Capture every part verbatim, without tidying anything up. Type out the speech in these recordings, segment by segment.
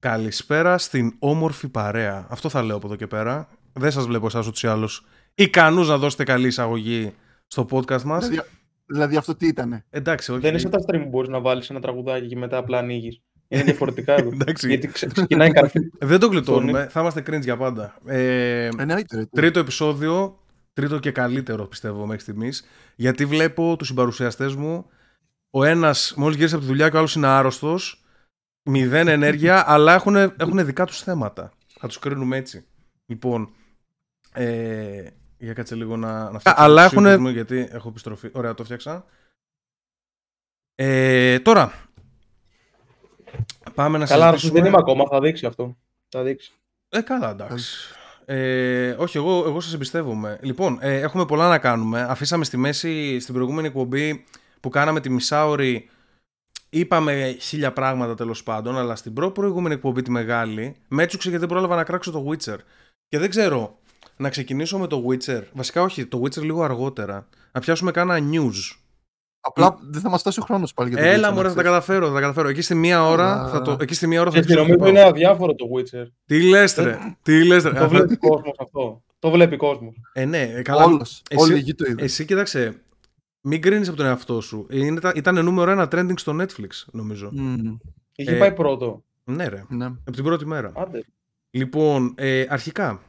Καλησπέρα στην όμορφη παρέα. Αυτό θα λέω από εδώ και πέρα. Δεν σας βλέπω εσάς ούτως ή άλλως ικανούς να δώσετε καλή εισαγωγή στο podcast μας. Δηλαδή, δηλαδή αυτό τι ήτανε? Εντάξει, όχι. Δεν είσαι τα stream που μπορείς να βάλεις ένα τραγουδάκι και μετά απλά ανοίγεις. Είναι διαφορετικά εδώ. Γιατί ξεκινάει καρφί. Δεν το γλιτώνουμε. Θα είμαστε cringe για πάντα. Ε, τρίτο επεισόδιο. Τρίτο και καλύτερο πιστεύω μέχρι στιγμής. Γιατί βλέπω τους συμπαρουσιαστές μου. Ο ένας μόλις γύρισε από τη δουλειά και ο άλλος είναι άρρωστος. Μηδέν ενέργεια, αλλά έχουν, έχουν δικά τους θέματα. Θα τους κρίνουμε έτσι. Λοιπόν, ε, για κάτσε λίγο να, να φτιάξω. Αλλά έχουν... γιατί έχω επιστροφή. Ωραία, το φτιάξα. Ε, τώρα, πάμε να συζητήσουμε. Καλά, σου δεν είμαι ακόμα, θα δείξει αυτό. Θα δείξει. Ε, καλά, εντάξει. Ε, όχι, εγώ, εγώ σας εμπιστεύομαι. Λοιπόν, ε, έχουμε πολλά να κάνουμε. Αφήσαμε στη μέση, στην προηγούμενη εκπομπή που κάναμε τη μισάωρη... Είπαμε χίλια πράγματα τέλος πάντων, αλλά στην προ-προηγούμενη εκπομπή τη μεγάλη με έτσουξε γιατί δεν πρόλαβα να κράξω το Witcher. Και δεν ξέρω, να ξεκινήσω με το Witcher. Βασικά όχι, το Witcher λίγο αργότερα. Να πιάσουμε κάνα news. Απλά δεν θα μας φτάσει ο χρόνος πάλι για το Witcher. Έλα μωρέ, θα τα καταφέρω, θα τα καταφέρω. Εκεί στη μία ώρα θα το... Εκεί στη μία ώρα θα το... Νομίζω είναι αδιάφορο το Witcher. Τι λες τρε, τι λες τρε. Το βλέπει κόσμος αυτό. Το βλέπει κόσμος. Ε, ναι, καλά. Όλος. Εσύ, εσύ κοίταξε. Μην κρίνεις από τον εαυτό σου. Είναι, ήταν νούμερο ένα trending στο Netflix, νομίζω. Mm. Είχε ε, πάει πρώτο. Ναι, ρε. Ναι. Από την πρώτη μέρα. Άντε. Λοιπόν, ε, αρχικά.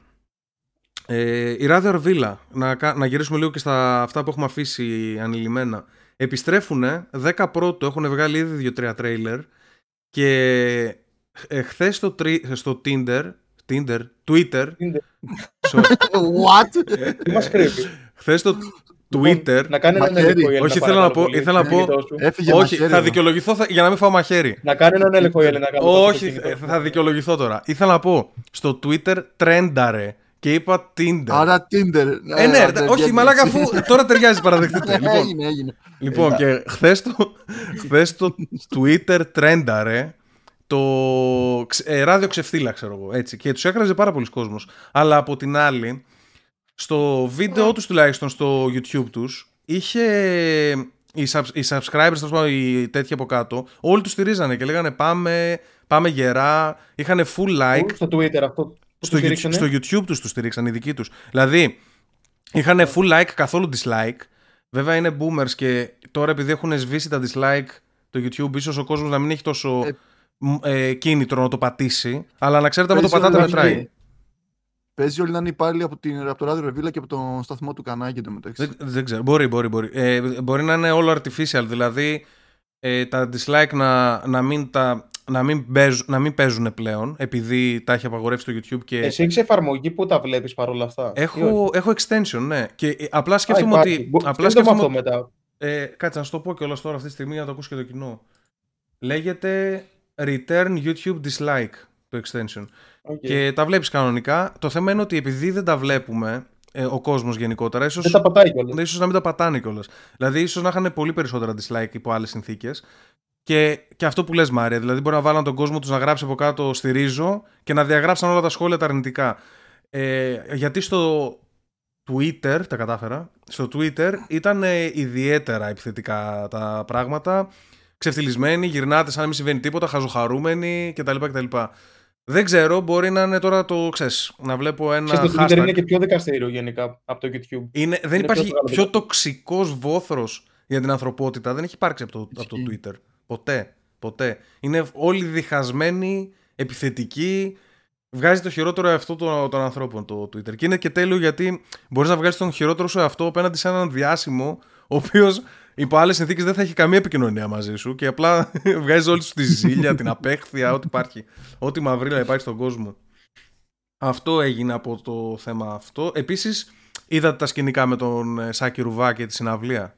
Ε, η Rather Villa, να, να γυρίσουμε λίγο και στα αυτά που έχουμε αφήσει ανηλυμένα. Επιστρέφουνε δέκα πρώτο. Έχουν βγάλει ήδη δύο τρία τρέιλερ. Και ε, χθες στο, τρι, στο Tinder. Tinder. Twitter. What? Τι μας κρύβει. Χθες στο Twitter. Να κάνει έναν έλεγχο. Όχι, ήθελα να πω. Ήθελα να πω όχι, θα δικαιολογηθώ θα, για να μην φάω μαχαίρι. Να κάνει έναν έλεγχο η Έλενα. Όχι, θα δικαιολογηθώ τώρα. Ήθελα να πω. Στο Twitter τρένταρε και είπα Tinder. Άρα Tinder. Ε, ναι, ναι, όχι, μαλάκα αφού τώρα ταιριάζει, παραδεχτείτε. Έγινε, έγινε. Λοιπόν, και χθες το Twitter τρένταρε το ράδιο ξεφτύλα, ξέρω εγώ. Έτσι. Και του έκραζε πάρα πολλοί κόσμος. Αλλά από την άλλη. Στο βίντεο τους τουλάχιστον, στο YouTube τους, είχε οι, sub, οι subscribers, θα πούμε, οι τέτοιοι από κάτω, όλοι τους στηρίζανε και λέγανε πάμε, πάμε γερά, είχανε full like. Στο Twitter αυτό στο, you, στο YouTube τους τους στηρίξαν, οι δικοί τους. Δηλαδή, είχανε full like, καθόλου dislike. Βέβαια είναι boomers και τώρα επειδή έχουν σβήσει τα dislike το YouTube, ίσως ο κόσμος να μην έχει τόσο ε... Ε, κίνητρο να το πατήσει, αλλά να ξέρετε άμα το πατάτε μετράει. Παίζει όλοι να είναι υπάλληλοι από, την, από το Ράδιο Ρεβίλα και από τον σταθμό του Κανάκη. Δεν, δεν ξέρω. Μπορεί, μπορεί, μπορεί. Ε, μπορεί να είναι όλο artificial. Δηλαδή ε, τα dislike να, να, μην τα, να, μην παίζουν, να μην παίζουν πλέον επειδή τα έχει απαγορεύσει το YouTube. Και... εσύ έχεις εφαρμογή που τα βλέπεις παρόλα αυτά. Έχω, έχω extension, ναι. Και απλά σκέφτομαι ότι. Απλά σκέφτομαι ότι. Ε, κάτσε να σου το πω κιόλας τώρα αυτή τη στιγμή για να το ακούσει και το κοινό. Λέγεται Return YouTube Dislike το extension. Okay. Και τα βλέπεις κανονικά. Το θέμα είναι ότι επειδή δεν τα βλέπουμε, ε, ο κόσμος γενικότερα, ίσως, δεν τα πατάει κιόλας. Ίσως να μην τα πατάνε κιόλας. Δηλαδή, ίσως να είχαν πολύ περισσότερα dislike υπό άλλες συνθήκες. Και, και αυτό που λες, Μάρια, δηλαδή μπορεί να βάλουν τον κόσμο τους να γράψει από κάτω στηρίζω και να διαγράψαν όλα τα σχόλια τα αρνητικά. Ε, γιατί στο Twitter, τα κατάφερα, στο Twitter ήταν ε, ιδιαίτερα επιθετικά τα πράγματα. Ξεφτυλισμένοι, γυρνάτε σαν να μην συμβαίνει τίποτα, χαζοχαρούμενοι κτλ. κτλ. Δεν ξέρω, μπορεί να είναι τώρα το ξέρεις. Να βλέπω ένα. Ξέρεις, το Twitter hashtag. Είναι και πιο δικαστήριο γενικά από το YouTube. Είναι, δεν είναι υπάρχει πιο, πιο τοξικός βόθρος για την ανθρωπότητα. Δεν έχει υπάρξει από το, από το Twitter. Ποτέ. Ποτέ. Είναι όλοι διχασμένοι, επιθετικοί. Βγάζει το χειρότερο εαυτό των, των ανθρώπων το Twitter. Και είναι και τέλειο γιατί μπορείς να βγάλεις τον χειρότερο σου εαυτό απέναντι σε έναν διάσημο, ο οποίος υπό άλλες συνθήκες δεν θα έχει καμία επικοινωνία μαζί σου και απλά βγάζεις όλη σου τη ζήλια, την απέχθεια, ό,τι υπάρχει, ό,τι μαυρίλα υπάρχει στον κόσμο. Αυτό έγινε από το θέμα αυτό. Επίσης, είδατε τα σκηνικά με τον Σάκη Ρουβά και τη συναυλία.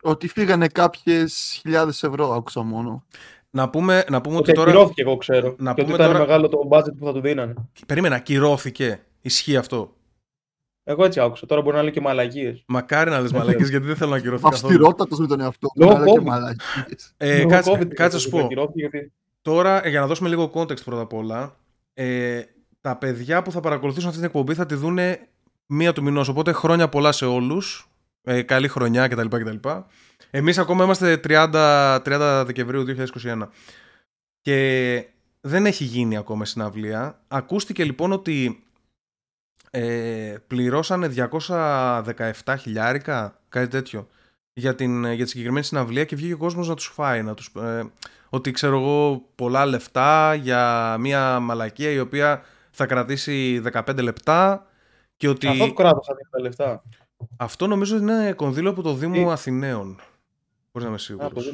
Ότι φύγανε κάποιες χιλιάδες ευρώ, άκουσα μόνο. Να πούμε, να πούμε ότι, ότι τώρα... ακυρώθηκε, εγώ ξέρω. Να και πούμε ότι ήταν τώρα... μεγάλο το budget που θα του δίνανε. Περίμενα, ακυρώθηκε. Ισχύει αυτό. Εγώ έτσι άκουσα. Τώρα μπορεί να λέω και μαλαγίες. Μακάρι να λες μαλαγίες, γιατί δεν θέλω να κυρωθεί καθόλου. Αυστηρότατος με τον εαυτό του. Λέω και μαλαγίες. Ε, κάτσε να σου πω. Γιατί... Τώρα, για να δώσουμε λίγο context πρώτα απ' όλα, ε, τα παιδιά που θα παρακολουθήσουν αυτή την εκπομπή θα τη δούνε μία του μηνός. Οπότε χρόνια πολλά σε όλους. Ε, καλή χρονιά κτλ. κτλ. Εμείς ακόμα είμαστε τριάντα, τριάντα Δεκεμβρίου δύο χιλιάδες είκοσι ένα. Και δεν έχει γίνει ακόμα συναυλία. Ακούστηκε λοιπόν ότι ε, πληρώσανε διακόσια δεκαεπτά χιλιάρικα, κάτι τέτοιο, για, την, για τη συγκεκριμένη συναυλία και βγήκε ο κόσμος να τους φάει, να τους, ε, ότι ξέρω εγώ πολλά λεφτά για μια μαλακία η οποία θα κρατήσει δεκαπέντε λεπτά και ότι... Αυτό το κράτος θα δίνει τα λεφτά. Αυτό νομίζω είναι κονδύλιο από το Δήμο ε... Αθηναίων. Μπορείς να είμαι σίγουρος. Α,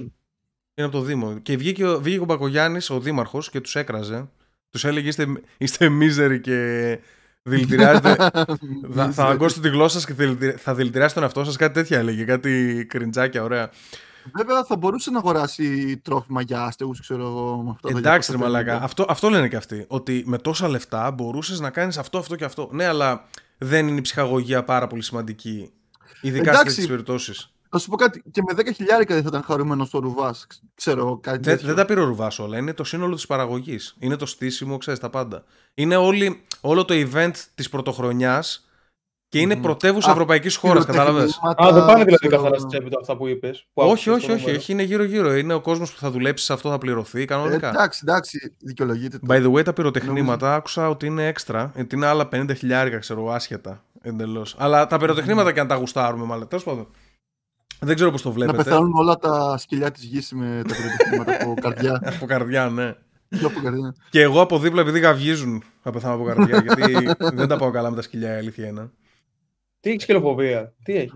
είναι από το Δήμο. Και βγήκε, βγήκε ο Μπακογιάννης, ο δήμαρχος, και τους έκραζε. Τους έλεγε είστε, είστε μίζεροι και δηλητηριάζετε. θα θα αγκώσετε τη γλώσσα σας και δηλητηρι... θα δηλητηριάσετε τον εαυτό σας. Κάτι τέτοια έλεγε. Κάτι κριντζάκια, ωραία. Βέβαια θα μπορούσε να αγοράσει τρόφιμα για άστεγους, ξέρω εγώ. Εντάξει, ρε μαλάκα. Αυτό, αυτό λένε και αυτοί. Ότι με τόσα λεφτά μπορούσες να κάνεις αυτό, αυτό και αυτό. Ναι, αλλά δεν είναι η ψυχαγωγία πάρα πολύ σημαντική, ειδικά σε τέτοιες περιπτώσεις? Θα σου πω κάτι, και με δέκα χιλιάρικα δεν θα ήταν χαρούμενο ο Ρουβάς, ξέρω κάτι. Δεν, δεν τα πήρε ο Ρουβάς όλα, είναι το σύνολο της παραγωγής. Είναι το στήσιμο, ξέρεις, τα πάντα. Είναι όλη, όλο το event της πρωτοχρονιάς και είναι mm. πρωτεύουσα ευρωπαϊκής χώρας, κατάλαβες. Α, δεν πάνε δηλαδή καθαρά στη τσέπη αυτά που είπες. Που όχι, όχι, όχι, όχι, είναι γύρω-γύρω. Είναι ο κόσμος που θα δουλέψει σε αυτό, θα πληρωθεί κανονικά. Ε, εντάξει, εντάξει, δικαιολογείται. By the way, τα πυροτεχνήματα νομίζω, άκουσα ότι είναι έξτρα, ότι είναι άλλα πενήντα χιλιάρικα, ξέρω, άσχετα εντελώς. Αλλά τα πυροτεχνήματα και αν τα γουστάρουμε, μάλλον. Τέλος πάντων. Δεν ξέρω πώς το βλέπετε. Να πεθάνουν όλα τα σκυλιά της γης με τα πυροτεχνήματα από καρδιά. Από καρδιά, ναι. Και, από καρδιά. Και εγώ από δίπλα, επειδή γαυγίζουν, θα πεθάνω από καρδιά. Γιατί δεν τα πάω καλά με τα σκυλιά, η αλήθεια είναι. Τι έχει σκυλοφοβία, τι έχει.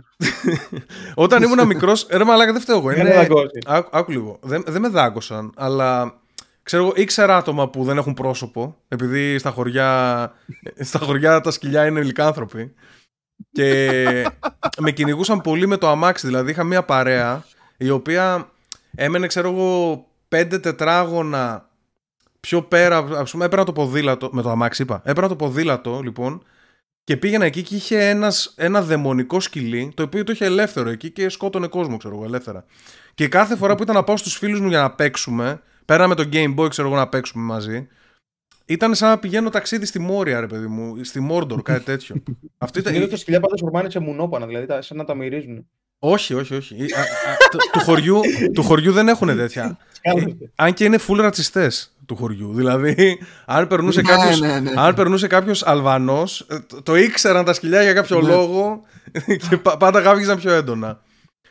Όταν ήμουν μικρός, ρε μαλάκα, δεν φταίω εγώ. Είναι... Άκου, άκου λίγο. Δεν, δεν με δάγκωσαν, αλλά ξέρω εγώ, ήξερα άτομα που δεν έχουν πρόσωπο, επειδή στα χωριά, στα χωριά τα σκυλιά είναι λυκάνθρωποι. Και με κυνηγούσαν πολύ με το αμάξι. Δηλαδή είχα μια παρέα η οποία έμενε, ξέρω εγώ, πέντε τετράγωνα πιο πέρα. Ας πούμε, έπαιρνα το ποδήλατο. Με το αμάξι είπα. Έπαιρνα το ποδήλατο λοιπόν και πήγαινα εκεί και είχε ένας, ένα δαιμονικό σκυλί, το οποίο το είχε ελεύθερο εκεί και σκότωνε κόσμο, ξέρω εγώ, ελεύθερα. Και κάθε φορά που ήταν να πάω στους φίλους μου για να παίξουμε, πέραμε το Game Boy, ξέρω εγώ, να παίξουμε μαζί, ήταν σαν να πηγαίνω ταξίδι στη Μόρια, ρε παιδί μου, στη Μόρντορ, κάτι τέτοιο. Αυτή ήταν. Είδα τα σκυλιά πάντα ορμάνε σε μουνόπανα, δηλαδή, σαν να τα μυρίζουν. Όχι, όχι, όχι. Α, α, το, του, χωριού, του χωριού δεν έχουν τέτοια. ε, αν και είναι full ρατσιστές του χωριού. Δηλαδή, αν περνούσε κάποιος, ναι, ναι, ναι. κάποιος Αλβανός, το, το ήξεραν τα σκυλιά για κάποιο ναι. λόγο και πα, πάντα γάβγιζαν πιο έντονα.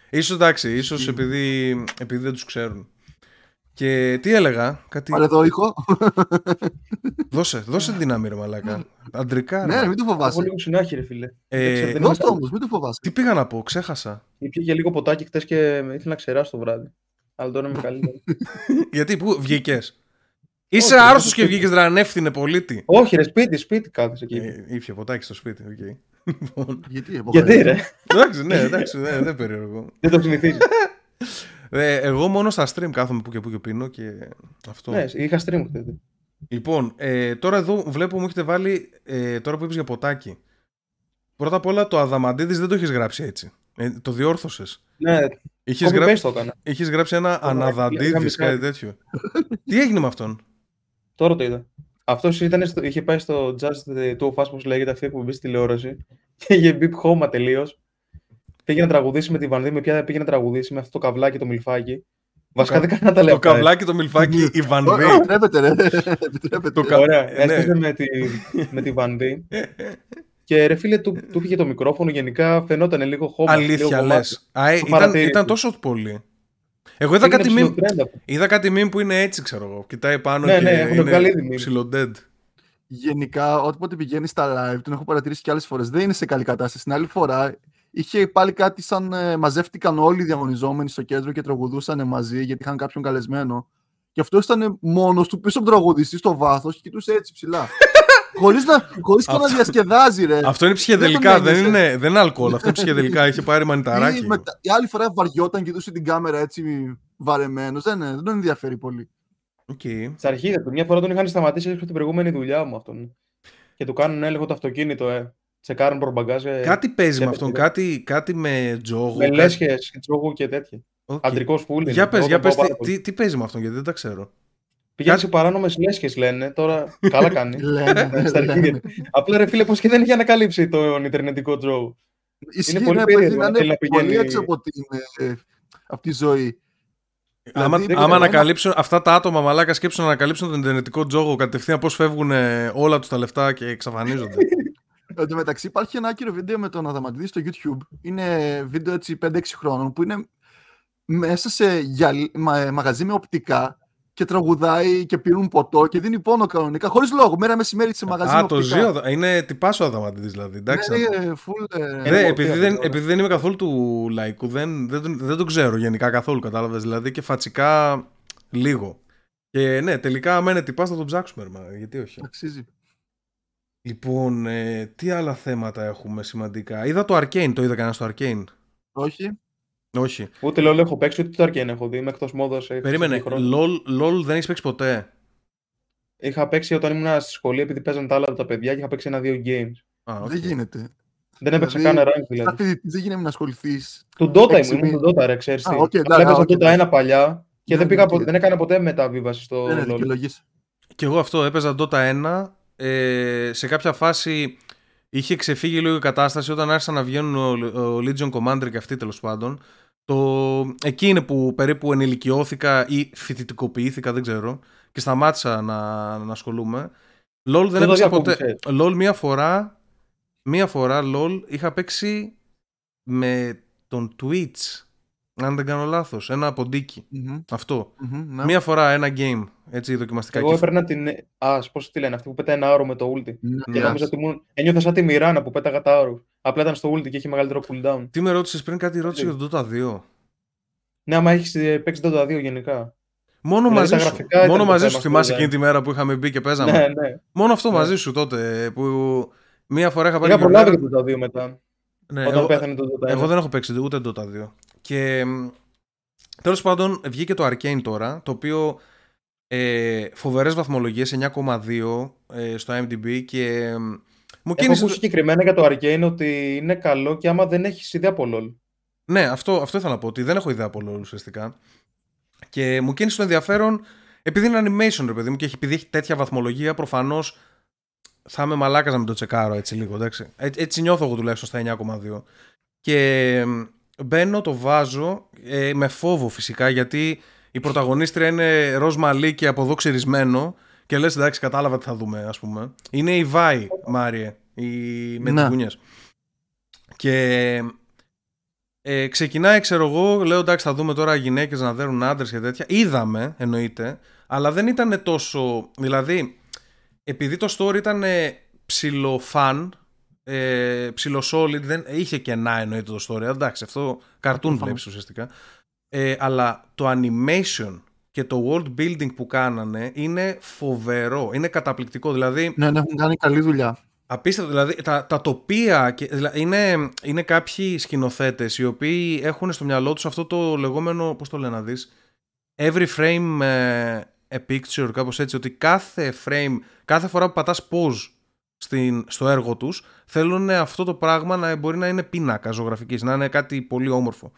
Ίσως εντάξει, ίσως επειδή, επειδή δεν τους ξέρουν. Και τι έλεγα, κάτι... Πάρε το ήχο. Δώσε, δώσε δύναμη, ρε μαλάκα. Αντρικά. Ναι, ρε, μην το φοβάσαι. Πολύ συνάχη, ρε φίλε. Ε, δώσε το όμως, μην το φοβάσαι. Τι πήγα να πω, ξέχασα. Ήπιε λίγο ποτάκι χτες και ήθελα να ξεράσω το βράδυ. Αλλά τώρα είμαι καλύτερα. Γιατί, πού βγήκες? Είσαι άρρωστος και βγήκες, ρε ανεύθυνε πολίτη. Όχι, ρε, σπίτι, σπίτι κάθεσαι εκεί. Ήπιε ποτάκι στο σπίτι, οκ. Γιατί, Γιατί, ρε. Εντάξει, ναι, εντάξει, δεν περίεργο. Δεν το συνηθίζεις. Ε, εγώ μόνο στα stream κάθομαι που και που και πίνω και αυτό. Ναι, είχα stream. Λοιπόν, ε, τώρα εδώ βλέπω μου έχετε βάλει, ε, τώρα που είπες για ποτάκι. Πρώτα απ' όλα το Αδαμαντίδης δεν το έχεις γράψει έτσι. Ε, το διόρθωσες. Ναι, είχες γράψει, το έκανα. Είχες γράψει ένα Αναδαντίδης, κάτι τέτοιο. Τι έγινε με αυτόν? Τώρα το είδα. Αυτός ήταν στο, είχε πάει στο Just the Two of Us, όπως λέγεται αυτή που μπει στη τηλεόραση. Και είχε μπει χώμα τελείως. Πήγε να τραγουδήσει με τη Βανδί, πια πήγε να τραγουδήσει με αυτό το καβλάκι, το μιλφάκι. Βασικά δεν κανένα τα λεφτά. Το καβλάκι, το μιλφάκι, η Βανδί. Επιτρέπεται, ρε. Ωραία, έστειλε με τη Βανδί. Και ρε φίλε, του πήγε το μικρόφωνο, γενικά φαινόταν λίγο χώμα. Αλήθεια λες? Ήταν τόσο πολύ. Εγώ είδα κάτι μιμ που είναι έτσι, ξέρω εγώ. Κοιτάει πάνω και είναι ψιλοντέντ. Γενικά, όποτε πηγαίνει στα live, τον έχω παρατηρήσει κι άλλες φορές, δεν είναι σε καλή κατάσταση. Την άλλη φορά είχε πάλι κάτι σαν ε, μαζεύτηκαν όλοι οι διαγωνιζόμενοι στο κέντρο και τραγουδούσαν μαζί γιατί είχαν κάποιον καλεσμένο. Και αυτό ήταν μόνος του πίσω από τον τραγουδιστή στο βάθος και κοιτούσε έτσι ψηλά. Χωρίς να, χωρίς και να διασκεδάζει, ρε. Αυτό είναι ψυχεδελικά, δεν, δεν είναι, δεν είναι αλκοόλ. Αυτό είναι ψυχεδελικά, είχε πάρει μανιταράκι. Η, μετα... η άλλη φορά βαριόταν, κοιτούσε την κάμερα έτσι βαρεμένος. Δεν, δεν τον ενδιαφέρει πολύ. Okay. Στα αρχίδια του, μια φορά τον είχαν σταματήσει από την προηγούμενη δουλειά μου αυτόν. Και του κάνουν έλεγχο το αυτοκίνητο, ε. Τσεκάρουν προμπαγκάζ. Κάτι παίζει με αυτόν, κάτι, κάτι με τζόγου. Με λέσχες, τζόγου και τέτοια. Okay. Αντρικός φούλη. Για πες, για πες τι, τι, τι παίζει με αυτόν, γιατί δεν τα ξέρω. Πηγαίνει σε παράνομες λέσχες, λένε. Τώρα καλά κάνει. Λένε. Απλά ρε φίλε, πως και δεν είχε ανακαλύψει τον ιντερνετικό τζόγο. Είναι πολύ περίεργο. Είναι πολύ έξω από τη ζωή. Δηλαδή, άμα άμα ανακαλύψουν αυτά τα άτομα, μαλάκα, σκέψουν να ανακαλύψουν τον ιντερνετικό τζόγο κατευθείαν, πώς φεύγουν όλα τους τα λεφτά και εξαφανίζονται. Εν τω μεταξύ, υπάρχει ένα άκυρο βίντεο με τον Αδαμαντίδη στο YouTube. Είναι βίντεο έτσι πέντε έξι χρόνων που είναι μέσα σε γυαλί, μα, μαγαζί με οπτικά και τραγουδάει και πίνουν ποτό και δίνει πόνο κανονικά, χωρίς λόγο. Μέρα μεσημέρι σε μαγαζί. Α, με το ζύο. Είναι τυπάς ο Αδαμαντίδης δηλαδή. Εντάξει, ναι, full, ε, ναι, επειδή, δεν, επειδή δεν είμαι καθόλου του λαϊκού, δεν, δεν, δεν, δεν το ξέρω γενικά καθόλου, κατάλαβες. Δηλαδή και φατσικά λίγο. Και ναι, τελικά με είναι τυπάς θα τον ψάξουμε, ρε, γιατί όχι. Αξίζει. Λοιπόν, ε, τι άλλα θέματα έχουμε σημαντικά. Είδα το Arcane, το είδα κανένα στο Arcane? Όχι. Όχι. Ούτε LOL έχω παίξει, ούτε το Arcane έχω δει. Είμαι εκτός μόδας. Περίμενε, LOL, LOL δεν έχεις παίξει ποτέ? Είχα παίξει όταν ήμουν στη σχολή, επειδή παίζανε τα άλλα τα παιδιά και είχα παίξει ένα-δύο games. Α, okay. Δεν γίνεται. Δεν έπαιξα δηλαδή, καν rank δηλαδή. Δεν γίνεται να ασχοληθείς. Του Dota ήμουν, ήμουν του Dota ρε, ξέρεις. Α, okay, αλλά έπαιζα okay, Dota ένα παλιά και ναι, δεν, πήγα, ναι, δεν έκανα ποτέ μεταβίβαση στο ναι, LOL. Ναι, και εγώ αυτό, έπαιζα Dota ένα. Ε, σε κάποια φάση είχε ξεφύγει λίγο η κατάσταση όταν άρχισαν να βγαίνουν ο, ο Legion Commander και αυτοί, τέλος πάντων. Το, εκεί είναι που περίπου ενηλικιώθηκα ή φοιτητικοποιήθηκα, δεν ξέρω, και σταμάτησα να, να ασχολούμαι. LOL δεν έπαιξα ποτέ. LOL μία φορά, μία φορά LOL είχα παίξει με τον Twitch, αν δεν κάνω λάθος, ένα ποντίκι. Mm-hmm. Αυτό. Mm-hmm, ναι. Μία φορά ένα game. Έτσι, δοκιμαστικά. Εγώ έπαιρνα την. Α, πώς τη λένε, αυτή που πέταγε ένα άρο με το ulti. Mm, και νόμιζα ότι μου. Ένιωθα σαν τη Μιράνα που πέταγα τα άρου. Απλά ήταν στο ulti και είχε μεγαλύτερο cooldown. Τι με ρώτησες πριν, κάτι ρώτησε για τον Dota δύο. Ναι, άμα έχει παίξει Dota δύο γενικά. Μόνο δηλαδή, μαζί σου. Μόνο μαζί σου θυμάσαι εκείνη τη μέρα που είχαμε μπει και παίζαμε. Ναι, ναι. Μόνο αυτό ναι. μαζί σου τότε. Που μία φορά είχα πάρει. Είχα προλάβει και Dota δύο μετά. Ναι, όταν εγώ, πέθανε το Dota δύο. Εγώ δεν έχω παίξει ούτε Dota δύο. Και τέλος πάντων βγήκε το Arcane τώρα, το οποίο. Ε, φοβερές βαθμολογίες, εννιά κόμμα δύο ε, στο IMDb και ε, μου κίνησε. Έχω συγκεκριμένα για το Arcane ότι είναι καλό και άμα δεν έχεις ιδέα από LOL. Ναι, αυτό, αυτό ήθελα να πω, ότι δεν έχω ιδέα από LOL ουσιαστικά. Και μου κίνησε το ενδιαφέρον, επειδή είναι animation ρε παιδί μου και έχει, επειδή έχει τέτοια βαθμολογία, προφανώς θα είμαι μαλάκας να μην το τσεκάρω έτσι λίγο, εντάξει. Έτσι νιώθω εγώ τουλάχιστον στα εννιά κόμμα δύο. Και μπαίνω, το βάζω, ε, με φόβο φυσικά γιατί η πρωταγωνίστρια είναι ροζ μαλλί και από εδώ ξυρισμένο και λες εντάξει κατάλαβα τι θα δούμε ας πούμε. Είναι η Βάη Μάριε, η... με τις γουνιές. Και ε, ξεκινάει ξέρω εγώ, λέω εντάξει θα δούμε τώρα γυναίκες να δέρουν άντρες και τέτοια. Είδαμε εννοείται, αλλά δεν ήταν τόσο, δηλαδή επειδή το story ήταν ψιλοφαν, ε, ψιλοσόλιτ, δεν είχε κενά εννοείται το story, εντάξει αυτό καρτούν βλέπεις ουσιαστικά. Ε, αλλά το animation και το world building που κάνανε είναι φοβερό, είναι καταπληκτικό. Δηλαδή, ναι, ναι, έχουν κάνει καλή δουλειά. Απίστευτο, δηλαδή τα, τα τοπία και, δηλαδή, είναι, είναι κάποιοι σκηνοθέτες οι οποίοι έχουν στο μυαλό τους αυτό το λεγόμενο, πώς το λένε να δεις, every frame a picture, κάπως έτσι, ότι κάθε frame, κάθε φορά που πατάς pause στην, στο έργο τους θέλουν αυτό το πράγμα να μπορεί να είναι πίνακα ζωγραφικής, να είναι κάτι πολύ όμορφο.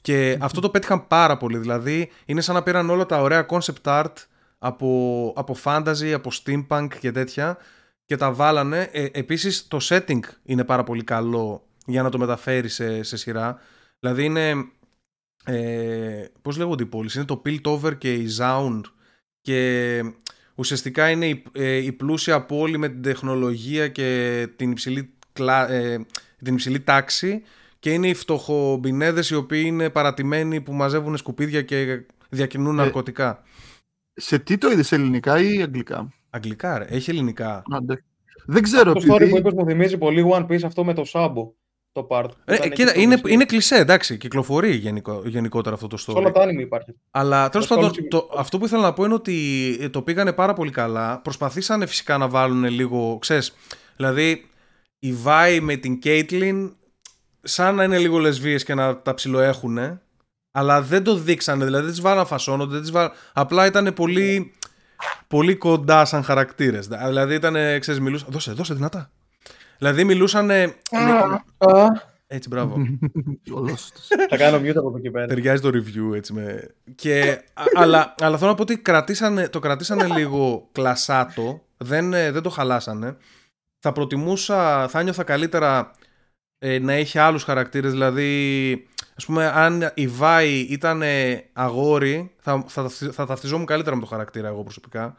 Και mm-hmm. αυτό το πέτυχαν πάρα πολύ. Δηλαδή είναι σαν να πήραν όλα τα ωραία concept art από, από fantasy, από steampunk και τέτοια και τα βάλανε. Ε, επίσης το setting είναι πάρα πολύ καλό για να το μεταφέρει σε, σε σειρά. Δηλαδή είναι ε, πώς λέγονται οι πόλεις, είναι το Piltover και η Zaun και ουσιαστικά είναι η, ε, η πλούσια πόλη με την τεχνολογία και την υψηλή, ε, την υψηλή τάξη. Και είναι οι φτωχομπινέδες οι οποίοι είναι παρατημένοι που μαζεύουν σκουπίδια και διακινούν ε, ναρκωτικά. Σε τι το είδες, ελληνικά ή αγγλικά? Αγγλικά, ρε. Έχει ελληνικά. Άντε. Δεν ξέρω. Αυτό το story που είπες μου θυμίζει πολύ One Piece αυτό με το Σάμπο. Το part. Ε, κοίτα, είναι, είναι κλισέ, εντάξει. Κυκλοφορεί γενικό, γενικότερα αυτό το story. Σε όλα τα anime υπάρχει. Αλλά τέλος πάντων, αυτό που ήθελα να πω είναι ότι το πήγανε πάρα πολύ καλά. Προσπαθήσανε φυσικά να βάλουν λίγο, ξέρεις, δηλαδή η Βάη με την Caitlyn. Σαν να είναι λίγο λεσβείες και να τα ψιλοέχουνε, αλλά δεν το δείξανε, δηλαδή δεν τις βάλαν φασώνονται, δεν τις βάλαν... απλά ήταν πολύ, πολύ κοντά σαν χαρακτήρες. Δηλαδή ήταν, ξέρεις, μιλούσαν. Δώσε, δώσε δυνατά. Δηλαδή μιλούσανε. Έτσι, μπράβο. Θα κάνω μιούτα από εκεί πέρα. Ταιριάζει το review, έτσι με. Αλλά θέλω να πω ότι το κρατήσανε λίγο κλασάτο, δεν το χαλάσανε. Θα προτιμούσα, θα νιώθα καλύτερα. Να έχει άλλους χαρακτήρες, δηλαδή ας πούμε, αν η Βάη ήταν αγόρι, θα, θα, θα ταυτιζόμουν καλύτερα με το χαρακτήρα εγώ προσωπικά.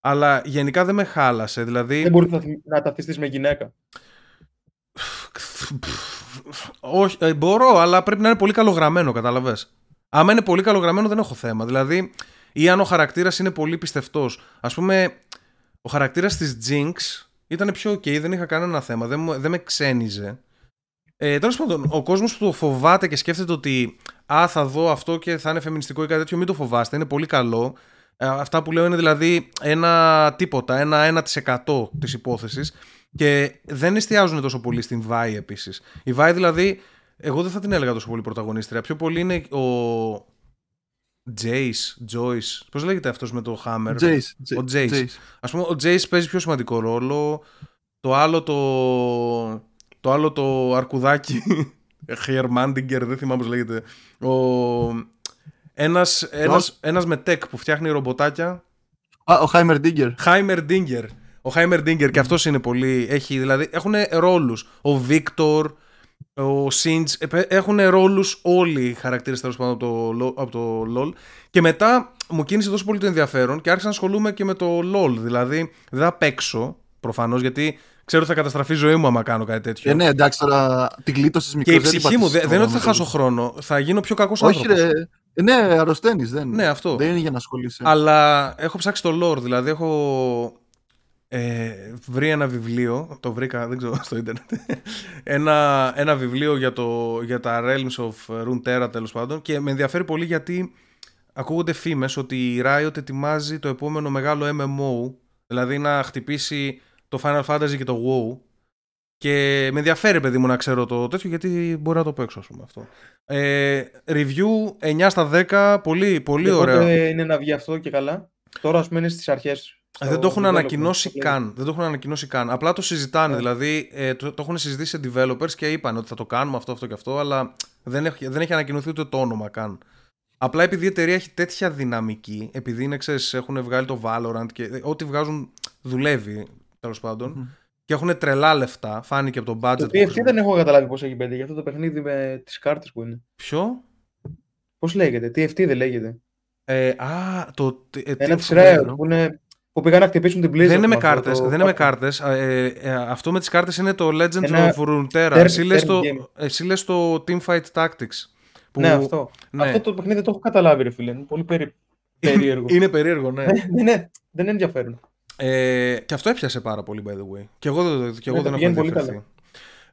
Αλλά γενικά δεν με χάλασε. Δηλαδή... Δεν μπορείς να, να ταυτιστείς με γυναίκα. Όχι, ε, μπορώ, αλλά πρέπει να είναι πολύ καλογραμμένο, κατάλαβες. Άμα είναι πολύ καλογραμμένο, δεν έχω θέμα. Δηλαδή, ή αν ο χαρακτήρας είναι πολύ πιστευτός. Ας πούμε, ο χαρακτήρας της Jinx ήταν πιο ok, δεν είχα κανένα θέμα, δεν, δεν με ξένιζε. Ε, Τέλος πάντων, ο κόσμος που το φοβάται και σκέφτεται ότι «Α, θα δω αυτό και θα είναι φεμινιστικό ή κάτι τέτοιο», μην το φοβάστε, είναι πολύ καλό. Ε, αυτά που λέω είναι δηλαδή ένα τίποτα, ένα ένα τοις εκατό της υπόθεσης. Και δεν εστιάζουν τόσο πολύ στην Βάη επίσης. Η Βάη δηλαδή, εγώ δεν θα την έλεγα τόσο πολύ πρωταγωνίστρια. Πιο πολύ είναι ο Τζέις, Τζόις, πώς λέγεται αυτός με το Hammer. Τζέις, ο Τζέις. Ας πούμε, ο Τζέις παίζει πιο σημαντικό ρόλο. Το άλλο το, το, άλλο το αρκουδάκι, Χερμάντιγκερ, δεν θυμάμαι πώς λέγεται. Ο... Ένας, ένας, ένας με tech που φτιάχνει ρομποτάκια. Α, ο Χάιμερντίνγκερ. Χάιμερντίνγκερ. Ο Χάιμερντίνγκερ και αυτός είναι πολύ... Έχει, δηλαδή, έχουν ρόλους. Ο Βίκτορ, ο Σίντς, έχουν ρόλους όλοι οι χαρακτήρες τέλος πάντων από το LOL. Και μετά μου κίνησε τόσο πολύ το ενδιαφέρον και άρχισα να ασχολούμαι και με το LOL. Δηλαδή δεν θα παίξω προφανώς, γιατί ξέρω ότι θα καταστραφεί η ζωή μου άμα κάνω κάτι τέτοιο. Ε, ναι, εντάξει, τώρα την κλείτωσες μικρός. Και η ψυχή μου, δε, δεν είναι ότι θα χάσω χρόνο, θα γίνω πιο κακός άνθρωπος. Ρε. Ναι, αρρωσταίνεις, δεν, ναι, δεν είναι για να ασχολείσαι. Αλλά έχω ψάξει το lore, δηλαδή έχω ε, βρει ένα βιβλίο, το βρήκα, δεν ξέρω, στο ίντερνετ, ένα, ένα βιβλίο για, το, για τα Realms of Runeterra τέλος πάντων, και με ενδιαφέρει πολύ γιατί ακούγονται φήμες ότι η Riot ετοιμάζει το επόμενο μεγάλο εμ εμ ο, δηλαδή να χτυπήσει το Final Fantasy και το WoW. Και με ενδιαφέρει, παιδί μου, να ξέρω το τέτοιο, γιατί μπορεί να το παίξω, ας πούμε, αυτό. Ε, review εννιά στα δέκα, πολύ, πολύ ωραίο. Πότε είναι να βγει αυτό και καλά? Τώρα, ας πούμε, είναι στις αρχές. Δεν το έχουν ανακοινώσει καν. Δεν το έχουν ανακοινώσει καν. Απλά το συζητάνε. Yeah. Δηλαδή, ε, το, το έχουν συζητήσει σε developers και είπαν ότι θα το κάνουμε αυτό, αυτό και αυτό, αλλά δεν έχει, δεν έχει ανακοινωθεί ούτε το όνομα καν. Απλά επειδή η εταιρεία έχει τέτοια δυναμική, επειδή είναι, ξέρεις, έχουν βγάλει το Valorant και ό,τι βγάζουν δουλεύει, τέλος πάντων. Mm. Και έχουν τρελά λεφτά, φάνηκε από τον budget. Το πι εφ τι δεν έχω καταλάβει πώς έχει μπει, για αυτό το παιχνίδι με τις κάρτες που είναι. Ποιο? Πώς λέγεται, τι εφ τι δεν λέγεται. Ε, α, το... Ε, Ένα της Riot που, που πήγαν να χτυπήσουν την Blizzard. Δεν είναι με κάρτες, το... δεν είναι με κάρτες. Ε, ε, αυτό με τις κάρτες είναι το Legend Ένα... of Runeterra. Εσύ λες το Teamfight Tactics. Που... Ναι, αυτό. Ναι. Αυτό το παιχνίδι δεν το έχω καταλάβει, ρε φίλε. Είναι πολύ περί... περίεργο. Είναι περίεργο, ναι. Ναι, δεν είναι ενδιαφέρον. Ε, και αυτό έπιασε πάρα πολύ, by the way. Και εγώ, και εγώ δεν έχω ενδιαφερθεί.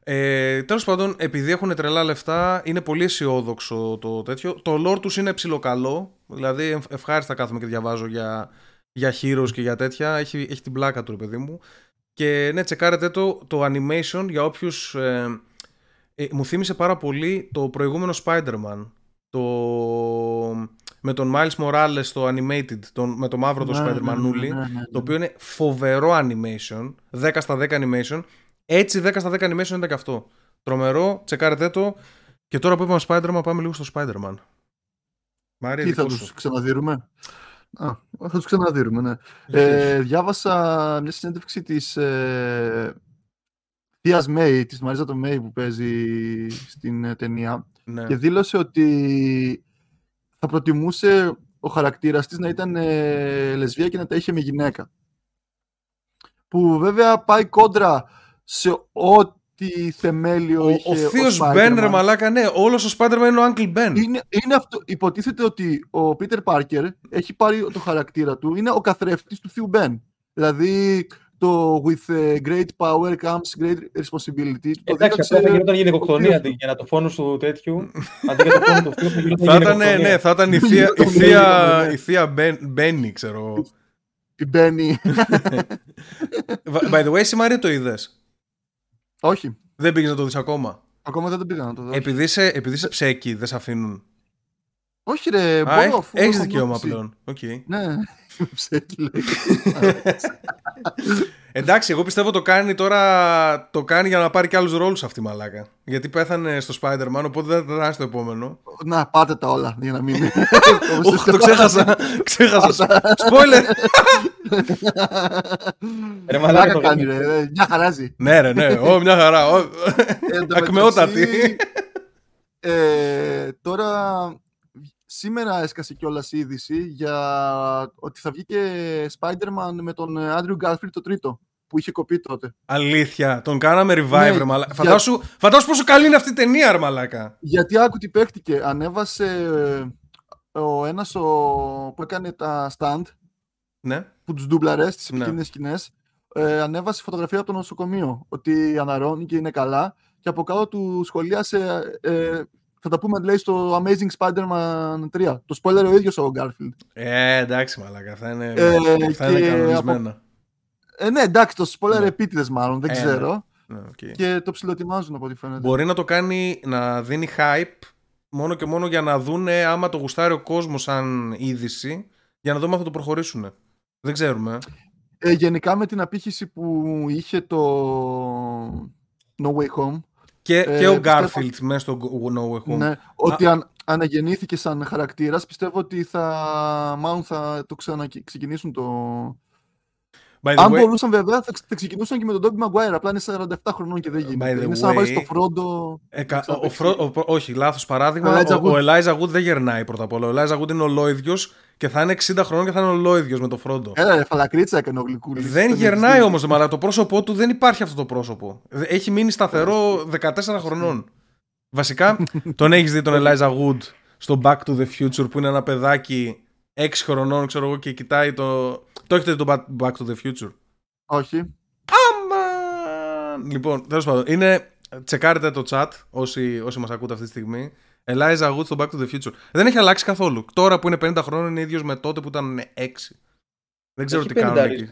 Ε, Τέλος πάντων, επειδή έχουν τρελά λεφτά, είναι πολύ αισιόδοξο το τέτοιο. Το lore τους είναι ψιλοκαλό. Δηλαδή, ευχάριστα κάθομαι και διαβάζω για, για heroes και για τέτοια. Έχει, έχει την πλάκα του, παιδί μου. Και ναι, τσεκάρετε το, το animation για όποιους. Ε, ε, μου θύμισε πάρα πολύ το προηγούμενο Spider-Man. Το, με τον Miles Morales το animated, τον, με το μαύρο το ναι, Spider-Manούλι, ναι, ναι, ναι, ναι. Το οποίο είναι φοβερό animation, δέκα στα δέκα animation. Έτσι δέκα στα δέκα animation ήταν και αυτό. Τρομερό, τσεκάρετε το. Και τώρα που είπαμε Spider-Man, πάμε λίγο στο Spider-Man. Μαρία, τι θα τους ξαναδείρουμε? Α, θα τους ξαναδείρουμε, ναι. Ε, διάβασα μια συνέντευξη της ε, Θείας Μέη, της Μαρίζα το Μέη που παίζει στην ε, ταινία. Ναι. Και δήλωσε ότι θα προτιμούσε ο χαρακτήρας της να ήταν ε, λεσβία και να τα είχε με γυναίκα. Που βέβαια πάει κόντρα σε ό,τι θεμέλιο ο, είχε ο θείος Μπεν, ρε μαλάκα, ναι. Όλος ο Σπάντερμα είναι ο Uncle Ben. Είναι, είναι αυτό, υποτίθεται ότι ο Πίτερ Πάρκερ έχει πάρει το χαρακτήρα του, είναι ο καθρέφτης του θείου Μπεν. Δηλαδή το «With great power comes great responsibility». Εντάξει, αυτό θα γινόταν γυναικοκτονία για να το φόνουν στο τέτοιου. Αντί για το φόνουν το φίλο, θα ήταν, ναι, θα ήταν η θεία Μπένι, ξέρω. Η Μπένι. By the way, εσύ, Μαρία, το είδες? Όχι. Δεν πήγες να το δεις ακόμα? Ακόμα δεν το πήγα να το δω. Επειδή σε ψέκι δεν σε αφήνουν. Όχι ρε, μπορώ. Έχεις δικαίωμα πλέον. Ναι. Εντάξει, εγώ πιστεύω το κάνει τώρα. Το κάνει για να πάρει και άλλους ρόλους αυτή η μαλάκα. Γιατί πέθανε στο Spider-Man, οπότε δεν θα είναι στο επόμενο. Να πάτε τα όλα για να μην. Το ξέχασα. Ξέχασα. Spoiler! Ρε μαλάκα κάνει, ρε. Μια χαράζει. Ναι, ρε, ναι. Μια χαρά. Ακμεότατη. Ε, τώρα, σήμερα έσκασε κιόλας η είδηση για ότι θα βγει και Spider-Man με τον Andrew Garfield το τρίτο, που είχε κοπεί τότε. Αλήθεια, τον κάναμε revive, ναι, μαλάκα. Για... Φαντάσου, φαντάσου πόσο καλή είναι αυτή η ταινία, ρε μαλάκα. Γιατί άκου τι παίχτηκε. Ανέβασε ο ένας ο... που έκανε τα stand, ναι, που τους ντουμπλαρέ στις επικίνδυνες σκηνές. Ε, ανέβασε φωτογραφία από το νοσοκομείο, ότι αναρώνει και είναι καλά. Και από κάτω του σχολίασε, ε, θα τα πούμε λέει στο Amazing Spider-Man τρία. Το spoiler ο ίδιος ο Garfield. Ε, εντάξει μαλάκα, αυτά είναι, ε, αυτά είναι κανονισμένα. Από... Ε, ναι, εντάξει, το spoiler ναι. επίτηδες μάλλον, δεν ε, ξέρω. Ναι, okay. Και το ψιλοτιμάζουν από ό,τι φαίνεται. Μπορεί να το κάνει, να δίνει hype, μόνο και μόνο για να δούνε άμα το γουστάρει ο κόσμος σαν είδηση, για να δούμε αν θα το προχωρήσουν. Δεν ξέρουμε. Ε, γενικά με την απήχηση που είχε το No Way Home, και, ε, και ο Garfield μέσα στο No Way Home. Ναι, ότι Α... αν, αναγεννήθηκε σαν χαρακτήρας, πιστεύω ότι θα, μάλλον θα το ξαναξεκινήσουν το... By the αν way... μπορούσαν βέβαια θα, θα ξεκινούσαν και με τον Tobey Maguire, απλά είναι σαράντα επτά χρονών και δεν γίνεται. Είναι σαν way... να βάζεις το Φρόντο... Ε, ο Φρό... ο... Όχι, λάθος παράδειγμα, ο, ο Elijah Wood δεν γερνάει πρώτα απ' όλα. Ο Elijah Wood είναι ολόιδιος και θα είναι εξήντα χρονών και θα είναι ολόιδιος με το Φρόντο. Έλα, φαλακρίτσα έκανε ο Γλυκούλης. Δεν γερνάει όμως, αλλά το πρόσωπό του δεν υπάρχει αυτό το πρόσωπο. Έχει μείνει σταθερό δεκατέσσερα χρονών. Βασικά, τον έχεις δει τον Elijah Wood στο Back to the Future που είναι ένα παιδάκι έξι χρονών, ξέρω εγώ, και κοιτάει το. Το έχετε το Back to the Future? Όχι. Άμα! Λοιπόν, τέλος πάντων, είναι. Τσεκάρετε το chat όσοι, όσοι μας ακούτε αυτή τη στιγμή. Elijah Wood στο Back to the Future. Δεν έχει αλλάξει καθόλου. Τώρα που είναι πενήντα χρόνων είναι ίδιος με τότε που ήταν έξι. Δεν ξέρω έχει τι κάνουν εκεί.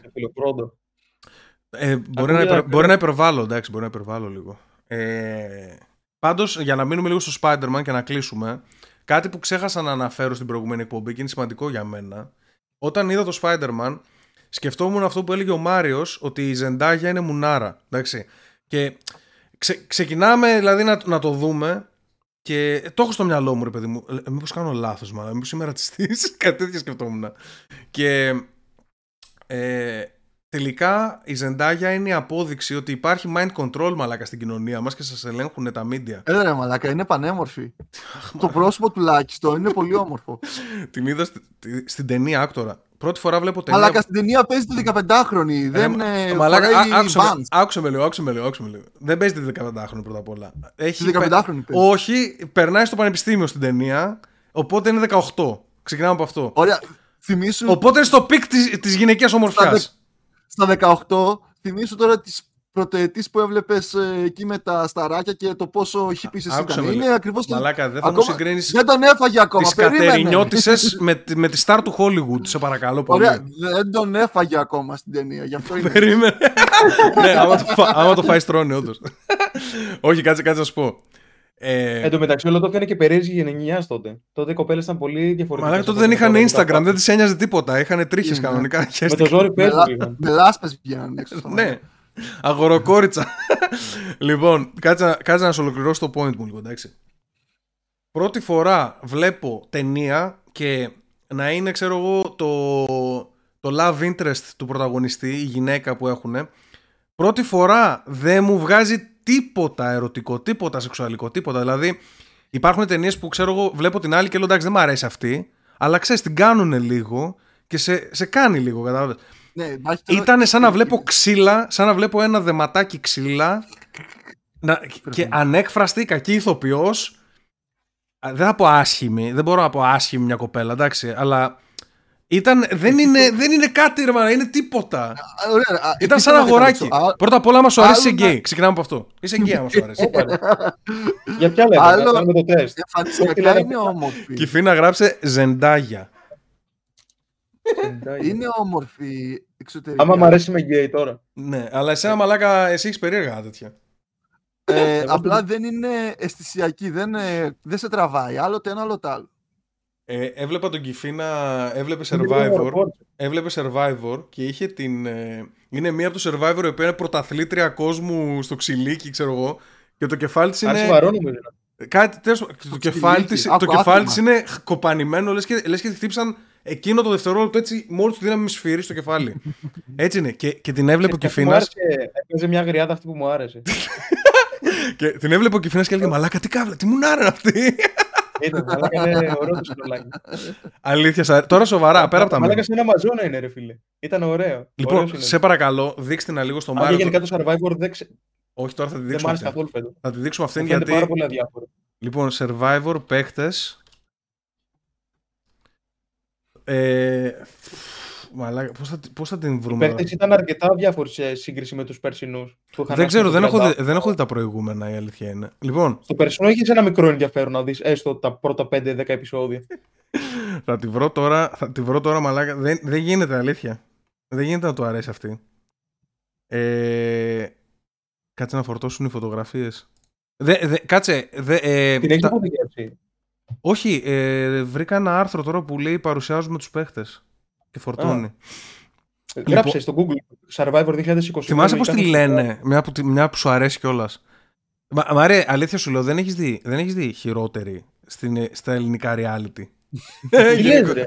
Ε, μπορεί, να υπερ, μπορεί να υπερβάλλω, εντάξει, μπορεί να υπερβάλλω λίγο. Ε, πάντως, για να μείνουμε λίγο στο Spider-Man και να κλείσουμε. Κάτι που ξέχασα να αναφέρω στην προηγούμενη εκπομπή και είναι σημαντικό για μένα. Όταν είδα το Spider-Man, σκεφτόμουν αυτό που έλεγε ο Μάριος, ότι η Ζεντάγια είναι μουνάρα. Εντάξει. Και ξε, ξεκινάμε δηλαδή να, να το δούμε και το έχω στο μυαλό μου, ρε παιδί μου. Μήπως κάνω λάθος, μάλλον. Μήπως είμαι ρατσιστής. Κάτι τέτοια σκεφτόμουν. Και ε, τελικά η Ζεντάγια είναι η απόδειξη ότι υπάρχει mind control, μαλάκα, στην κοινωνία μας και σας ελέγχουν τα media. Έλα ρε μαλάκα, είναι πανέμορφη. Το πρόσωπο τουλάχιστον είναι πολύ όμορφο. Την είδα στη, στη, στην ταινία άκτορα. Πρώτη φορά βλέπω ταινία. Μαλάκα, στην ταινία παίζει τη δεκαπεντάχρονη. Δεν άκουσε με λίγο, άκουσε με λίγο. Δεν παίζει τη δεκαπεντάχρονη πρώτα απ' όλα. Έχει δεκαπεντάχρονη παίζει. Όχι, περνάει στο πανεπιστήμιο στην ταινία, οπότε είναι δεκαοκτώ. Ξεκινάμε από αυτό. Ωραία, θυμίσου... Οπότε στο πικ της γυναικείας ομορφιάς. Στα δεκαοκτώ, θυμίσου τώρα τις πρωτοετίες που έβλεπες εκεί με τα σταράκια και το πόσο hippies ήταν. Είναι ακριβώς το... Μαλάκα, δεν θα ακόμα... μου συγκρίνεις. Δεν τον έφαγε ακόμα. Τις κατερινιώτισες με, με τη στάρ του Hollywood, σε παρακαλώ πολύ. Ωραία, δεν τον έφαγε ακόμα στην ταινία, γι' αυτό είναι. Περίμενε. Ναι, άμα το, φα... άμα το φάει τρώνε, όντως. Όχι, κάτσε, κάτσε να σου πω. Ε... Εν τω μεταξύ, όλο το έκανε και περίεργη γενναιάς τότε. Τότε οι κοπέλες ήταν πολύ διαφορετικές. Μαλάκα, τότε δεν είχαν Instagram, δεν τις ένοιαζε τίποτα. Είχαν τρίχες κανονικά. Με το ζόρι παίζουν. Με λάσπες βγαίνουν έξω. Ναι, αγοροκόριτσα. Λοιπόν, κάτσε να σου ολοκληρώσω το point μου λίγο, εντάξει. Πρώτη φορά βλέπω ταινία και να είναι, ξέρω εγώ, το love interest του πρωταγωνιστή, η γυναίκα που έχουν. Πρώτη φορά δεν μου βγάζει τίποτα ερωτικό, τίποτα σεξουαλικό, τίποτα. Δηλαδή, υπάρχουν ταινίες που ξέρω εγώ, βλέπω την άλλη και λέω εντάξει, δεν μου αρέσει αυτή, αλλά ξέρεις, την κάνουνε λίγο και σε, σε κάνει λίγο, κατάλαβες. Ναι, ήτανε σαν να βλέπω ξύλα, σαν να βλέπω ένα δεματάκι ξύλα να, και ανέκφραστη κακή ηθοποιός. Δεν θα πω άσχημη, δεν μπορώ να πω άσχημη μια κοπέλα, εντάξει, αλλά. Ήταν, δεν, είναι, δεν είναι κάτι, ρε μάνα, είναι τίποτα. Ωραία, ήταν σαν αγοράκι. Α... Πρώτα απ' όλα, άμα σου αρέσει, είσαι γκέι. Ξεκινάμε από αυτό. Είσαι γκέι, άμα σου αρέσει. Για ποια λέμε, άλλο... να κάνουμε το τεστ. Εμφανιστικά είναι όμορφη. Κυφή να γράψε Ζεντάγια. Είναι όμορφη εξωτερικά. Άμα μου αρέσει, με γκέι τώρα. Ναι, αλλά εσένα μαλάκα, εσύ έχεις περίεργα τέτοια. Ε, απλά δεν είναι αισθησιακή, δεν, δεν σε τραβάει. Άλλο το ένα, άλλο το άλλο. Ε, έβλεπα τον Κιφίνα, έβλεπε Survivor, έβλεπε Survivor και είχε την. Ε, είναι μία από το Survivor η οποία είναι πρωταθλήτρια κόσμου στο ξυλίκι, ξέρω εγώ. Και το κεφάλι της είναι. Κάτι τέτοιο. Το κεφάλι της είναι κοπανημένο, λες και, λες και τη χτύπησαν εκείνο το δευτερόλεπτο έτσι, μόλις του δίναμε σφύρι στο κεφάλι. Έτσι είναι. Και, και την έβλεπε ο Κιφίνας. Έπαιζε μια γριάδα αυτή που μου άρεσε. Και την έβλεπα και φινάς και έλεγε μαλάκα τι κάβλα, τι μουνάρα αυτή. Ήταν μαλάκα, είναι ωραίο το σκουλάκι. Αλήθεια, τώρα σοβαρά, πέρα από τα μάτια. Μαλάκα σε ένα μαζόνα είναι ρε φίλε, ήταν ωραίο. Λοιπόν, σε παρακαλώ, δείξτε να λίγο στο Μάριο. Αν γενικά το Survivor δεν ξέρω. Όχι, τώρα θα τη δείξουμε αυτήν. Θα τη δείξουμε αυτήν γιατί... Πάρα πολλά διάφορα. Λοιπόν, Survivor, παίχτες... Ε... Μαλάκα, πώς θα, πώς θα την βρούμε... Οι παίχτες ήταν αρκετά διάφοροι σε σύγκριση με τους περσινούς. Δεν ξέρω, δεν έχω, δει, δεν έχω δει τα προηγούμενα, η αλήθεια είναι. Λοιπόν... Στο περσινό έχεις ένα μικρό ενδιαφέρον να δεις, έστω τα πρώτα πέντε δέκα επεισόδια. Θα τη βρω τώρα, θα τη βρω τώρα μαλάκα. Δεν, δεν γίνεται, αλήθεια. Δεν γίνεται να του αρέσει αυτή. Ε... Κάτσε να φορτώσουν οι φωτογραφίες. Δε, δε, κάτσε. Δε, ε, Την έχεις υποδικεύσει. Όχι. Ε, βρήκα ένα άρθρο τώρα που λέει παρουσιάζουμε τους παίχτες. Και φορτώνει. Λοιπόν, γράψε στο Google Survivor είκοσι είκοσι. Θυμάσαι πώς τη λένε. Μια που, μια που σου αρέσει κιόλας. Μα, μα ρε, αλήθεια σου λέω, δεν έχεις δει, δεν έχεις δει χειρότερη στην, στα ελληνικά reality. Τι λες ρε.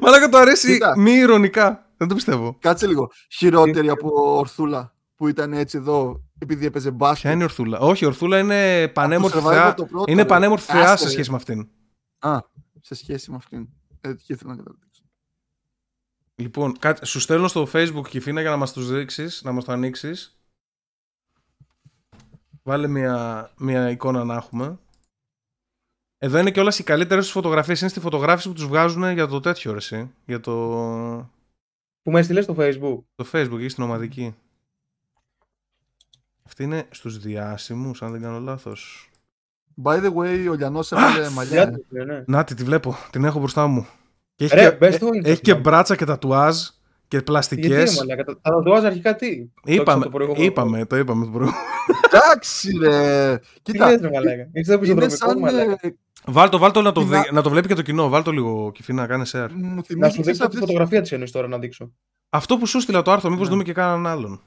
Μαλάκα το αρέσει μη ειρωνικά. Δεν το πιστεύω. Κάτσε λίγο. Χειρότερη από Ορθούλα. Που ήταν έτσι εδώ, επειδή έπαιζε μπάσκετ. Ποια είναι η Ορθούλα? Όχι, η Ορθούλα είναι πανέμορφη θεά. Είναι πανέμορφη θεά σε σχέση με αυτήν. Α, σε σχέση με αυτήν. Έτσι ήθελα να καταλήξω. Λοιπόν, κάτ... σου στέλνω στο Facebook Κυφίνα για να μας τους δείξεις, να μας το ανοίξεις. Βάλε μια, μια εικόνα να έχουμε. Εδώ είναι κιόλας οι καλύτερες φωτογραφίες. Είναι στη φωτογράφηση που τους βγάζουν για το τέτοιο ρεσί. Για το... Που με έστειλες στο Facebook. Το Facebook ή στην ομαδική. Αυτή είναι στους διάσημους, αν δεν κάνω λάθος. By the way, ο Λιανός έβαλε μαλλιά. Νάτι, τη βλέπω, την έχω μπροστά μου. Και έχει, ρε, και, έχει, το, έχει και μπράτσα και τατουάζ και πλαστικές. Γιατί, τα τατουάζ αρχικά τι? Είπαμε, το είπαμε, το είπαμε το προηγούμενο. Εντάξει ρε. Κοίτα, είναι, είναι σαν... Βάλτο, βάλτο να το, δι... να... να το βλέπει και το κοινό. Βάλτο λίγο, Κυφίνα, κάνε share. Να σου δείξω αυτή τη φωτογραφία της εννοείς τώρα να δείξω. Αυτό που σου στείλα το άρθρο, μήπως δούμε και κανέναν άλλον.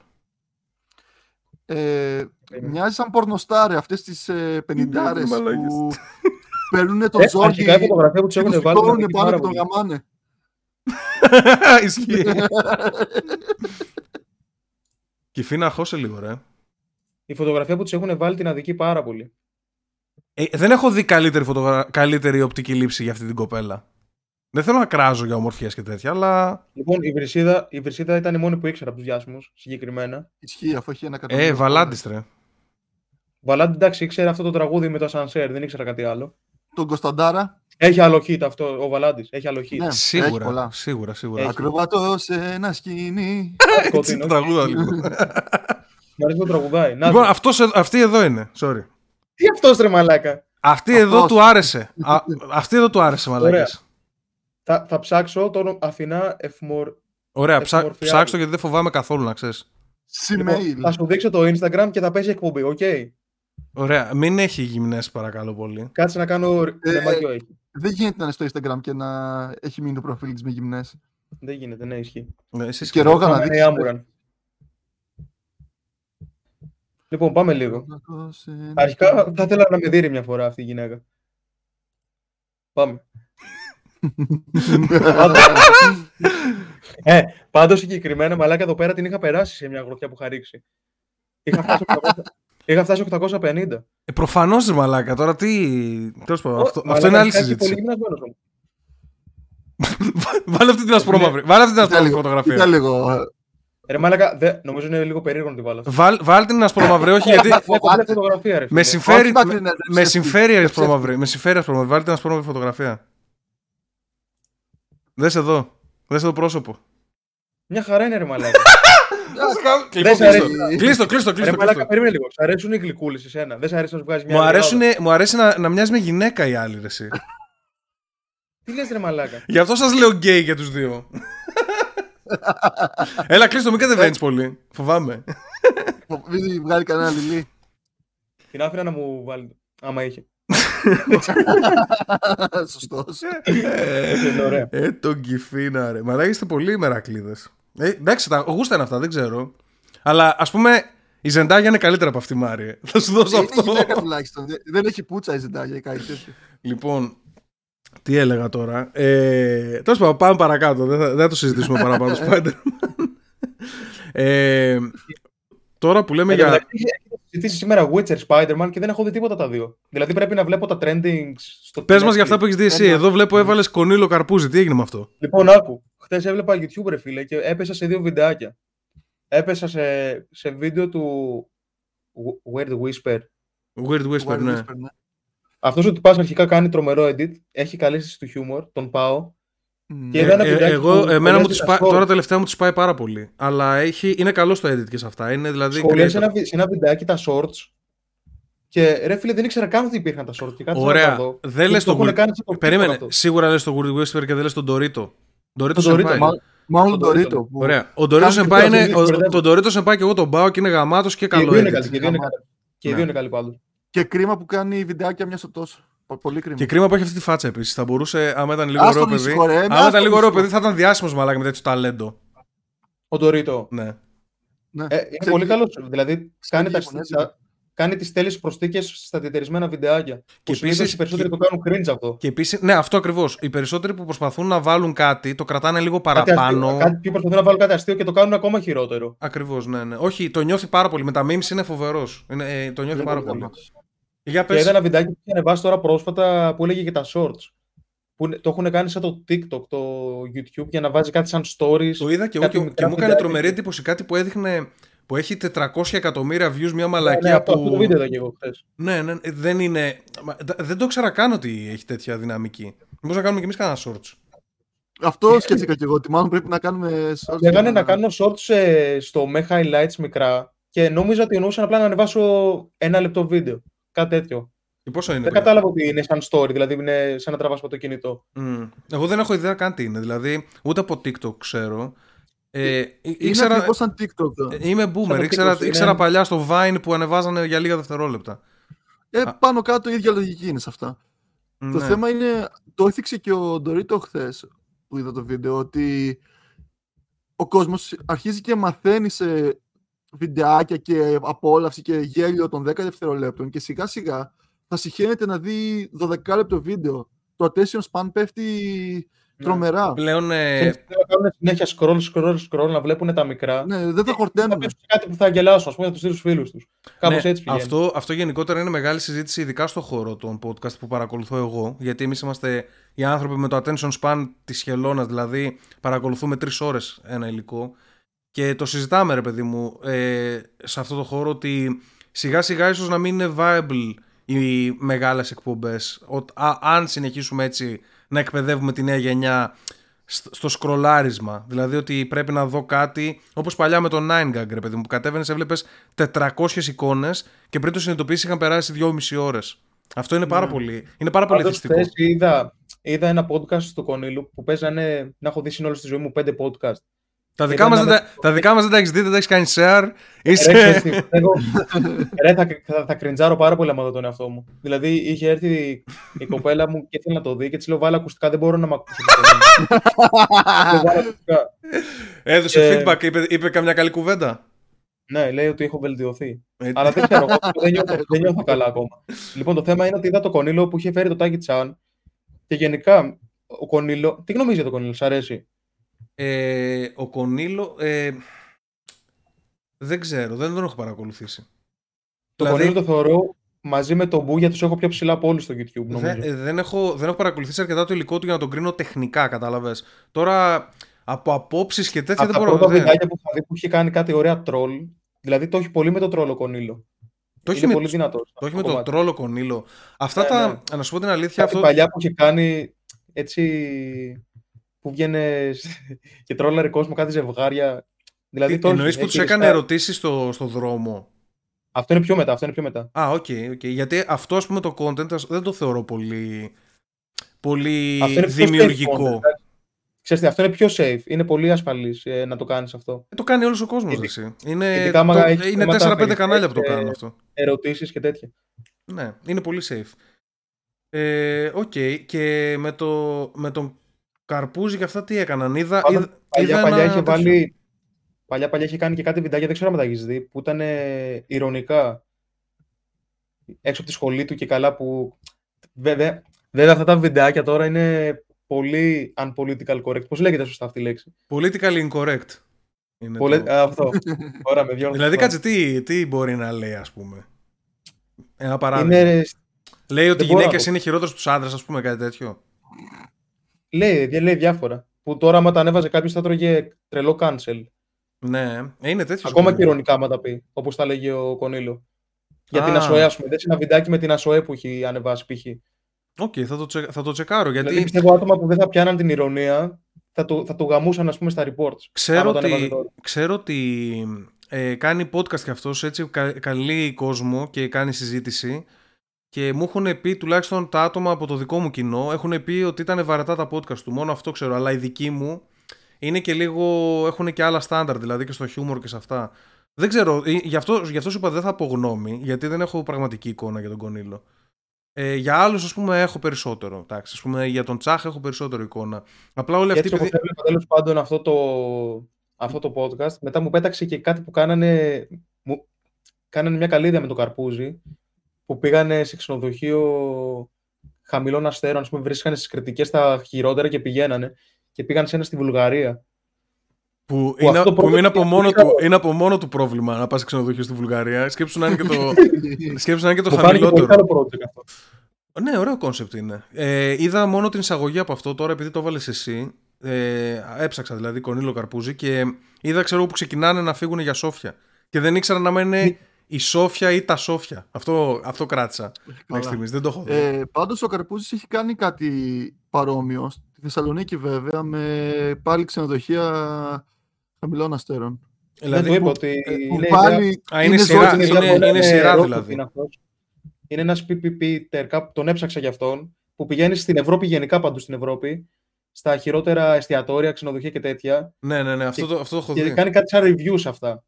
Ε, μοιάζει σαν πορνοστάρε αυτές τις ε, πενηντάρες που παίρνουν τον Τζόρκι και τους σηκώνουν πάνω και τον γαμάνε. Ισχύει. Κυφίνα, χώσε λίγο ρε. Η φωτογραφία που τους έχουν βάλει την αδικεί πάρα πολύ. ε, Δεν έχω δει καλύτερη, φωτογρα... καλύτερη οπτική λήψη για αυτή την κοπέλα. Δεν θέλω να κράζω για ομορφιές και τέτοια, αλλά. Λοιπόν, η Βρυσίδα, η Βρυσίδα ήταν η μόνη που ήξερα από τους διάσημους, συγκεκριμένα. Ισχύει, αφού είχε ένα κατάλογο. Ε, Βαλάντιστρε. Βαλάντι, εντάξει, ήξερε αυτό το τραγούδι με το Ασανσέρ, δεν ήξερα κάτι άλλο. Τον Κωνσταντάρα. Έχει άλλο hit αυτό, ο Βαλάντης. Έχει άλλο hit. Ναι, σίγουρα, σίγουρα, σίγουρα. Ακροβατώ σε ένα σκηνή. Κοτεινό. Τραγούδα, λοιπόν. Μ' αρέσει το τραγουδάει. Λοιπόν, αυτός, αυτή εδώ είναι. Sorry. Τι αυτός ρε μαλάκα. Αυτή εδώ του άρεσε. Αυτή εδώ του άρεσε, μαλάκες. Θα, θα ψάξω το όνομα Αθηνά Ευμορφιάδη. Ωραία, ψάξω το γιατί δεν φοβάμαι καθόλου να ξέρεις. Λοιπόν, θα σου δείξω το Instagram και θα πέσει εκπομπή, οκ. Okay. Ωραία, μην έχει γυμνές παρακαλώ πολύ. Κάτσε να κάνω ε, ρεμάκιο έχει. Δεν γίνεται να είναι στο Instagram και να έχει μείνει το προφίλ της με γυμνές. Δεν γίνεται, ναι, ισχύει. Ναι, εσείς και ρόγα να δείξεις. Ναι, λοιπόν, πάμε λίγο. Αρχικά θα ήθελα να με δείρει μια φορά αυτή η γυναίκα. Πάμε. ε, πάντως συγκεκριμένα μαλάκα εδώ πέρα την είχα περάσει σε μια γροθιά που είχα ρίξει. Είχα φτάσει, οκτακόσια, είχα φτάσει οκτακόσια πενήντα. Ε, προφανώς ρε μαλάκα, τώρα τι. Τέλος πάντων, αυτό, αυτό είναι άλλη συζήτηση. Βάλε αυτή την ασπρόμαυρη. Βάλε αυτή την ασπρόμαυρη φωτογραφία. Ρε μαλάκα, δε, νομίζω είναι λίγο περίεργο να την βάλω. Βάλ, βάλ την ασπρόμαυρη, όχι γιατί. Με συμφέρει με συμφέρει ασπρόμαυρη. Με συμφέρει ασπρόμαυρη, βάλτε την ασπρόμαυρη φωτογραφία. Δες εδώ, δες εδώ πρόσωπο. Μια χαρά είναι ρε μαλάκα. Κλείστο, κλείστο, κλείστο. Ρε μαλάκα, περίμενε λίγο. Σ' αρέσουν οι γλυκούλες εσένα? Δεν σ' αρέσει να σου βγάζει μια γλυκούλα? Μου αρέσει να, να μοιάζει με γυναίκα η άλλη ρε εσύ. Τι λες ρε μαλάκα? Γι' αυτό σας λέω γκέι για τους δύο. Έλα κλείστο, μην κατεβαίνεις πολύ. Φοβάμαι. Μην βγάλει κανένα λιλί. Την άφηνα να μου βάλει, άμα είχε. Σωστός. Ε, τον Κυφίνα ρε. Μαλάκα, είστε πολύ μερακλείδες. Εντάξει, τα γούστα είναι αυτά, δεν ξέρω. Αλλά ας πούμε η Ζεντάγια είναι καλύτερα από αυτή Μάριε. Θα σου δώσω αυτό. Δεν έχει πουτσα η Ζεντάγια ή κάτι τέτοιο. Λοιπόν, τι έλεγα τώρα? Τέλος πάντων, πάμε παρακάτω. Δεν θα το συζητήσουμε παραπάνω. Spider-Man. Τώρα που λέμε για... συζητήσει σήμερα Witcher, Spider-Man και δεν έχω δει τίποτα τα δύο. Δηλαδή πρέπει να βλέπω τα trendings στο. Πες μας για αυτά που έχεις δει εσύ. Εδώ βλέπω έβαλες κονίλο καρπούζι. Τι έγινε με αυτό? Λοιπόν, άκου. Χθες έβλεπα YouTube, ρε φίλε, και έπεσα σε δύο βιντεάκια. Έπεσα σε, σε βίντεο του Weird Whisper. Weird Whisper, Weird ναι. Whisper, ναι. Αυτός ο τυπάς αρχικά κάνει τρομερό edit. Έχει καλέσει του χιούμορ, τον πάω. Και ε, ε, εγώ, εμένα μου τους πα, τώρα τελευταία μου τους πάει πάρα πολύ. Αλλά έχει, είναι καλό στο edit και σε αυτά. Είναι δηλαδή σχολιάζει σε, σε ένα βιντεάκι τα shorts. Και ρε φίλε, δεν ήξερα καν ότι υπήρχαν τα shorts. Και κάτι ωραία. Δω, δεν και λες το γουρ... Περίμενε. Αυτό. Σίγουρα λες το Weird Whisper και δεν λες τον Dorito. Μάλλον τον Dorito. Ωραία. Ο Dorito σε πάει και εγώ τον πάω και είναι γαμάτος και καλό edit. Και οι δύο είναι καλοί πάντως. Και κρίμα που κάνει βιντεάκια μια στο τόσο. Πολύ κρίμα. Και κρίμα που έχει αυτή τη φάτσα επίσης. Θα μπορούσε, άμα ήταν λίγο ωραίο παιδί, ναι, παιδί, θα ήταν διάσημος μαλάκα με τέτοιο ταλέντο. Ο Dorito. Ναι. Ναι. Ε, είναι Ξε... πολύ καλός. Δηλαδή κάνει, τα... κάνει τις τέλειες προσθήκες στα τετερισμένα βιντεάκια. Και επίσης οι περισσότεροι και... το κάνουν cringe αυτό. Και επίσης, ναι, αυτό ακριβώς. Οι περισσότεροι που προσπαθούν να βάλουν κάτι το κρατάνε λίγο παραπάνω. Κάτι, κάτι που προσπαθούν να βάλουν κάτι αστείο και το κάνουν ακόμα χειρότερο. Ακριβώς, ναι, ναι. Όχι, το νιώθει πάρα πολύ. Με τα memes είναι φοβερός. Ε, το νιώθει πάρα πολύ. Για και είδα ένα βιντεάκι που είχε ανεβάσει τώρα πρόσφατα που έλεγε και τα shorts. Που το έχουν κάνει σαν το TikTok, το YouTube, για να βάζει κάτι σαν stories. Το είδα και εγώ και, και μου έκανε τρομερή εντύπωση κάτι που έδειχνε που έχει τετρακόσια εκατομμύρια views, μια μαλακία. Ναι, ναι, που... αυτό το βίντεο είδα και εγώ χθες. Ναι, ναι, δεν είναι. Δεν το ξέρα καν ότι έχει τέτοια δυναμική. Μήπως να κάνουμε κι εμείς κανένα shorts. Αυτό σκέφτηκα και εγώ, ότι μάλλον πρέπει να κάνουμε shorts. Λέγανε να κάνω shorts στο με highlights μικρά και νόμιζα ότι εννοούσαν απλά να ανεβάσω ένα λεπτό βίντεο. Κάτι τέτοιο. Και πόσο είναι, δεν πέρα. Κατάλαβα ότι είναι σαν story, δηλαδή είναι σαν να τραβάς από το κινητό. Mm. Εγώ δεν έχω ιδέα καν τι είναι, δηλαδή ούτε από TikTok ξέρω. Ε, ε, ήξερα... Είναι σαν TikTok. Ε, είμαι boomer, σαν ήξερα, TikTok, ήξερα είναι... παλιά στο Vine που ανεβάζανε για λίγα δευτερόλεπτα. Ε, πάνω κάτω η ίδια λογική είναι σε αυτά. Ναι. Το θέμα είναι, το έθιξε και ο Dorito χθες που είδα το βίντεο, ότι ο κόσμος αρχίζει και μαθαίνει σε... βιντεάκια και απόλαυση και γέλιο των δέκα δευτερολέπτων και σιγά σιγά θα συχαίνεται να δει δώδεκα λεπτό βίντεο. Το attention span πέφτει τρομερά. Πλέον. Ε... Θα κάνουν συνέχεια scroll, scroll, scroll, να βλέπουν τα μικρά. Ναι, δεν θα χορταίνουν. Θα κάτι που θα γελάσουν, α πούμε, να του στείλουν στου φίλου του. Κάπως ναι, έτσι πηγαίνει. Αυτό, αυτό γενικότερα είναι μεγάλη συζήτηση, ειδικά στο χώρο των podcast που παρακολουθώ εγώ. Γιατί εμείς είμαστε οι άνθρωποι με το attention span της χελώνας, δηλαδή παρακολουθούμε τρεις ώρες ένα υλικό. Και το συζητάμε, ρε παιδί μου, ε, σε αυτό το χώρο ότι σιγά σιγά ίσως να μην είναι viable οι μεγάλες εκπομπές. Ο, α, αν συνεχίσουμε έτσι να εκπαιδεύουμε τη νέα γενιά στο, στο σκρολάρισμα. Δηλαδή ότι πρέπει να δω κάτι όπως παλιά με το νάιν γκαγκ, ρε παιδί μου, που κατέβαινες, έβλεπες τετρακόσιες εικόνες και πριν το συνειδητοποιήσεις είχαν περάσει δυόμιση ώρες. Αυτό είναι πάρα mm. πολύ, είναι πάρα πολύ θυστικό. Είδα, είδα ένα podcast του Κονίλου που παίζανε, να έχω δει συνόλου στη ζωή μου πέντε podcast. Τα δικά μας δεν τα έχεις δει, δεν τα έχεις κάνει share. Ρε, θα κριντζάρω πάρα πολύ άμα δω τον εαυτό μου. Δηλαδή, είχε έρθει η κοπέλα μου και ήθελε να το δει και της λέω, βάλε ακουστικά, δεν μπορώ να μ' ακούσω. Έδωσε feedback, είπε καμιά καλή κουβέντα. Ναι, λέει ότι έχω βελτιωθεί. Αλλά δεν ξέρω, δεν νιώθω καλά ακόμα. Λοιπόν, το θέμα είναι ότι είδα το Κονίλο που είχε φέρει το Τάκι Τσάν και γενικά ο Κονίλο. Τι γνωρίζει το Κονίλο, σ' αρέσει? Ε, ο Κονίλο ε, δεν ξέρω, δεν τον έχω παρακολουθήσει. Το δηλαδή, Κονίλο το θεωρώ μαζί με τον Μπούγια, τους έχω πιο ψηλά από όλους στο YouTube νομίζω. Δε, δεν, έχω, δεν έχω παρακολουθήσει αρκετά το υλικό του για να τον κρίνω τεχνικά, κατάλαβες. Τώρα από απόψεις και τέτοια. Α, δεν μπορώ να δω. Από τα βιντεάκια που θα δει που είχε κάνει κάτι ωραία τρόλ, δηλαδή το έχει πολύ με το τρόλο Κονίλο. Το έχει πολύ δυνατό. Το έχει με το τρόλο Κονίλο. Αυτά ναι, τα, ναι. Να σου πω την αλήθεια. Αυτή αυτό... παλιά που είχε κάνει έτσι... που βγαίνε και τρόλαρε κόσμο, κάτι ζευγάρια. Δηλαδή, τι, εννοείς που τους έκανε ερωτήσεις στο, στο δρόμο. Αυτό είναι πιο μετά, αυτό είναι πιο μετά. Α, οκ, okay, okay. Γιατί αυτό, ας πούμε, το content δεν το θεωρώ πολύ, πολύ δημιουργικό. Ξέρετε, αυτό είναι πιο safe, είναι πολύ ασφαλής ε, να το κάνεις αυτό. Ε, το κάνει όλος ο κόσμος, έτσι. Είναι, το, είναι τέσσερα πέντε κανάλια που το κάνουν αυτό. Ερωτήσεις και τέτοια. Ναι, είναι πολύ safe. Ε, okay. Και με, το, με τον Καρπούζι και αυτά τι έκαναν. Είδα, Άρα, είδα, παλιά, είδα παλιά, είχε βάλει, παλιά παλιά είχε κάνει και κάτι βιντεάκια, δεν ξέρω αν τα έχεις δει, που ήταν ε, ειρωνικά έξω από τη σχολή του και καλά που... Βέβαια, βέβαια αυτά τα βιντεάκια τώρα είναι πολύ unpolitical correct. Πώς λέγεται σωστά αυτή η λέξη? Political incorrect. Είναι Πολε... το... Α, αυτό. Ωραία, με διόλου. Δηλαδή, κάτσε, τι, τι μπορεί να λέει, ας πούμε. Ένα παράδειγμα. Είναι... Λέει ότι οι γυναίκες είναι χειρότερες στους άντρες, ας πούμε, κάτι τέτοιο. Λέει, λέει διάφορα. Που τώρα, άμα τα ανέβαζε κάποιος, θα τρώγε τρελό cancel. Ναι, είναι τέτοιο. Ακόμα και ειρωνικά, άμα τα πει. Όπως τα λέγει ο Κονίλο. Για ah. την Ασοέ, ας πούμε. Δες ένα βιντάκι με την Ασοέ που έχει ανεβάσει, π.χ. Οκ, okay, θα, το τσε... θα το τσεκάρω. Γιατί δηλαδή, πιστεύω άτομα που δεν θα πιάναν την ηρωνία. Θα το, θα το γαμούσαν, ας πούμε, στα reports. Ξέρω ότι, ξέρω ότι ε, κάνει podcast κι αυτός, έτσι, κα, καλεί κόσμο και κάνει συζήτηση και μου έχουν πει, τουλάχιστον τα άτομα από το δικό μου κοινό, έχουν πει ότι ήταν βαρετά τα podcast του, μόνο αυτό ξέρω, αλλά οι δικοί μου είναι και λίγο, έχουν και άλλα στάνταρ, δηλαδή και στο χιούμορ και σε αυτά. Δεν ξέρω, γι' αυτό, γι' αυτό σου είπα δεν θα πω γνώμη, γιατί δεν έχω πραγματική εικόνα για τον Κονίλο. Ε, για άλλους, ας πούμε, έχω περισσότερο. Τάξη, ας πούμε, για τον Τσάχ έχω περισσότερο εικόνα. Απλά όλοι αυτοί. Επειδή... Τέλος πάντων, αυτό το, αυτό το podcast μετά μου πέταξε και κάτι που κάνανε. Μου, κάνανε μια καλή ιδέα με το Καρπούζι. Που πήγανε σε ξενοδοχείο χαμηλών αστέρων. Ας πούμε, βρίσκανε στις κριτικές τα χειρότερα και πηγαίνανε. Και πήγαν σε ένα στη Βουλγαρία. Που, που είναι, που είναι, από μόνο του, είναι από μόνο του πρόβλημα να πας σε ξενοδοχείο στη Βουλγαρία. Σκέψου να είναι και το, να είναι και το χαμηλότερο. Ναι, ωραίο κόνσεπτ είναι. Ε, είδα μόνο την εισαγωγή από αυτό τώρα, επειδή το βάλες εσύ. Ε, έψαξα δηλαδή Κονίλο Καρπούζη και είδα, ξέρω, που ξεκινάνε να φύγουν για Σόφια. Και δεν ήξερα να μένει η Σόφια ή τα Σόφια. Αυτό, αυτό κράτησα μέχρι στιγμής. Δεν το έχω δει. Ε, πάντως ο Καρπούζης έχει κάνει κάτι παρόμοιο. Στη Θεσσαλονίκη, βέβαια, με πάλι ξενοδοχεία χαμηλών αστέρων. Δηλαδή, δεν το είπα ότι είναι σειρά, δηλαδή. Είναι ένας πι πι πι τερκά, τον έψαξα για αυτόν, που πηγαίνει στην Ευρώπη, γενικά παντού στην Ευρώπη, στα χειρότερα εστιατόρια, ξενοδοχεία και τέτοια. Ναι, ναι, ναι, αυτό το, αυτό το έχω δει. Και κάνει κάτι σαν reviews αυτά.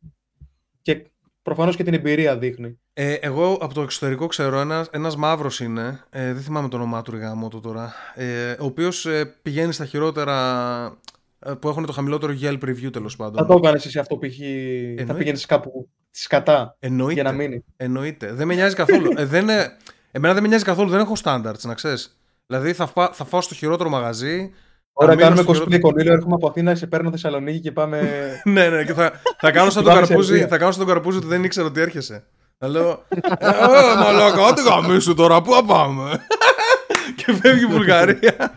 Και προφανώς και την εμπειρία δείχνει. Ε, εγώ από το εξωτερικό ξέρω, ένας, ένας μαύρος είναι, ε, δεν θυμάμαι το όνομά του, γάμο του τώρα, ε, ο οποίος ε, πηγαίνει στα χειρότερα... που έχουν το χαμηλότερο Yelp review, τέλος πάντων. Θα το έκανες εσύ αυτό, π.χ. θα πήγαινες κάπου της κατά. Εννοείται. Για να μείνει. Εννοείται. Δεν με νοιάζει καθόλου. ε, δεν είναι... Εμένα δεν με νοιάζει καθόλου, δεν έχω standards, να ξέρεις. Δηλαδή θα, φά... θα φάω στο χειρότερο μαγαζί. Ωραία, κάνουμε είκοσι πέντε Κονίλο, έρχομαι από Αθήνα, σε παίρνω Θεσσαλονίκη και πάμε. ναι, ναι, και θα, θα κάνω σαν τον Καρπούζη ότι δεν ήξερα ότι έρχεσαι. Θα λέω. Ε, μαλάκα, τι γαμίσου τώρα, πού πάμε. Και φεύγει η Βουλγαρία.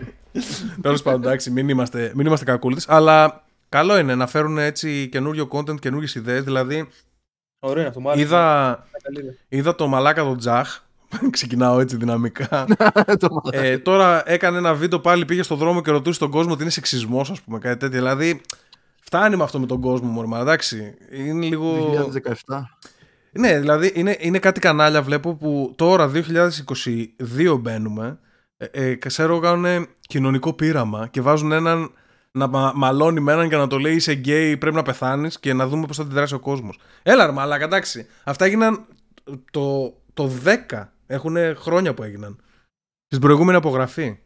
Τέλος πάντων, εντάξει, μην είμαστε, μην είμαστε κακούλητες, αλλά καλό είναι να φέρουν έτσι καινούριο content, καινούριες ιδέες. Δηλαδή, ωραία, αυτό, είδα, είδα το μαλάκα τον Τζαχ. Ξεκινάω έτσι δυναμικά. ε, τώρα έκανε ένα βίντεο πάλι, πήγε στον δρόμο και ρωτούσε τον κόσμο ότι είναι σεξισμός, ας πούμε, κάτι τέτοιο. Δηλαδή, φτάνει με αυτό με τον κόσμο, μωρμά, εντάξει. Είναι λίγο. δύο χιλιάδες δεκαεπτά. Ναι, δηλαδή είναι, είναι κάτι κανάλια, βλέπω, που τώρα δύο χιλιάδες είκοσι δύο μπαίνουμε. Ε, ξέρω, κάνουν κοινωνικό πείραμα και βάζουν έναν να μα, μαλώνει με έναν και να το λέει είσαι γκέι, πρέπει να πεθάνεις, και να δούμε πώς θα αντιδράσει ο κόσμος. Έλα ρε μαλάκα, εντάξει. Αυτά έγιναν το, το δέκα. Έχουν χρόνια που έγιναν. Στην προηγούμενη απογραφή.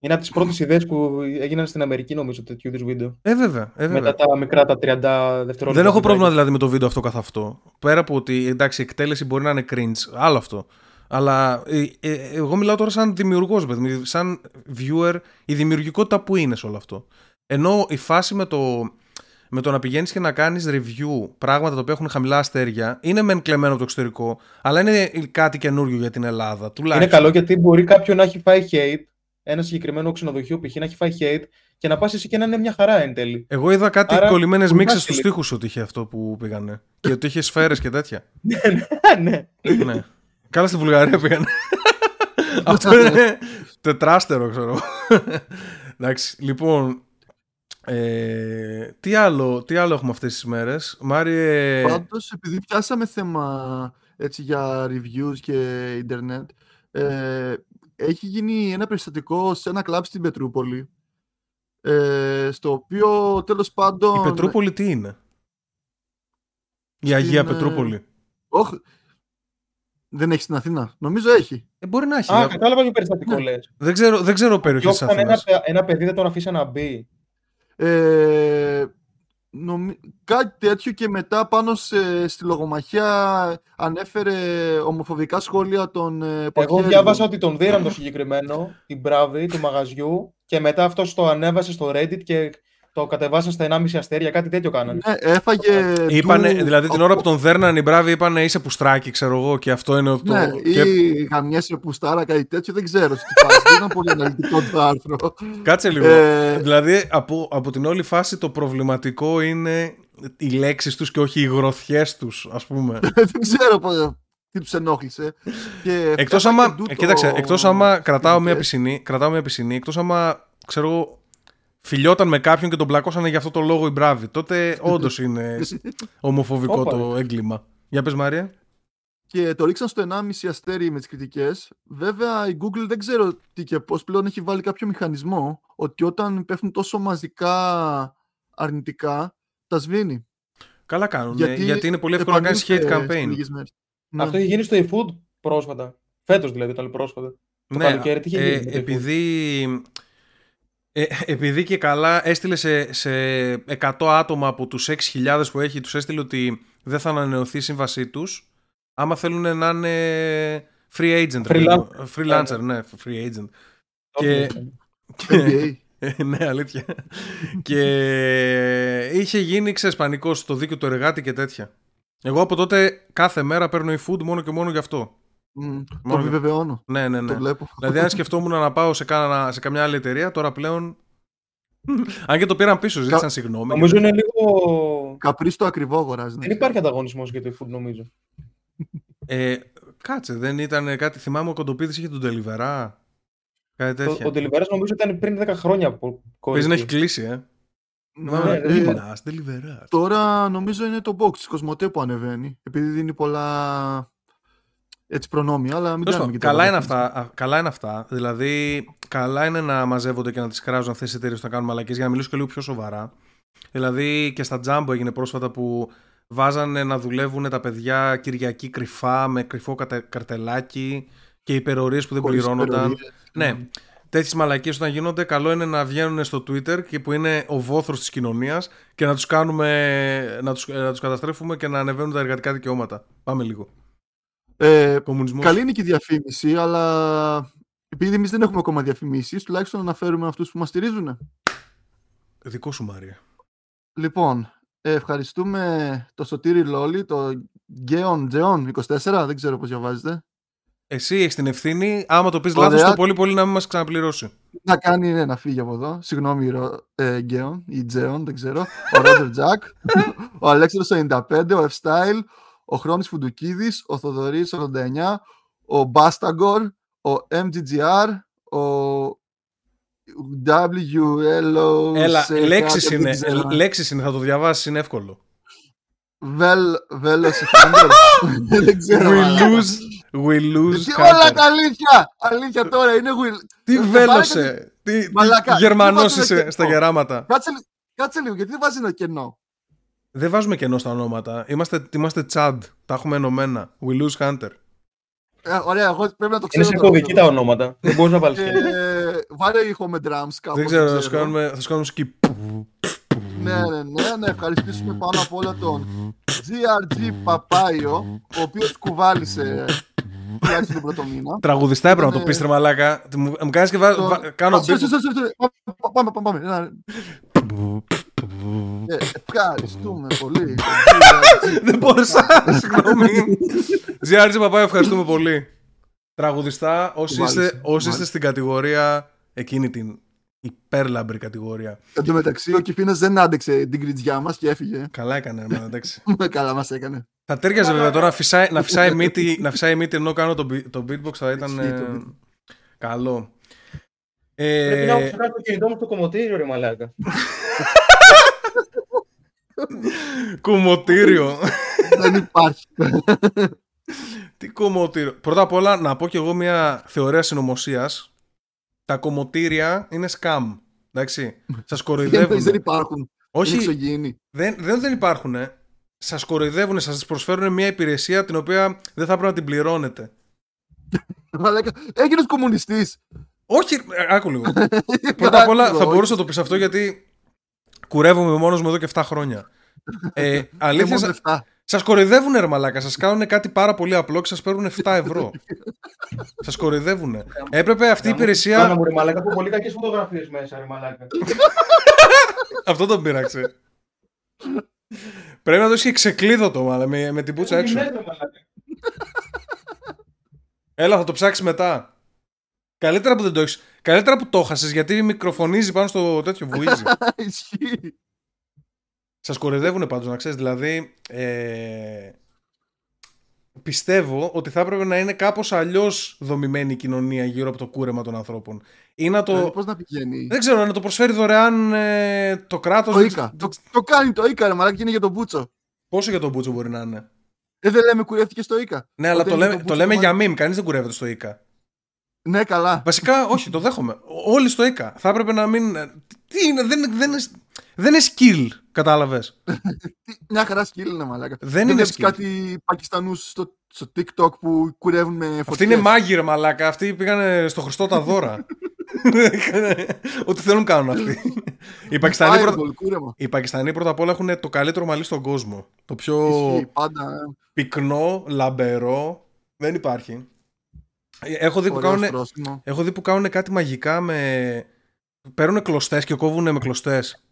Είναι από τις πρώτες ιδέες που έγιναν στην Αμερική, νομίζω, τέτοιου είδους βίντεο. Ε, βέβαια. Ε, βέβαια. Μετά τα μικρά, τα τριάντα δευτερόλεπτα. Δεν έχω πρόβλημα δηλαδή με το βίντεο αυτό καθ' αυτό. Πέρα από ότι εντάξει, η εκτέλεση μπορεί να είναι cringe, άλλο αυτό. Αλλά ε, ε, ε, εγώ μιλάω τώρα σαν δημιουργός, παιδί, σαν viewer, η δημιουργικότητα που είναι σε όλο αυτό. Ενώ η φάση με το, με το να πηγαίνεις και να κάνεις review πράγματα τα οποία έχουν χαμηλά αστέρια είναι μεν κλεμμένο από το εξωτερικό, αλλά είναι κάτι καινούριο για την Ελλάδα. Τουλάχιστον. Είναι καλό, γιατί μπορεί κάποιον να έχει φάει hate, ένα συγκεκριμένο ξενοδοχείο π.χ. να έχει φάει hate, και να πας εσύ και να είναι μια χαρά εν τέλει. Εγώ είδα κάτι. Άρα, κολλημένες μίξες στους τοίχους ότι είχε αυτό που πήγανε. Και ότι είχε σφαίρες και τέτοια. Ναι, ναι, ναι. Καλά, στη Βουλγαρία πήγαν. Αυτό είναι τετράστερο, ξέρω. Εντάξει, λοιπόν, ε, τι, άλλο, τι άλλο έχουμε αυτές τις μέρες, Μάριε? Πάντως, επειδή πιάσαμε θέμα έτσι, για reviews και ίντερνετ, ε, έχει γίνει ένα περιστατικό σε ένα κλαμπ στην Πετρούπολη, ε, στο οποίο τέλος πάντων... Η Πετρούπολη τι είναι? Η Αγία είναι... Πετρούπολη. Όχι. Δεν έχει στην Αθήνα. Νομίζω έχει. Ε, μπορεί να έχει. Α, δηλαδή. Κατάλαβα ποιο περιστατικό ναι. λες. Δεν ξέρω, δεν ξέρω περιοχή της Αθήνας. Ένα, ένα παιδί δεν τον αφήσα να μπει. Ε, νομι... Κάτι τέτοιο, και μετά πάνω σε, στη λογομαχία ανέφερε ομοφοβικά σχόλια των ε, Εγώ διάβασα ότι τον δίραν το συγκεκριμένο, την Μπράβη, του μαγαζιού, και μετά αυτός το ανέβασε στο Reddit και... Το κατεβάσαν στα ενάμιση αστέρια, κάτι τέτοιο κάνανε. Ναι, έφαγε. Είπανε, του... Δηλαδή την ώρα που τον δέρναν οι μπράβοι, είπανε είσαι πουστράκι, ξέρω εγώ, και αυτό είναι. Ναι, το... ή και... γαμιέσαι πουστάρα, κάτι τέτοιο, δεν ξέρω. Δεν ήταν πολύ αναλυτικό το άρθρο. Κάτσε λίγο. Ε... Δηλαδή από, από την όλη φάση το προβληματικό είναι οι λέξεις τους και όχι οι γροθιές τους, ας πούμε. Δεν ξέρω πώς. Τι τους ενόχλησε. Και εκτός άμα, τούτο... κοίταξε, εκτός άμα κρατάω μια πισινή, κρατάω μια πισινή, εκτός άμα, ξέρω, φιλιόταν με κάποιον και τον πλακώσανε για αυτό το λόγο οι μπράβοι, τότε όντως είναι ομοφοβικό το έγκλημα. Για πες, Μαρία. Και το ρίξαν στο ενάμιση αστέρι με τις κριτικές. Βέβαια η Google δεν ξέρω τι και πώς πλέον έχει βάλει κάποιο μηχανισμό ότι όταν πέφτουν τόσο μαζικά αρνητικά τα σβήνει. Καλά κάνουν, γιατί, γιατί είναι πολύ εύκολο να κάνεις hate campaign. Ναι. Αυτό είχε γίνει στο eFood πρόσφατα. Φέτος δηλαδή, ήταν πρόσφατα. Το ναι, καλοκαίρι, τι είχε γίνει. Ε, επειδή, ε, επειδή και καλά έστειλε σε, σε εκατό άτομα από τους έξι χιλιάδες που έχει, τους έστειλε ότι δεν θα ανανεωθεί η σύμβασή τους. Άμα θέλουν να είναι free agent. Freelancer, freelancer ναι, free agent. Okay. Και, okay. ναι, αλήθεια. και είχε γίνει ξεσπανικό στο δίκαιο του εργάτη και τέτοια. Εγώ από τότε κάθε μέρα παίρνω eFood μόνο και μόνο γι' αυτό. Mm, μόνο το επιβεβαιώνω. Για... Ναι, ναι, ναι. Το βλέπω. Δηλαδή, αν σκεφτόμουν να πάω σε, κάνα, σε καμιά άλλη εταιρεία, τώρα πλέον. αν και το πήραν πίσω, ζήτησαν Κα... συγγνώμη. Νομίζω είναι λίγο. Καπρίστο ακριβό αγοράζει. Δεν υπάρχει ανταγωνισμός για το eFood, νομίζω. ε, κάτσε, δεν ήταν κάτι. Θυμάμαι ο Κοντοπίδης είχε τον Deliverá. Κάτι τέτοιο. Ο Deliverá νομίζω ήταν πριν δέκα χρόνια που κόλλησε. Παίζει να έχει κλείσει, ε. Ναι, ε, τώρα νομίζω είναι το box της Κοσμοτέ που ανεβαίνει, επειδή δίνει πολλά έτσι προνόμια, αλλά μην κάνουμε και καλά είναι, αυτά, καλά είναι αυτά. Δηλαδή καλά είναι να μαζεύονται και να τις κράζουν αυτές οι εταιρείες που θα κάνουν μαλακές. Για να μιλήσω και λίγο πιο σοβαρά, δηλαδή και στα Jumbo έγινε πρόσφατα που βάζανε να δουλεύουν τα παιδιά Κυριακή κρυφά με κρυφό καρτελάκι και υπερορίες που δεν Χωρίς πληρώνονταν. Ναι. Τέτοιες μαλακίες όταν γίνονται, καλό είναι να βγαίνουν στο Twitter και που είναι ο βόθρος της κοινωνίας και να τους κάνουμε, να τους, να τους καταστρέφουμε και να ανεβαίνουν τα εργατικά δικαιώματα. Πάμε λίγο. Ε, καλή είναι και η διαφήμιση, αλλά επειδή εμείς δεν έχουμε ακόμα διαφημίσεις, τουλάχιστον αναφέρουμε αυτούς που μας στηρίζουν. Δικό σου, Μάρια. Λοιπόν, ε, ευχαριστούμε το Σωτήρη Λόλη, το Γκέον Τζεόν είκοσι τέσσερα, δεν ξέρω πώς διαβάζετε. Εσύ έχεις την ευθύνη, άμα το πεις λάθος, το πολύ πολύ να μην μας ξαναπληρώσει. Να κάνει, ναι, να φύγει από εδώ. Συγγνώμη, ε, Γκέον ή Τζέον, δεν ξέρω. Ο Ρόντερ Τζακ, ο Αλέξανδρος ενενήντα πέντε, ο F-Style, ο Χρόνης Φουντουκίδης, ο Θοδωρής ογδόντα εννιά, ο Μπάσταγκορ, ο εμ τζι τζι αρ, ο ντάμπλιου ελ ο. Έλα, λέξεις είναι, λέξεις είναι, θα το διαβάσεις, είναι εύκολο. Βέλος Χάντερ, δεν ξέρω. We lose όλα τα αλήθεια! Αλήθεια τώρα είναι Will. Τι βέλωσε! Τι, τι Γερμανός είσαι στα γεράματα. Κάτσε, κάτσε λίγο, γιατί δεν βάζει ένα κενό. Δεν βάζουμε κενό στα ονόματα. Είμαστε, είμαστε τσάντ. Τα έχουμε ενωμένα. We lose Hunter. Ε, ωραία, εγώ πρέπει να το ξέρω. Είναι κωδική τα ονόματα. Δεν μπορεί να βάλει κενό. Βάλε ήχο με drums κάπου. Δεν ξέρω, θα σου κάνουμε σκι. Ναι, ναι, ναι, να ευχαριστήσουμε πάνω απ' όλα τον τζι αρ τζι Παπάιο, ο οποίος κουβάλισε. Τον πρώτο μήνα. Τραγουδιστά έπρεπε να το πεις, τρεμαλάκα. Μου κάνεις και κάνω μπίπ. Πάμε, πάμε. Ευχαριστούμε πολύ. Δεν μπορούσα, συγγνώμη. Ζιάρτζη Παπάη, ευχαριστούμε πολύ. Τραγουδιστά, όσοι είστε στην κατηγορία, εκείνη την υπέρλαμπρη κατηγορία. Εν τω μεταξύ, ο Κιφίνας δεν άντεξε την κριτζιά μας και έφυγε. Καλά έκανε, εντάξει. Καλά μας έκανε. Θα τέριαζε βέβαια τώρα φυσάει, να, φυσάει μύτη, να φυσάει μύτη ενώ κάνω τον το beatbox θα ήταν ε, καλό. Ε, Πρέπει να έχω ξεχάσει το κινητό μου στο κομμωτήριο, ρε μαλάκα. Κομμωτήριο. Δεν υπάρχει. Τι κομμωτήριο. Πρώτα απ' όλα να πω και εγώ μια θεωρία συνωμοσίας. Τα κομμωτήρια είναι σκάμ. Εντάξει. Σας κοροϊδεύουν. Δεν υπάρχουν. Όχι. Δεν, δεν, δεν υπάρχουν. Ε. Σας κοροϊδεύουν, σας προσφέρουν μια υπηρεσία την οποία δεν θα πρέπει να την πληρώνετε. Έγινες κομμουνιστής. Όχι, άκου λίγο. Πρώτα απ' όλα θα μπορούσα να το πεις αυτό γιατί κουρεύομαι μόνος μου εδώ και εφτά χρόνια. ε, αλήθεια, Σας κοροϊδεύουν ρε μαλάκα, σας κάνουν κάτι πάρα πολύ απλό και σας παίρνουν επτά ευρώ. Σας κοροϊδεύουν. Έπρεπε αυτή η υπηρεσία... Άνα μου ρε μαλάκα, έχω πολύ κακές φωτογραφίες μέσα ρε μαλάκα. Αυτό τον πείραξε. Πρέπει να το είχε ξεκλείδωτο μάλλον, με, με την πούτσα έξω. Έλα, θα το ψάξεις μετά. Καλύτερα που δεν το έχεις. Καλύτερα που το έχασες, γιατί μικροφωνίζει πάνω στο τέτοιο, βουίζει. Σας κοροϊδεύουνε πάντως, να ξέρεις. Δηλαδή, ε, πιστεύω ότι θα έπρεπε να είναι κάπως αλλιώς δομημένη η κοινωνία γύρω από το κούρεμα των ανθρώπων. Ή να το... Πώς να πηγαίνει. Δεν ξέρω, να το προσφέρει δωρεάν ε, το κράτος. Το Ίκα. Το, το κάνει το Ίκα, ρε μαλάκα, και είναι για τον Μπούτσο. Πόσο για τον Μπούτσο μπορεί να είναι. Ε, δεν λέμε κουρεύτηκε στο Ίκα. Ναι, αλλά το, το λέμε, το λέμε για μιμ. Κανείς δεν κουρεύεται στο Ίκα. Ναι, καλά. Βασικά, όχι, το δέχομαι. Όλοι στο Ίκα. Θα έπρεπε να μην. Τι είναι, δεν, δεν, είναι, δεν είναι skill, κατάλαβες. Μια χαρά skill είναι, μαλάκα. Δεν, δεν είναι skill. Κάτι Πακιστανούς στο, στο TikTok που κουρεύουν με φωτιές. Αυτοί είναι μάγειρε, μαλάκα. Αυτοί πήγανε στο Χριστό τα δώρα. Ό,τι θέλουν κάνουν αυτοί. Οι Πακιστανοί, πρώτα... Οι Πακιστανοί πρώτα απ' όλα έχουν το καλύτερο μαλλί στον κόσμο. Το πιο Ισχύ, πάντα... πυκνό, λαμπερό. Δεν υπάρχει. Έχω δει, κάνουν, έχω δει που κάνουν κάτι μαγικά με... Παίρνουν κλωστές και κόβουν με κλωστές.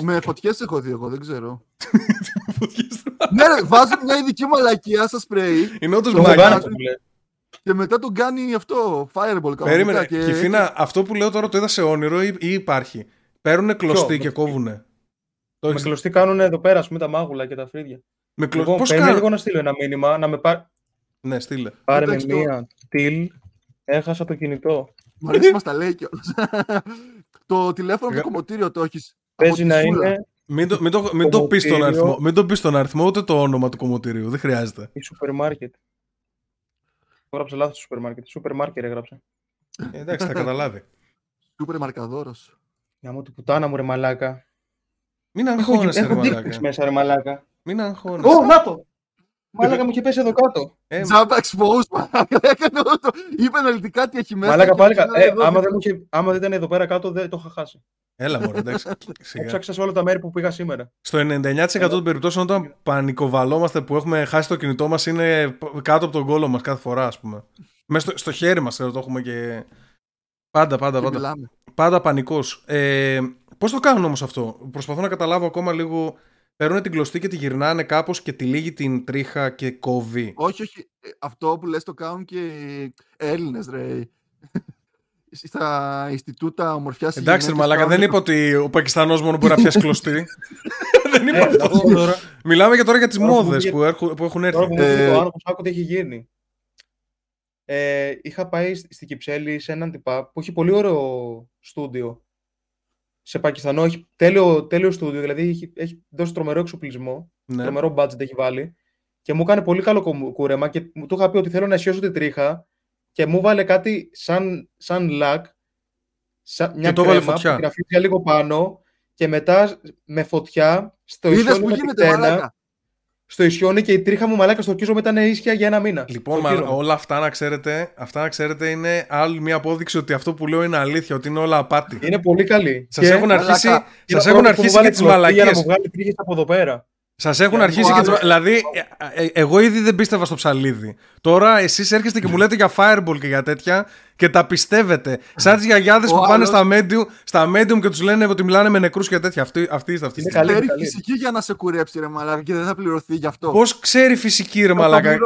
Με φωτιές έχω δει εγώ, δεν ξέρω. Ναι ρε, βάζουν μια ειδική μαλακιά στα σπρέι. Είναι όντως μαγικά. Και μετά τον κάνει αυτό, fireball. Περίμενε, και... Κυφίνα, αυτό που λέω τώρα το είδα σε όνειρο ή, ή υπάρχει. Παίρνουν κλωστή Ποιο, και κόβουνε. Με το... κλωστή κάνουν εδώ πέρα, ας πούμε, τα μάγουλα και τα φρύδια. Με κλω... λοιπόν, πώς παίρνει κάνω... λίγο να στείλω ένα μήνυμα, να με πάρει. Ναι, στείλε. Πάρε με μία. Τιλ. Έχασα το κινητό. Μου αρέσει μας τα λέει κιόλας. Το τηλέφωνο με κομμωτήριο το έχεις. Παίζει να είναι. Μην το, μην το, μην το πεις τον αριθμό. Μην το πεις τον αριθμό ούτε το όνομα του κομμωτήριου. Δεν χρειάζεται. Η σούπερ μάρκετ. Γράψε λάθος το σούπερ μάρκετ. Σούπερ μάρκετ έγραψε. Ε, εντάξει, θα καταλάβει. Σούπερ μαρκαδόρος. Για μου του πουτάνα μου ρε μαλάκα. Μην αγχώνεσαι ρε μαλάκα. Έχω δείχνεις μέσα ρε μαλάκα. Μην αγχώνεσαι. Ω, να το! Μαλάκα μου είχε πέσει εδώ κάτω. Τζάμπα exposed, μαλάκα. Είπε αναλυτικά τι έχει μέσα. Μαλάκα πάλι άμα δεν ήταν εδώ πέρα κάτω, δεν το είχα χάσει. Έλα μωρέ, εντάξει. Ψάξα σε όλα τα μέρη που πήγα σήμερα. Στο ενενήντα εννιά τοις εκατό των περιπτώσεων, όταν πανικοβαλόμαστε που έχουμε χάσει το κινητό μας, είναι κάτω από τον κόλο μας κάθε φορά, ας πούμε. Μέσα στο, στο χέρι μας το έχουμε και. Πάντα, πάντα, και πάντα. Πάντα πανικός. Ε, πώς το κάνουν όμως αυτό. Προσπαθώ να καταλάβω ακόμα λίγο. Παίρνουν την κλωστή και τη γυρνάνε κάπως και τη λύγει την τρίχα και κόβει. Όχι, όχι. Αυτό που λες το κάνουν και οι Έλληνες, ρε. Στα Ινστιτούτα Ομορφιάς. Εντάξει, μαλάκα, δεν είπα ότι ο Πακιστανός μόνο μπορεί να πιάσει κλωστή. Δεν είπα αυτό. Μιλάμε και τώρα για τις μόδες που έχουν έρθει. Τώρα που μου άκου τι έχει γίνει. Είχα πάει στην Κυψέλη σε έναν τυπά που έχει πολύ ωραίο στούντιο. Σε Πακιστανό έχει τέλειο στούντιο, δηλαδή έχει δώσει τρομερό εξοπλισμό. Τρομερό budget έχει βάλει. Και μου έκανε πολύ καλό κούρεμα και του είχα πει ότι θέλω να αισιώσω την τρίχα. Και μου βάλε κάτι σαν, σαν λακ, σαν μια κρέμα που γραφίζει λίγο πάνω και μετά με φωτιά στο ισιόνι με τένα, στο ισιόνι και η τρίχα μου μαλάκα στο κύζο ήταν ίσια για ένα μήνα. Λοιπόν, μα, όλα αυτά να, ξέρετε, αυτά να ξέρετε είναι άλλη μια απόδειξη ότι αυτό που λέω είναι αλήθεια, ότι είναι όλα απάτη. Είναι πολύ καλή. Σας και έχουν αρχίσει, σας έχουν αρχίσει και τις μαλακίες. Για να μου βγάλει τρίχες από εδώ πέρα. Σας έχουν αρχίσει και... Δηλαδή, εγώ ήδη δεν πίστευα στο ψαλίδι. Τώρα εσείς έρχεστε και μου λέτε για fireball και για τέτοια και τα πιστεύετε. Σαν τις γιαγιάδες που πάνε στα medium, στα medium και τους λένε ότι μιλάνε με νεκρούς και τέτοια. Αυτή, αυτή είστε αυτή. Είναι καλή φυσική για να σε κουρέψει ρε μαλάκα και δεν θα πληρωθεί γι' αυτό. Πώς ξέρει φυσική ρε μαλάκα.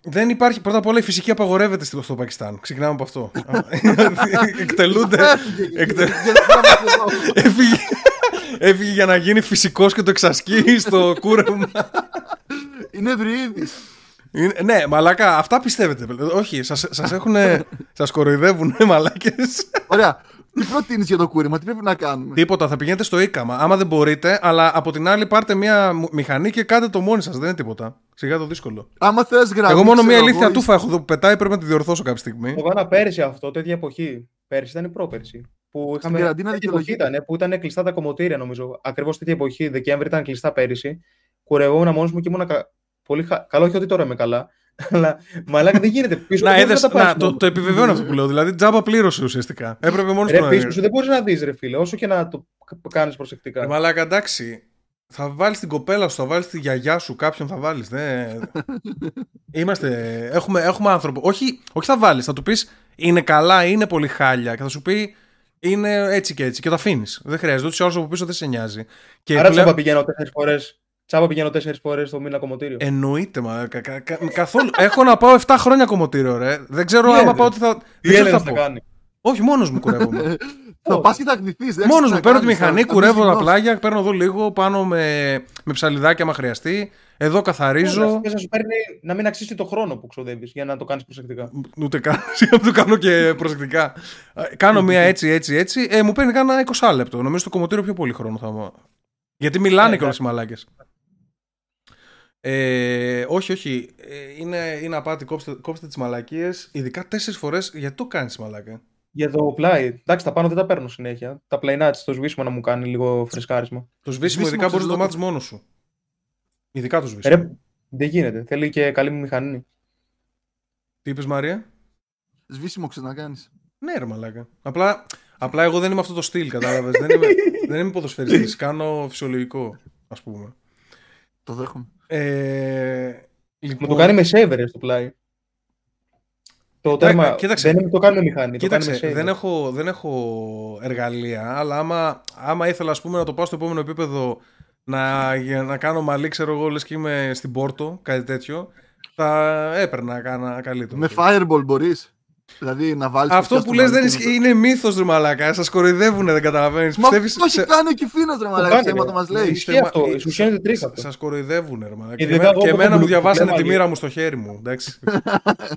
Δεν υπάρχει. Πρώτα απ' όλα η φυσική απαγορεύεται στο Πακιστάν. Ξεκινάμε από αυτό. Εκτελούνται. Έφυγε για να γίνει φυσικός και το εξασκεί στο κούρεμα. Είναι ευρυίδης. Ναι, μαλάκα, αυτά πιστεύετε. Όχι, σας, σας, έχουν, σας κοροϊδεύουν, μαλάκες. Ωραία. Τι προτείνεις για το κούρεμα, τι πρέπει να κάνουμε. Τίποτα, θα πηγαίνετε στο Ίκαμα. Άμα δεν μπορείτε, αλλά από την άλλη πάρτε μια μηχανή και κάντε το μόνοι σας. Δεν είναι τίποτα. Σιγά το δύσκολο. Άμα θες γραμμή. Εγώ μόνο μια ηλίθια τούφα έχω εδώ που πετάει, πρέπει να τη διορθώσω κάποια στιγμή. Το κάνα πέρυσι αυτό, τέτοια εποχή. Πέρυσι ήταν η πρόπερση. Που είχαμε τέτοια εποχή ήταν, που ήταν κλειστά τα κομμωτήρια νομίζω. Ακριβώς τέτοια εποχή, Δεκέμβρη ήταν κλειστά πέρυσι. Κουρευόμουν μόνος μου και ήμουν κα... πολύ χα... καλό, όχι ότι τώρα είμαι καλά. Αλλά μαλάκα δεν γίνεται. Πίσω να, έδες, να, το, το επιβεβαιώνω αυτό που λέω. Δηλαδή τζάμπα πλήρωσε ουσιαστικά. Έπρεπε μόνος του να δει. Πίσω σου δεν μπορείς να δεις ρε φίλε, όσο και να το κάνεις προσεκτικά. Μαλάκα εντάξει. Θα βάλεις την κοπέλα σου, θα βάλεις τη γιαγιά σου, κάποιον θα βάλεις. Ναι. Είμαστε, έχουμε, έχουμε άνθρωπο. Όχι, όχι θα βάλεις, θα του πεις είναι καλά, είναι πολύ χάλια και θα σου πει είναι έτσι και έτσι και το αφήνεις. Δεν χρειάζεται, ούτως ή άλλως από πίσω δεν σε νοιάζει. Και άρα τσάπα πηγαίνω τέσσερις φορές. Τσάπα πηγαίνω τέσσερις φορές το μήνα κομμωτήριο. Εννοείται, μα κα, κα, κα, καθόλου. Έχω να πάω εφτά χρόνια κομμωτήριο, ρε. Δεν ξέρω άμα πάω ότι θα. Δεν θα πω. Όχι, μόνος μου κουρεύομαι. Θα πας και θα κτηθείς. Μόνος μου, παίρνω τη μηχανή, κουρεύω τα πλάγια, παίρνω εδώ λίγο, πάνω με, με ψαλιδάκι άμα χρειαστεί. Εδώ καθαρίζω. Και σας παίρνει να μην αξίζει το χρόνο που ξοδεύεις για να το κάνεις προσεκτικά. Ούτε καν. Το κάνω και προσεκτικά. Κάνω μία έτσι, έτσι, έτσι. Ε, μου παίρνει κάνα είκοσι λεπτό. Νομίζω το κομμωτήριο πιο πολύ χρόνο θα μου. Γιατί μιλάνε και όλες οι μαλάκες. Ε, όχι, όχι. Ε, είναι, είναι απάτη. Κόψτε, κόψτε τις μαλακίες. Ειδικά τέσσερις φορές. Γιατί το κάνεις μαλάκα. Για το πλάι. Εντάξει, τα πάνω δεν τα παίρνω συνέχεια. Τα πλαϊνάτς, το σβήσιμο να μου κάνει λίγο φρεσκάρισμα. Το σβήσιμο, ειδικά μπορείς να το μάθεις μόνος σου. Ειδικά το σβήσιμο. Ρε, δεν γίνεται. Θέλει και καλή μου μηχανή. Τι είπες, Μαρία? Σβήσιμο ξανακάνεις. Ναι, ρε μαλάκα. Απλά, απλά εγώ δεν είμαι αυτό το στυλ, κατάλαβες. δεν είμαι, δεν είμαι ποδοσφαιριστής. Κάνω φυσιολογικό, ας πούμε. Το δέχομαι. Ε, λοιπόν... Μου το κάνει με σέβερε στο πλάι. Το τέρμα, κοίταξε, δεν το κάνουμε μηχανή. Κοίταξε, το δεν, έχω, δεν έχω εργαλεία, αλλά άμα, άμα ήθελα ας πούμε, να το πάω στο επόμενο επίπεδο να, να κάνω μαλλί, ξέρω εγώ, λες και είμαι στην Πόρτο, κάτι τέτοιο, θα έπαιρνα κάνα καλύτερο. Με fireball μπορείς. Δηλαδή, να βάλεις αυτό που λες δεν είναι, είναι μύθος, ρε μαλάκα. Σας κοροϊδεύουνε, δεν καταλαβαίνεις. Μα πιστεύεις, το έχει σε... κάνει ο Κυφίνος, ρε μαλάκα. Θέμα το μας λέει. Ισχύει αυτό. Ισουσιάζεται τρίχα αυτό. Σας κοροϊδεύουνε, ρε μαλάκα. Και εμένα μου διαβάσανε τη μοίρα μου στο χέρι μου. Εντάξει.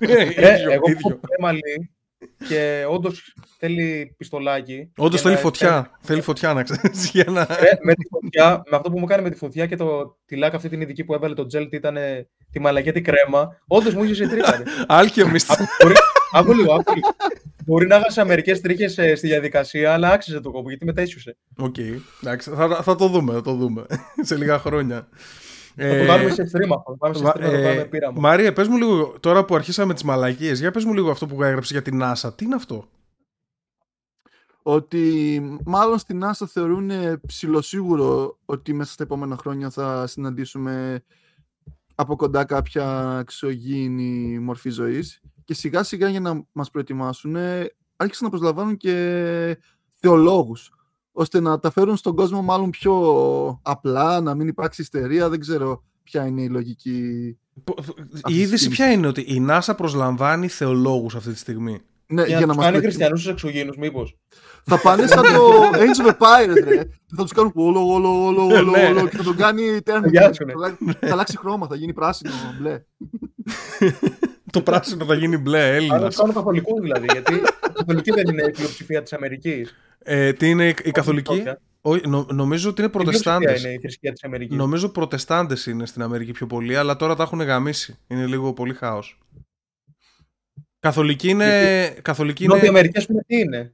Εγώ έχω πρέμαλι και όντως θέλει πιστολάκι. Όντως θέλει φωτιά. Θέλει φωτιά, να ξέρεις. Με αυτό που μου κάνει με τη φωτιά και τη λάκα αυτή την ειδική που έβαλε το τζέλ, ήταν τη μαλακιά τη κρέμα. Όντως μου είχε σε τρίχα. Άκου λίγο, μπορεί να έχασα μερικές τρίχες στη διαδικασία, αλλά άξιζε το κόπο, γιατί μετά ίσουσε. Οκ, εντάξει, θα, θα το δούμε, θα το δούμε σε λίγα χρόνια. Θα το πάμε σε στρίμα, θα το πάμε σε στρίμα, θα το πάμε πείραμα. Μαρία, πες μου λίγο, τώρα που αρχίσαμε τις μαλακίες, για πες μου λίγο αυτό που έγραψε για την NASA, τι είναι αυτό? Ότι μάλλον στην NASA θεωρούν ψιλοσίγουρο ότι μέσα στα επόμενα χρόνια θα συναντήσουμε από κοντά κάποια εξωγήινη μορφή ζωής. Και σιγά σιγά για να μας προετοιμάσουν άρχισαν να προσλαμβάνουν και θεολόγους ώστε να τα φέρουν στον κόσμο μάλλον πιο απλά, να μην υπάρξει ιστερία. Δεν ξέρω ποια είναι η λογική. Η είδηση ποια είναι? Ότι η NASA προσλαμβάνει θεολόγους αυτή τη στιγμή. Ναι, για, για να, να μας κάνει χριστιανούς στους εξωγήινους μήπως. Θα πάνε σαν το Age of Empires, ρε. Θα τους κάνουν όλο, όλο, όλο, όλο, όλο και θα τον κάνει τέρμα. Θα αλλάξει χρώμα, θα γίνει πράσινο, μπλε. Το πράσινο θα γίνει μπλε, Έλληνας. Αλλά κάνουν καθολικού δηλαδή, γιατί η καθολική δεν είναι η πλειοψηφία της Αμερικής. Ε, τι είναι η καθολική? Νο, νομίζω ότι είναι προτεστάντες. Είναι η θρησκεία της Αμερικής. Νομίζω προτεστάντες είναι στην Αμερική πιο πολύ, αλλά τώρα τα έχουν γαμίσει. Είναι λίγο πολύ χάος. Καθολική είναι... Καθολική Νότια είναι... Αμερική, ας πούμε, τι είναι?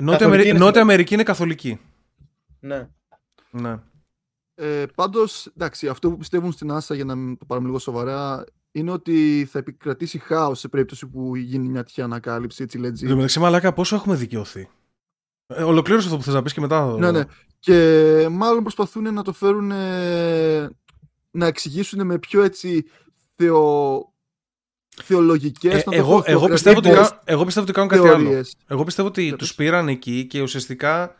Νότια, Αμερική είναι... Νότια Αμερική είναι καθολική. Ναι. Ναι. Ε, πάντως, εντάξει, αυτό που πιστεύουν στην NASA, για να το πάρουμε λίγο σοβαρά, είναι ότι θα επικρατήσει χάος σε περίπτωση που γίνει μια τυχαία ανακάλυψη. Έτσι, legit. Εν τω μεταξύ, μαλάκα, πόσο έχουμε δικαιωθεί. Ε, ολοκλήρωσε αυτό που θες να πεις και μετά. Το... Ναι, ναι. Και μάλλον προσπαθούν να το φέρουν να εξηγήσουν με πιο έτσι θεο... θεολογικές. Ε, εγώ, εγώ, πιστεύω ότι, εγώ πιστεύω ότι κάνουν θεωρίες. Κάτι άλλο. Εγώ πιστεύω ότι Λέβαια. τους πήραν εκεί και ουσιαστικά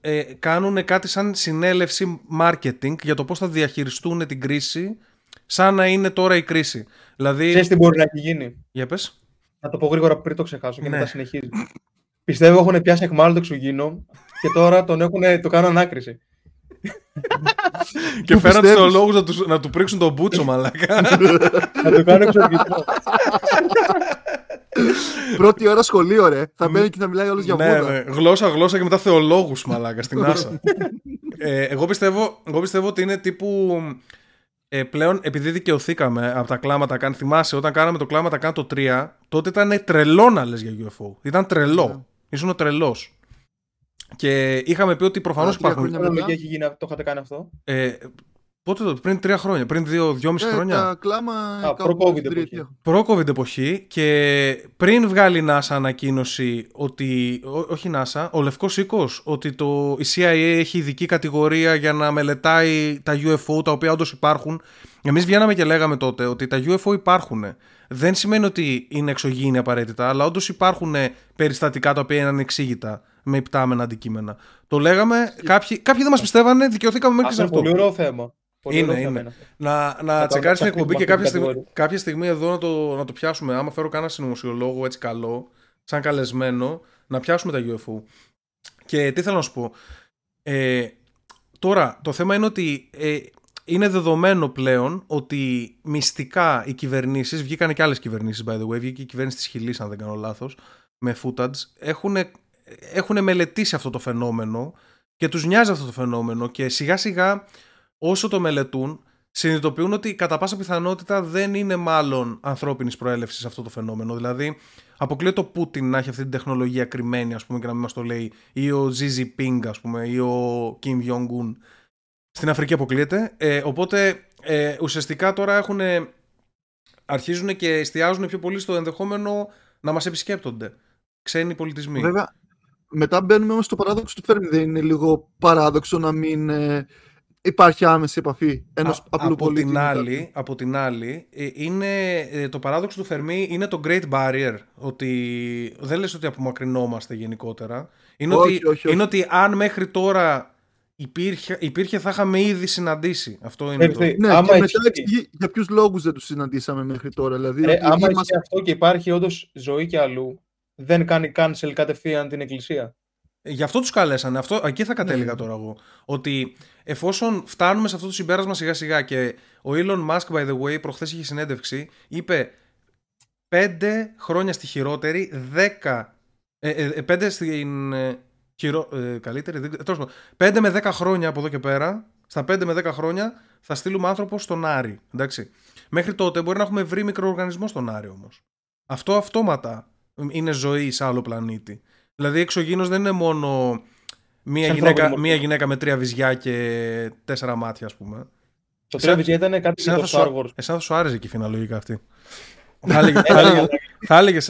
ε, κάνουν κάτι σαν συνέλευση marketing για το πώς θα διαχειριστούν την κρίση. Σαν να είναι τώρα η κρίση. Δηλαδή... Ξέρεις τι μπορεί να έχει γίνει? Για πες. Να το πω γρήγορα πριν το ξεχάσω και ναι. μετά συνεχίζει. Πιστεύω έχουν πιάσει εκμάλλον το εξωγήινο και τώρα τον έχουν, το κάνουν ανάκριση. Και φέραν τους θεολόγους να, τους, να του πρίξουν τον μπούτσο, μαλάκα. Να το κάνουν εξωγήινο. Πρώτη ώρα σχολείο, ρε. Θα μπαίνει και θα μιλάει όλος για βούδα. Ναι, ναι. Γλώσσα, γλώσσα και μετά θεολόγους, μαλάκα, στην NASA. ε, εγώ, πιστεύω, εγώ πιστεύω ότι είναι τύπου... Ε, πλέον, επειδή δικαιωθήκαμε από τα κλάματα καν, θυμάσαι, όταν κάναμε το κλάματα καν το τρία, τότε ήταν τρελό να λες για γιου εφ ο. Ήταν τρελό. Yeah. Ήσουν τρελός. Και είχαμε πει ότι προφανώς yeah, υπάρχουν. Τρία χρόνια μετά έχει γίνει, το είχατε κάνει αυτό. Ε, Πότε το, πριν τρία χρόνια, πριν δύο, δυόμιση ε, χρόνια. Τα κλάμα προ-COVID εποχή. Και πριν βγάλει η NASA ανακοίνωση ότι, ό, όχι η NASA, ο Λευκός Οίκος, ότι το, η σι άι έι έχει ειδική κατηγορία για να μελετάει τα γιου εφ ο, τα οποία όντως υπάρχουν. Εμείς βγαίναμε και λέγαμε τότε ότι τα γιου εφ ο υπάρχουν. Δεν σημαίνει ότι είναι εξωγήινοι απαραίτητα, αλλά όντως υπάρχουν περιστατικά τα οποία είναι ανεξήγητα με υπτάμενα αντικείμενα. Το λέγαμε, κάποιοι, κάποιοι δεν μας πιστεύανε, δικαιωθήκαμε μέχρι σε αυτό. Πολύ ωραίο θέμα. Πολύ είναι, είναι. Να, να τσεκάρεις την εκπομπή και κάποια στιγμή, κάποια στιγμή εδώ να το, να το πιάσουμε. Άμα φέρω κανένα συνωμοσιολόγο έτσι καλό, σαν καλεσμένο, να πιάσουμε τα γιου εφ ο. Και τι θέλω να σου πω. Ε, τώρα, το θέμα είναι ότι ε, είναι δεδομένο πλέον ότι μυστικά οι κυβερνήσεις, βγήκαν και άλλες κυβερνήσεις, by the way, βγήκε η κυβέρνηση της Χιλής, αν δεν κάνω λάθος, με footage, έχουν, έχουν μελετήσει αυτό το φαινόμενο και τους νοιάζει αυτό το φαινόμενο και σιγά σιγά. Όσο το μελετούν, συνειδητοποιούν ότι κατά πάσα πιθανότητα δεν είναι μάλλον ανθρώπινης προέλευσης αυτό το φαινόμενο. Δηλαδή, αποκλείεται ο Πούτιν να έχει αυτή την τεχνολογία κρυμμένη, ας πούμε, και να μην μας το λέει, ή ο Τζι Τζινπίνγκ, ας πούμε, ή ο Κιμ Γιονγκούν. Στην Αφρική αποκλείεται. Ε, οπότε, ε, ουσιαστικά τώρα έχουν, αρχίζουν και εστιάζουν πιο πολύ στο ενδεχόμενο να μας επισκέπτονται ξένοι πολιτισμοί. Βέβαια, μετά μπαίνουμε όμως στο παράδοξο του Φέρμη. Δεν είναι λίγο παράδοξο να μην. Ε... Υπάρχει άμεση επαφή ενός Α, απλού από πολίτη. Την άλλη, από την άλλη, είναι, το παράδοξο του Φερμί είναι το Great Barrier. Ότι δεν λες ότι απομακρυνόμαστε γενικότερα. Είναι, όχι, ότι, όχι, όχι. είναι ότι αν μέχρι τώρα υπήρχε, υπήρχε θα είχαμε ήδη συναντήσει. Αυτό είναι ε, το. Ναι, άμα και μετά εξηγεί για ποιους λόγους δεν τους συναντήσαμε μέχρι τώρα. Δηλαδή, ε, άμα είμαστε... έχει αυτό και υπάρχει όντως ζωή και αλλού, δεν κάνει cancel κατευθείαν την Εκκλησία. Γι' αυτό τους καλέσανε. Αυτό, εκεί θα κατέληγα τώρα εγώ. Ότι εφόσον φτάνουμε σε αυτό το συμπέρασμα σιγά σιγά και ο Elon Musk, by the way, προχθές είχε συνέντευξη, είπε πέντε χρόνια στη χειρότερη, δέκα. πέντε στην χειρο, ε, καλύτερη. Τόσο, πέντε με δέκα χρόνια από εδώ και πέρα, στα πέντε με δέκα χρόνια θα στείλουμε άνθρωπο στον Άρη. Εντάξει. Μέχρι τότε μπορεί να έχουμε βρει μικροοργανισμό στον Άρη όμως. Αυτό αυτόματα είναι ζωή σε άλλο πλανήτη. Δηλαδή εξωγήινος δεν είναι μόνο μία γυναίκα, μία γυναίκα με τρία βυζιά και τέσσερα μάτια, ας πούμε. Το τρία βυζιά ήταν κάτι σαν το Star Wars. Εσένα θα σου άρεσε και η φιναλογικά αυτή. Θα έλεγες,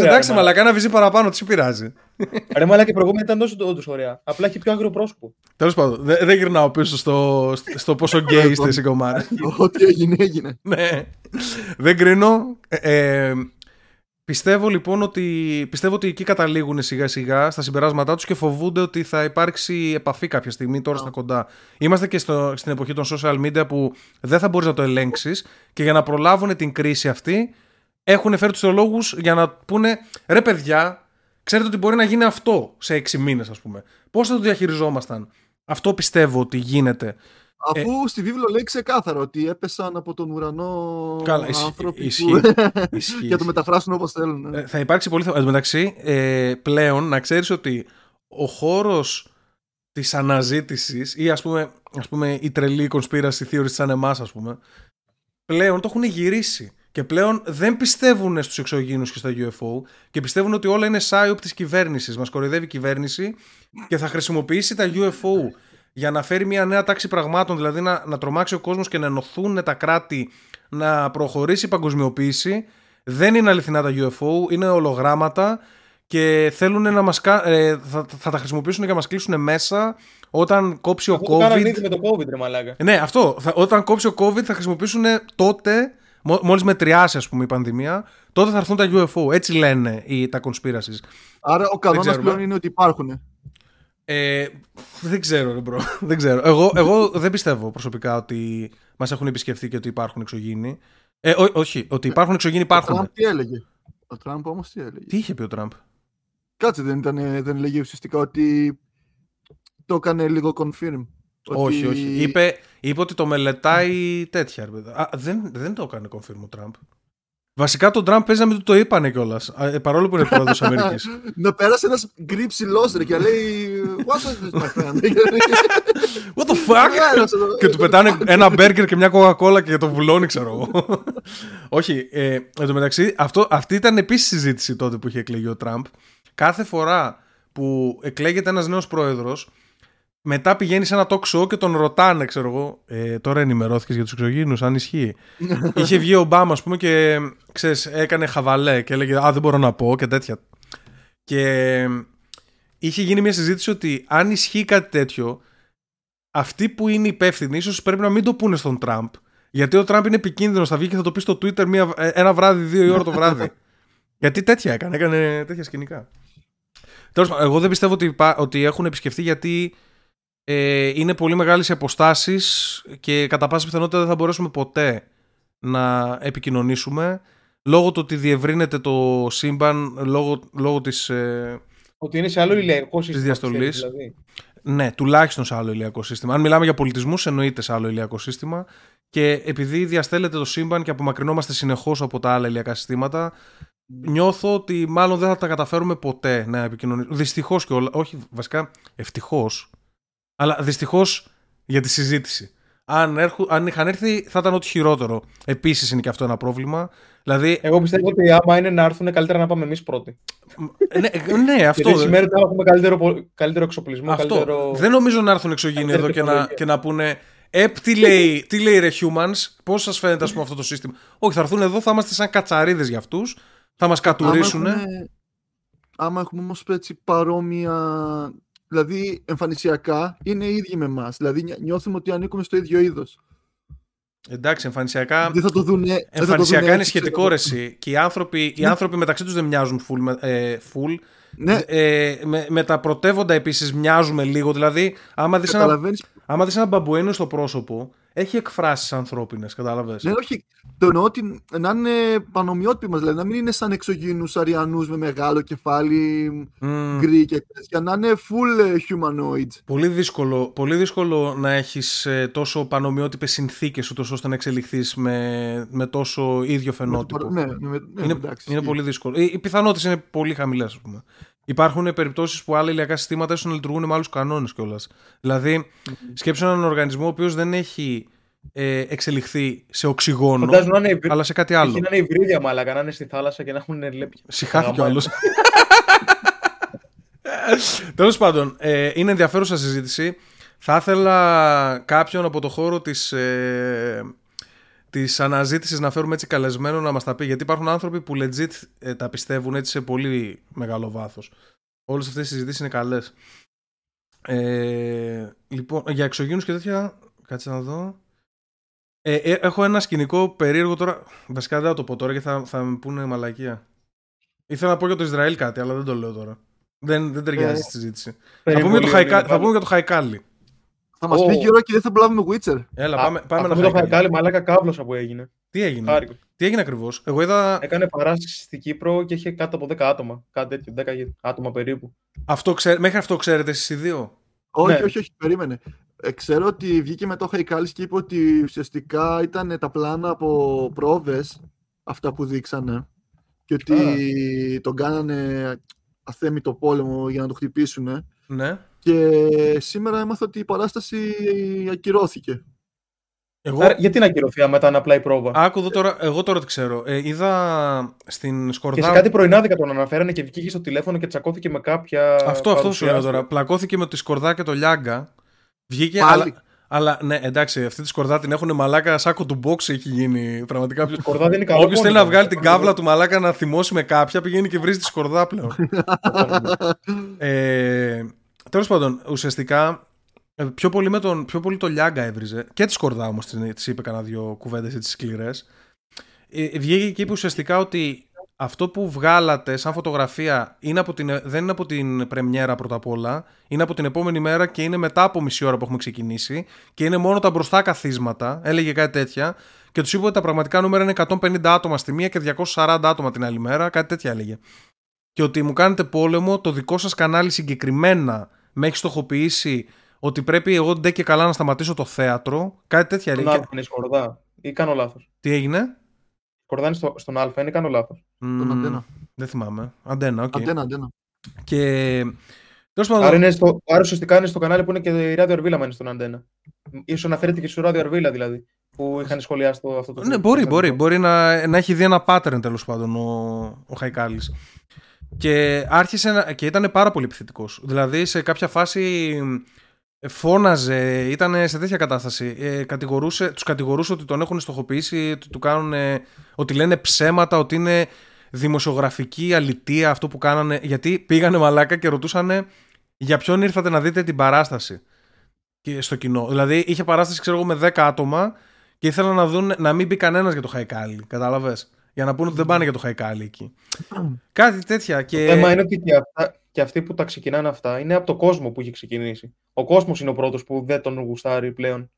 εντάξει, μαλακά ένα βυζί παραπάνω, τι σου πειράζει. Ρε μαλακά, η προηγούμενη ήταν τόσο όντως ωραία. Απλά έχει πιο άγριο πρόσωπο. Τέλος πάντων, δεν γυρνάω πίσω στο πόσο γκέι είστε εσύ κομμάτι. Ό,τι έγινε, έγινε. Ναι, δεν κρίνω. Πιστεύω λοιπόν ότι, πιστεύω ότι εκεί καταλήγουν σιγά σιγά στα συμπεράσματά τους και φοβούνται ότι θα υπάρξει επαφή κάποια στιγμή τώρα στα κοντά. Είμαστε και στο, στην εποχή των social media που δεν θα μπορείς να το ελέγξεις και για να προλάβουν την κρίση αυτή έχουν φέρει τους θεολόγους για να πούνε ρε παιδιά, ξέρετε ότι μπορεί να γίνει αυτό σε έξι μήνες ας πούμε. Πώς θα το διαχειριζόμασταν. Αυτό πιστεύω ότι γίνεται. Αφού ε... στη βίβλο λέει ξεκάθαρο ότι έπεσαν από τον ουρανό. Καλά, άνθρωποι ισχύ, που... ισχύ, για το μεταφράσουν όπως θέλουν. Ε, θα υπάρξει πολύ θέμα. Εν τω μεταξύ, ε, πλέον να ξέρεις ότι ο χώρος της αναζήτησης ή ας πούμε, ας πούμε η τρελή κονσπίραση θεώρηση σαν εμάς ας πούμε, πλέον το έχουν γυρίσει. Και πλέον δεν πιστεύουν στους εξωγήινους και στα γιου εφ ο και πιστεύουν ότι όλα είναι σάιωπ της κυβέρνησης. Μας κοροϊδεύει η κυβέρνηση και θα χρησιμοποιήσει τα γιου εφ ο για να φέρει μια νέα τάξη πραγμάτων, δηλαδή να, να τρομάξει ο κόσμος και να ενωθούν τα κράτη, να προχωρήσει η παγκοσμιοποίηση. Δεν είναι αληθινά τα γιου εφ ο, είναι ολογράμματα και θέλουν να μας, ε, θα, θα τα χρησιμοποιήσουν για να μας κλείσουν μέσα όταν κόψει αυτό ο COVID. Αυτό το με το COVID ρε μαλάκα. Ναι, αυτό. Θα, όταν κόψει ο COVID θα χρησιμοποιήσουν τότε, μό, μόλις μετριάσει ας πούμε η πανδημία, τότε θα έρθουν τα γιου εφ ο. Έτσι λένε οι, τα conspiracies. Άρα ο κανόνας πλέον είναι ότι υπάρχουν. Ε, δεν ξέρω, bro. δεν ξέρω. Εγώ, εγώ δεν πιστεύω προσωπικά ότι μας έχουν επισκεφθεί και ότι υπάρχουν εξωγήινοι. Ε, ό, όχι, ότι υπάρχουν εξωγήινοι υπάρχουν. Ο Τραμπ τι έλεγε. Ο Τραμπ όμως τι έλεγε. Τι είχε πει ο Τραμπ. Κάτσε, δεν, ήταν, δεν έλεγε ουσιαστικά ότι το έκανε λίγο confirm. Όχι, ότι... όχι. Είπε, είπε ότι το μελετάει τέτοια. Α, δεν, δεν το έκανε confirm ο Τραμπ. Βασικά τον Τραμπ παίζει να μην του το είπανε κιόλας. Παρόλο που είναι πρόεδρος Αμερικής. Να πέρασε ένας γκρι ψηλός και λέει What the fuck. Και του πετάνε ένα μπέργκερ και μια κοκακόλα και το βουλώνει, ξέρω εγώ. Όχι, εν τω μεταξύ αυτή ήταν επίσης συζήτηση τότε που είχε εκλεγεί ο Τραμπ. Κάθε φορά που εκλέγεται ένας νέος πρόεδρος, μετά πηγαίνει σε ένα talk show και τον ρωτάνε, ξέρω εγώ. Ε, τώρα ενημερώθηκες για τους εξωγήινους, αν ισχύει. Είχε βγει ο Ομπάμα, ας πούμε, και ξέρεις, έκανε χαβαλέ και έλεγε «Α, δεν μπορώ να πω» και τέτοια. Και είχε γίνει μια συζήτηση ότι αν ισχύει κάτι τέτοιο, αυτοί που είναι υπεύθυνοι ίσως πρέπει να μην το πούνε στον Τραμπ. Γιατί ο Τραμπ είναι επικίνδυνος, θα βγει και θα το πει στο Twitter μια, ένα βράδυ, δύο η ώρα το βράδυ. Γιατί τέτοια έκανε, έκανε τέτοια σκηνικά. Τέλος πάντων, εγώ δεν πιστεύω ότι, ότι έχουν επισκεφτεί, γιατί ε, είναι πολύ μεγάλες οι αποστάσεις και κατά πάσα πιθανότητα δεν θα μπορέσουμε ποτέ να επικοινωνήσουμε λόγω του ότι διευρύνεται το σύμπαν, λόγω, λόγω της... Ε, ότι είναι σε άλλο ηλιακό σύστημα. Δηλαδή. Ναι, τουλάχιστον σε άλλο ηλιακό σύστημα. Αν μιλάμε για πολιτισμούς, εννοείται σε άλλο ηλιακό σύστημα. Και επειδή διαστέλλεται το σύμπαν και απομακρυνόμαστε συνεχώς από τα άλλα ηλιακά συστήματα, νιώθω ότι μάλλον δεν θα τα καταφέρουμε ποτέ να επικοινωνήσουμε. Δυστυχώς και όλα. Όχι, βασικά ευτυχώς. Αλλά δυστυχώς για τη συζήτηση. Αν, έρχου, αν είχαν έρθει, θα ήταν ό,τι χειρότερο. Επίσης είναι και αυτό ένα πρόβλημα. Δηλαδή... Εγώ πιστεύω ότι άμα είναι να έρθουν, καλύτερα να πάμε εμείς πρώτοι. ναι, ναι, αυτό. Γιατί σήμερα θα έχουμε καλύτερο, καλύτερο εξοπλισμό. Αυτό. Καλύτερο... Δεν νομίζω να έρθουν εξωγήινοι εδώ και να, και να πούνε. Επ, τι λέει, τι λέει ρε humans, πώς σας φαίνεται, ας πούμε, αυτό το σύστημα. Όχι, θα έρθουν εδώ, θα είμαστε σαν κατσαρίδες για αυτούς, θα μας κατουρίσουν. Άμα έχουμε, άμα έχουμε όμως έτσι παρόμοια, δηλαδή εμφανισιακά είναι οι ίδιοι με εμάς. Δηλαδή νιώθουμε ότι ανήκουμε στο ίδιο είδος. Εντάξει, εμφανισιακά, δεν θα το δουν, εμφανισιακά το δουν, είναι σχετικό ρε εσύ. Και οι άνθρωποι, οι άνθρωποι μεταξύ τους δεν μοιάζουν full, ε, full. Ναι. Ε, με, με τα πρωτεύοντα επίσης μοιάζουμε λίγο. Δηλαδή άμα δεις ένα, ένα μπαμπουένιο στο πρόσωπο, έχει εκφράσεις ανθρώπινες, κατάλαβες. Ναι, όχι, το εννοώ ότι να είναι πανομοιότυποι μας, δηλαδή να μην είναι σαν εξωγήινους αριανούς με μεγάλο κεφάλι mm. γκρι και τέτοια, να είναι full humanoids. Πολύ δύσκολο, πολύ δύσκολο να έχεις ε, τόσο πανομοιότυπες συνθήκες ούτως ώστε να εξελιχθείς με, με τόσο ίδιο φαινότυπο. Ναι, ναι, ναι, ναι, είναι, εντάξει, είναι πολύ δύσκολο. Οι, οι πιθανότητες είναι πολύ χαμηλές, ας πούμε. Υπάρχουν περιπτώσεις που άλλα ηλιακά συστήματα ίσως να λειτουργούν με άλλους κανόνες κιόλας. Δηλαδή, mm-hmm. σκέψου έναν οργανισμό ο οποίος δεν έχει ε, εξελιχθεί σε οξυγόνο, υβρί... αλλά σε κάτι άλλο. Έχει να είναι υβρίδια, μάλακα, να είναι στη θάλασσα και να έχουν λέπια. Συχάθηκε ο άλλος. Τέλος πάντων, ε, είναι ενδιαφέρουσα συζήτηση. Θα ήθελα κάποιον από το χώρο της, ε, της αναζήτησης να φέρουμε έτσι καλεσμένο να μας τα πει. Γιατί υπάρχουν άνθρωποι που legit ε, τα πιστεύουν έτσι σε πολύ μεγάλο βάθος. Όλες αυτές οι συζητήσεις είναι καλές. Ε, λοιπόν, για εξωγήινους και τέτοια, κάτσε να δω. Ε, ε, έχω ένα σκηνικό περίεργο τώρα. Βασικά δεν θα το πω τώρα γιατί θα, θα με πούνε μαλακία. Ήθελα να πω για το Ισραήλ κάτι, αλλά δεν το λέω τώρα. Δεν, δεν ταιριάζει στη συζήτηση. Θα πούμε, το χαϊκά, θα πούμε για το Χαϊκάλι. Θα μας oh. πει καιρό και δεν θα μπλάβουμε Witcher. Έλα, πάμε, α, πάμε α, να πούμε. Το Χαϊκάλι, μαλάκα, κάβλωσα που έγινε. Τι έγινε, Χάρικο. Τι έγινε ακριβώς. Εγώ είδα... Έκανε παράσκηση στην Κύπρο και είχε κάτω από δέκα άτομα. Κάτι τέτοιο, δέκα άτομα περίπου. Αυτό ξέ... Μέχρι αυτό ξέρετε εσείς οι δύο. Όχι, ναι. όχι, όχι, περίμενε. Ε, ξέρω ότι βγήκε μετά ο Χαϊκάλης και είπε ότι ουσιαστικά ήταν τα πλάνα από πρόοδες αυτά που δείξανε. Και ότι ah. τον κάνανε αθέμητο πόλεμο για να το χτυπήσουνε. Ναι. Και σήμερα έμαθα ότι η παράσταση ακυρώθηκε. Εγώ... Άρα, γιατί να ακυρωθεί άμα ήταν απλά η πρόβα. Άκου εδώ τώρα, εγώ τώρα τι ξέρω. Ε, είδα στην Σκορδά. Και σε κάτι πρωινάδικα τον αναφέρανε και βγήκε στο τηλέφωνο και τσακώθηκε με κάποια. Αυτό, αυτό σου λέω τώρα. Πλακώθηκε με τη Σκορδά και το Λιάγκα. Βγήκε. Πάλι. Αλλά, αλλά ναι, εντάξει, αυτή τη Σκορδά την έχουν μαλάκα. Σάκο του box έχει γίνει πραγματικά. Όποιο θέλει να βγάλει την κάβλα του μαλάκα να θυμώσει με κάποια, πηγαίνει και βρίζει τη Σκορδά πλέον. ε, Τέλος πάντων, ουσιαστικά. Πιο πολύ, με τον, πιο πολύ το Λιάγκα έβριζε. Και τη Σκορδά όμως της είπε κανένα δυο κουβέντες τις σκληρές. ε, Βγήκε και είπε ουσιαστικά ότι αυτό που βγάλατε σαν φωτογραφία είναι από την, δεν είναι από την πρεμιέρα πρώτα απ' όλα. Είναι από την επόμενη μέρα και είναι μετά από μισή ώρα που έχουμε ξεκινήσει. Και είναι μόνο τα μπροστά καθίσματα. Έλεγε κάτι τέτοια. Και τους είπε ότι τα πραγματικά νούμερα είναι εκατόν πενήντα άτομα στη μία και διακόσια σαράντα άτομα την άλλη μέρα. Κάτι τέτοια έλεγε. Και ότι μου κάνετε πόλεμο, το δικό σας κανάλι συγκεκριμένα με έχει στοχοποιήσει. Ότι πρέπει εγώ ντε και καλά να σταματήσω το θέατρο. Κάτι τέτοια λέει. Στον Άλφα είναι η Σκορδά. Ή κάνω λάθος. Τι έγινε? Σκορδά είναι στο, στον Άλφα, είναι ή κάνω λάθος. Στον mm, Αντένα. Δεν θυμάμαι. Αντένα, οκ. Okay. Αντένα, Αντένα. Και... Άρα, είναι στο, άρα ουσιαστικά είναι στο κανάλι που είναι και η Radio Αρβίλα, μα είναι στον Αντένα. Ίσως αναφέρεται και στο Radio Αρβίλα δηλαδή. Που είχαν σχολιάσει το, αυτό το θέμα. Ναι, μπορεί, το μπορεί, μπορεί να, να έχει δει ένα pattern τέλος πάντων ο, ο Χαϊκάλης. Και, άρχισε να, και ήταν πάρα πολύ επιθετικός. Δηλαδή σε κάποια φάση. Φώναζε, ήταν σε τέτοια κατάσταση. Ε, κατηγορούσε, τους κατηγορούσε ότι τον έχουν στοχοποιήσει, ότι, του κάνουν, ότι λένε ψέματα, ότι είναι δημοσιογραφική αλητεία αυτό που κάνανε. Γιατί πήγανε μαλάκα και ρωτούσανε για ποιον ήρθατε να δείτε την παράσταση στο κοινό. Δηλαδή είχε παράσταση, ξέρω εγώ, με δέκα άτομα και ήθελαν να δουν να μην μπει κανένας για το Χαϊκάλι. Κατάλαβες. Για να πούνε ότι δεν πάνε για το Χαϊκάλι εκεί. Κάτι τέτοια. Και... το θέμα είναι ότι και, αυτά, και αυτοί που τα ξεκινάνε αυτά είναι από το κόσμο που έχει ξεκινήσει. Ο κόσμος είναι ο πρώτος που δεν τον γουστάρει πλέον.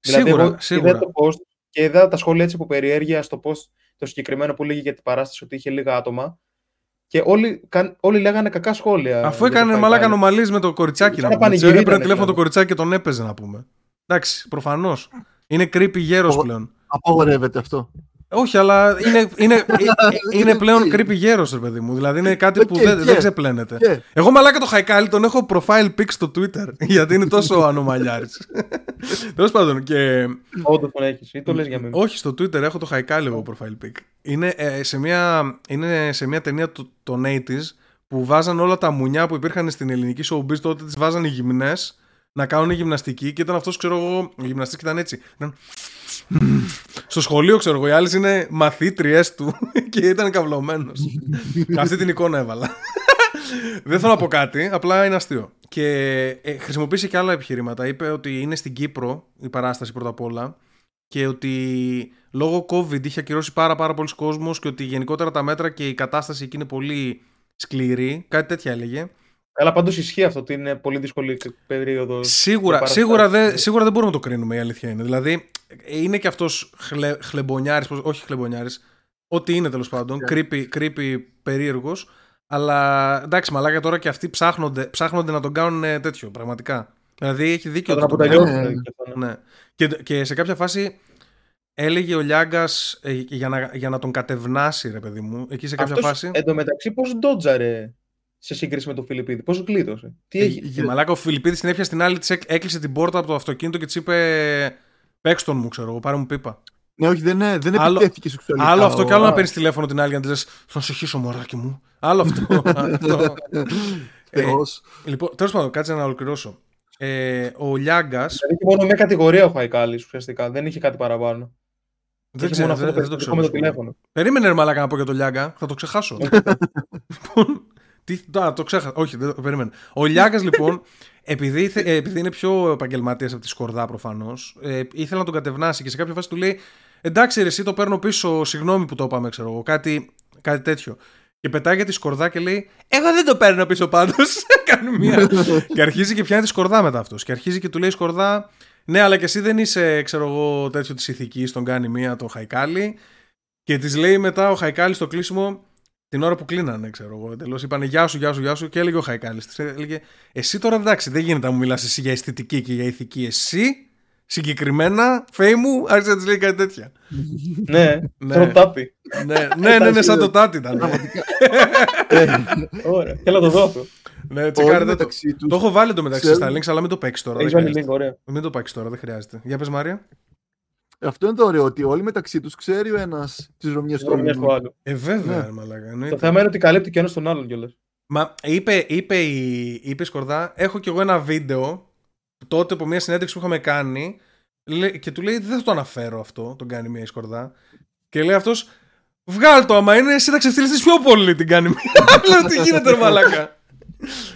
Σίγουρα, δηλαδή, εγώ σίγουρα. Είδα το post και είδα τα σχόλια έτσι που περιέργεια στο post το συγκεκριμένο που λέγει για την παράσταση ότι είχε λίγα άτομα. Και όλοι, κα, όλοι λέγανε κακά σχόλια. Αφού έκανε μαλάκα νομαλίες με το κοριτσάκι. Έπαιρνε τηλέφωνο το κοριτσάκι και τον έπαιζε, να πούμε. Εντάξει, προφανώς. Είναι creepy γέρος πλέον. Απογορεύεται αυτό. Όχι, αλλά είναι, είναι, είναι πλέον creepy γέρος, ρε παιδί μου. Δηλαδή είναι κάτι okay, που δεν, yeah, δεν ξεπλένεται. Yeah. Εγώ μαλάκα το Χαϊκάλι τον έχω profile pic στο Twitter. Γιατί είναι τόσο ανομαλιάρης. Τέλος πάντων. Και... όντως τον έχεις ή το λες για μένα? Όχι, στο Twitter έχω το Χαϊκάλι εγώ profile pic. Είναι, ε, σε μια, είναι σε μια ταινία των ογδόντα που βάζαν όλα τα μουνιά που υπήρχαν στην ελληνική showbiz τότε, τις βάζαν οι γυμνές να κάνουν γυμναστική και ήταν αυτός, ξέρω εγώ, ο γυμναστής ήταν έτσι. Ήταν... στο σχολείο, ξέρω εγώ, οι άλλες είναι μαθήτριές του και ήταν καυλωμένος. Αυτή την εικόνα έβαλα. Δεν θέλω να πω κάτι, απλά είναι αστείο. Και ε, χρησιμοποίησε και άλλα επιχειρήματα. Είπε ότι είναι στην Κύπρο η παράσταση πρώτα απ' όλα και ότι λόγω COVID είχε ακυρώσει πάρα πάρα πολλούς κόσμος και ότι γενικότερα τα μέτρα και η κατάσταση εκεί είναι πολύ σκληρή. Κάτι τέτοια έλεγε. Αλλά πάντως ισχύει αυτό ότι είναι πολύ δύσκολη περίοδο. Σίγουρα, σίγουρα, δε, σίγουρα δεν μπορούμε να το κρίνουμε, η αλήθεια είναι. Δηλαδή είναι και αυτός χλε, χλεμπονιάρης, όχι χλεμπονιάρης, ό,τι είναι τέλος πάντων, creepy, creepy περίεργος. Αλλά εντάξει, μαλάκα, τώρα και αυτοί ψάχνονται, ψάχνονται να τον κάνουν τέτοιο, πραγματικά. Δηλαδή έχει δίκιο. Το το ναι. και, και σε κάποια φάση έλεγε ο Λιάγκας ε, για, να, για να τον κατευνάσει, ρε παιδί μου. Εκεί σε κάποια αυτός, φάση. Εν τω μεταξύ, πώς ντότζαρε. Σε σύγκριση με τον Φιλιππίδη, πώς γλίτωσε. Τι έχει. Η μαλάκα, ο Φιλιππίδης την έπιασε στην άλλη, της έκλεισε την πόρτα από το αυτοκίνητο και της είπε «Παίξ' τον μου, ξέρω εγώ, πάρε μου πίπα». Ναι, όχι, δεν, δεν άλλο... επιτέθηκε σεξουαλικά. Άλλο αυτό, και άλλο να παίρνεις τηλέφωνο την άλλη για να της λες «Θα σε χύσω, μωράκι μου». Άλλο αυτό. αυτό. ε, λοιπόν, τέλος πάντων, κάτσε να ολοκληρώσω. Ε, ο Λιάγκας. Δηλαδή, μόνο μια κατηγορία ο Χαϊκάλης ουσιαστικά. Δεν είχε κάτι παραπάνω. Δεν είχε ξέρω, δεν το ξέρω. Περίμενε, μαλάκα, να πω για τον Λιάγκα, θα το ξεχάσω. Τι, α, το ξέχασα. Όχι, δεν το περίμενα. Ο Λιάγκας, λοιπόν, επειδή, επειδή είναι πιο επαγγελματίας από τη Σκορδά προφανώς, ε, ήθελε να τον κατευνάσει και σε κάποια φάση του λέει «Εντάξει, ρε, εσύ το παίρνω πίσω, συγγνώμη που το είπαμε, ξέρω εγώ, κάτι, κάτι τέτοιο». Και πετάγεται τη Σκορδά και λέει «Εγώ δεν το παίρνω πίσω πάντως». Κάνει μία. Και αρχίζει και πιάνει τη Σκορδά μετά αυτός. Και αρχίζει και του λέει η Σκορδά «Ναι, αλλά και εσύ δεν είσαι, ξέρω εγώ, τέτοιο της ηθικής», τον κάνει μία το Χαϊκάλι. Και τη λέει μετά ο Χαϊκάλι στο κλείσιμο. Την ώρα που κλείνανε, ξέρω εγώ, εντελώς είπανε «Γεια σου, γεια σου, γεια σου» και έλεγε ο Χαϊκάλης. Της έλεγε «Εσύ τώρα εντάξει, δεν γίνεται να μου μιλάς εσύ για αισθητική και για ηθική. Εσύ, συγκεκριμένα, φέι μου», άρχισε να της λέει κάτι τέτοια. Ναι, σαν το τάτι. Ναι, ναι, σαν το τάτι ήταν. Ωραία, θέλω να το δω αυτό. Ναι, τσεκάρετε το. Το έχω βάλει το μεταξύ στα links, αλλά μην το παίξει τώρα. Μην το παίξει τώρα, δεν χρειάζεται. Για πες, Μάρια. Αυτό είναι το ωραίο, ότι όλοι μεταξύ τους ξέρει ο ένας τις ρωμιές του άλλου. Ε, βέβαια, yeah. μαλάκα. Ναι. Το θέμα είναι ότι καλύπτει και ένας τον άλλον κιόλας. Μα είπε, είπε, η, είπε η Σκορδά, έχω κι εγώ ένα βίντεο τότε από μια συνέντευξη που είχαμε κάνει και του λέει δεν θα το αναφέρω αυτό, τον κάνει μια η Σκορδά. Και λέει αυτός, βγάλ' το άμα είναι, εσύ θα ξεφτυλιστείς πιο πολύ, την κάνει μια. Λέω, τι γίνεται, μαλάκα.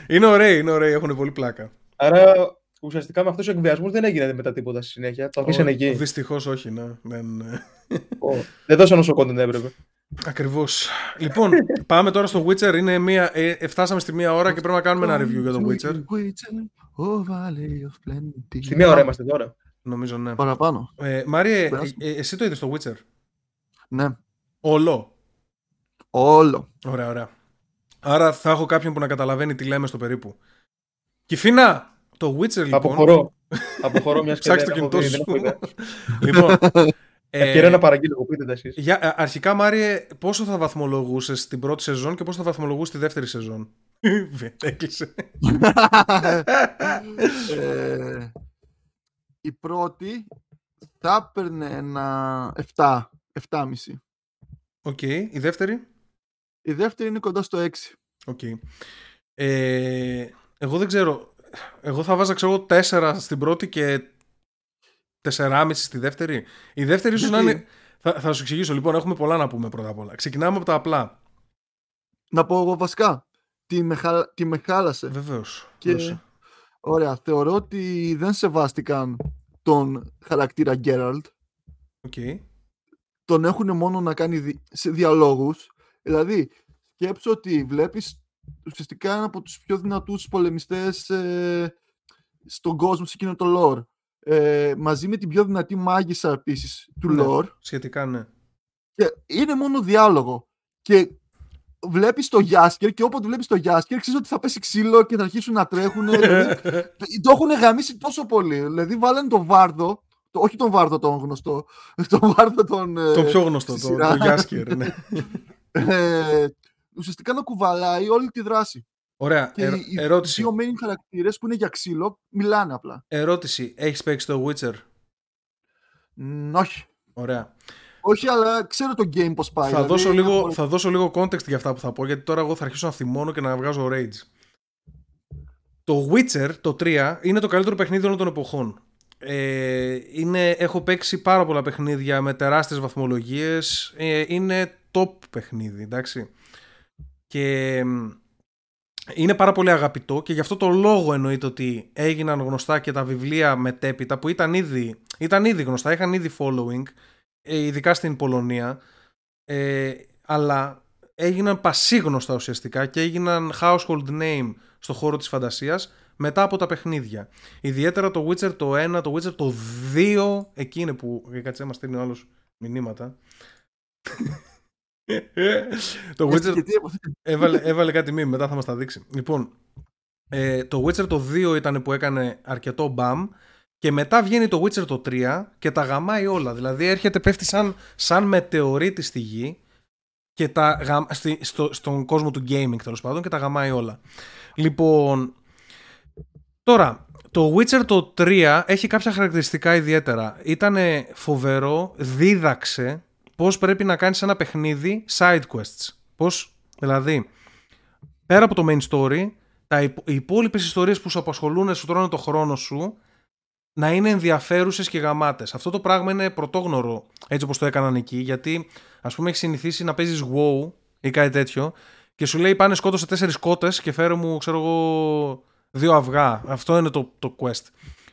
Είναι ωραίοι, είναι ωραίοι, έχουν πολύ πλάκα. Άρα... ουσιαστικά με αυτός ο εκβιασμός δεν έγινε μετά τίποτα στη συνέχεια. Το αφήσανε εκεί. Δυστυχώς όχι, ναι. ναι, ναι. Oh, δεν δώσανε όσο content έπρεπε. Ακριβώς. Λοιπόν, πάμε τώρα στο Witcher. Είναι μία, ε, ε, φτάσαμε στη μία ώρα και πρέπει να κάνουμε ένα review για το Witcher. Στη μία ώρα είμαστε τώρα. Νομίζω, ναι. Παραπάνω. Ε, Μάριε, ε, ε, εσύ το είδες το Witcher? Ναι. Όλο. Όλο. Ωραία, ωραία. Άρα θα έχω κάποιον που να καταλαβαίνει τι λέμε στο περίπου. Κυφίνα! Το Witcher, λοιπόν. Αποχωρώ. Αποχωρώ μια σκέψη. Ψάξτε το κινητό σου. Λοιπόν. Ευκαιρία να παραγγείλω, πείτε τα εσείς. Αρχικά, Μάριε, πόσο θα βαθμολογούσες την πρώτη σεζόν και πόσο θα βαθμολογούσες τη δεύτερη σεζόν? Έκλεισε. Η πρώτη θα έπαιρνε ένα εφτά, εφτά κόμμα πέντε. Οκ. Η δεύτερη? Η δεύτερη είναι κοντά στο έξι. Οκ. Εγώ δεν ξέρω. εγώ θα βάζα ξέρω τέσσερα στην πρώτη και τεσσεράμισι στη δεύτερη. Η δεύτερη ίσως να είναι. Θα, θα σου εξηγήσω λοιπόν, έχουμε πολλά να πούμε πρώτα απ' όλα. Ξεκινάμε από τα απλά. Να πω εγώ βασικά. Τη, μεχα... τη μεχάλασε. Βεβαίως. Και... Ωραία. Θεωρώ ότι δεν σεβάστηκαν τον χαρακτήρα Γκέραλτ. Okay. Τον έχουν μόνο να κάνει δι... σε διαλόγους. Δηλαδή, σκέψω ότι βλέπεις ουσιαστικά ένα από τους πιο δυνατούς πολεμιστές ε... στον κόσμο, σε εκείνο το lore. Ε... Μαζί με την πιο δυνατή μάγισσα επίσης του ναι, lore. Σχετικά, ναι. Και είναι μόνο διάλογο. Και βλέπεις το Γιάσκερ και όποτε βλέπεις το Γιάσκερ ξέρεις ότι θα πέσει ξύλο και θα αρχίσουν να τρέχουν. Δηλαδή, το έχουν γαμίσει τόσο πολύ. Δηλαδή βάλανε τον Βάρδο, το, όχι τον Βάρδο τον γνωστό, τον Βάρδο τον... Το πιο γνωστό, τον το Γιάσκερ, ναι. ε, ουσιαστικά να κουβαλάει όλη τη δράση. Ωραία, και ερω, οι, ερώτηση. Οι δύο main χαρακτήρες που είναι για ξύλο μιλάνε απλά. Ερώτηση, έχεις παίξει το Witcher? Μ, όχι. Ωραία. Όχι, αλλά ξέρω το game πώς πάει. Θα, δηλαδή, δώσω λίγο, πολύ... θα δώσω λίγο context για αυτά που θα πω, γιατί τώρα εγώ θα αρχίσω να θυμώνω και να βγάζω rage. Το Witcher, το τρία, είναι το καλύτερο παιχνίδι όλων των εποχών. Ε, είναι, έχω παίξει πάρα πολλά παιχνίδια με τεράστιες βαθμολογίες. Ε, είναι top παιχνίδι, εντάξει. Και ε, είναι πάρα πολύ αγαπητό και γι' αυτό το λόγο εννοείται ότι έγιναν γνωστά και τα βιβλία μετέπειτα που ήταν ήδη, ήταν ήδη γνωστά, είχαν ήδη following... ειδικά στην Πολωνία, ε, αλλά έγιναν πασίγνωστα ουσιαστικά και έγιναν household name στο χώρο της φαντασίας μετά από τα παιχνίδια. Ιδιαίτερα το Witcher το ένα, το Witcher το δύο, εκεί είναι που κάτσε μας στείλει ο άλλος μηνύματα. Το Witcher έβαλε, έβαλε κάτι μήνυμα, μετά θα μας τα δείξει. Λοιπόν, ε, το Witcher το δύο ήταν που έκανε αρκετό μπαμ. Και μετά βγαίνει το Witcher το τρία και τα γαμάει όλα. Δηλαδή έρχεται, πέφτει σαν, σαν μετεωρίτη στη γη και τα γα, στη, στο, στον κόσμο του gaming τέλος πάντων και τα γαμάει όλα. Λοιπόν, τώρα, το Witcher το τρία έχει κάποια χαρακτηριστικά ιδιαίτερα. Ήτανε φοβερό, δίδαξε πώς πρέπει να κάνεις ένα παιχνίδι side quests. Πώς, δηλαδή, πέρα από το main story, τα υπο, οι υπόλοιπες ιστορίες που σου απασχολούν, σου τρώνε το χρόνο σου, να είναι ενδιαφέρουσες και γαμάτες. Αυτό το πράγμα είναι πρωτόγνωρο, έτσι όπως το έκαναν εκεί, γιατί ας πούμε έχει συνηθίσει να παίζεις WoW ή κάτι τέτοιο και σου λέει πάνε σκότωσε τέσσερις κότες και φέρε μου, ξέρω εγώ, δύο αυγά. Αυτό είναι το, το quest.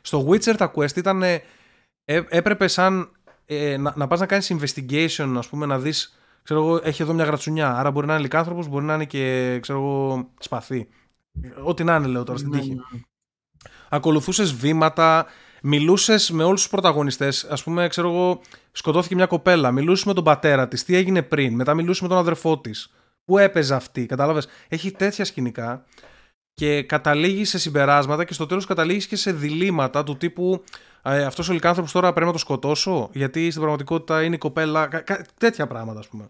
Στο Witcher τα quest ήταν, ε, έπρεπε σαν ε, να, να πας να κάνεις investigation, ας πούμε, να δεις, ξέρω εγώ, έχει εδώ μια γρατσουνιά, άρα μπορεί να είναι λικάνθρωπος, μπορεί να είναι και, ξέρω εγώ, σπαθί. Ό,τι να είναι, λέω τώρα στην τύχη. Ακολουθούσες βήματα, μιλούσες με όλους τους πρωταγωνιστές. Ας πούμε, ξέρω εγώ, σκοτώθηκε μια κοπέλα. Μιλούσες με τον πατέρα της, τι έγινε πριν. Μετά μιλούσες με τον αδερφό της. Πού έπαιζε αυτή, κατάλαβες. Έχει τέτοια σκηνικά και καταλήγει σε συμπεράσματα και στο τέλος καταλήγει και σε διλήμματα του τύπου ε, αυτός ο λικάνθρωπος τώρα πρέπει να το σκοτώσω, γιατί στην πραγματικότητα είναι η κοπέλα. Κα, κα, τέτοια πράγματα, ας πούμε.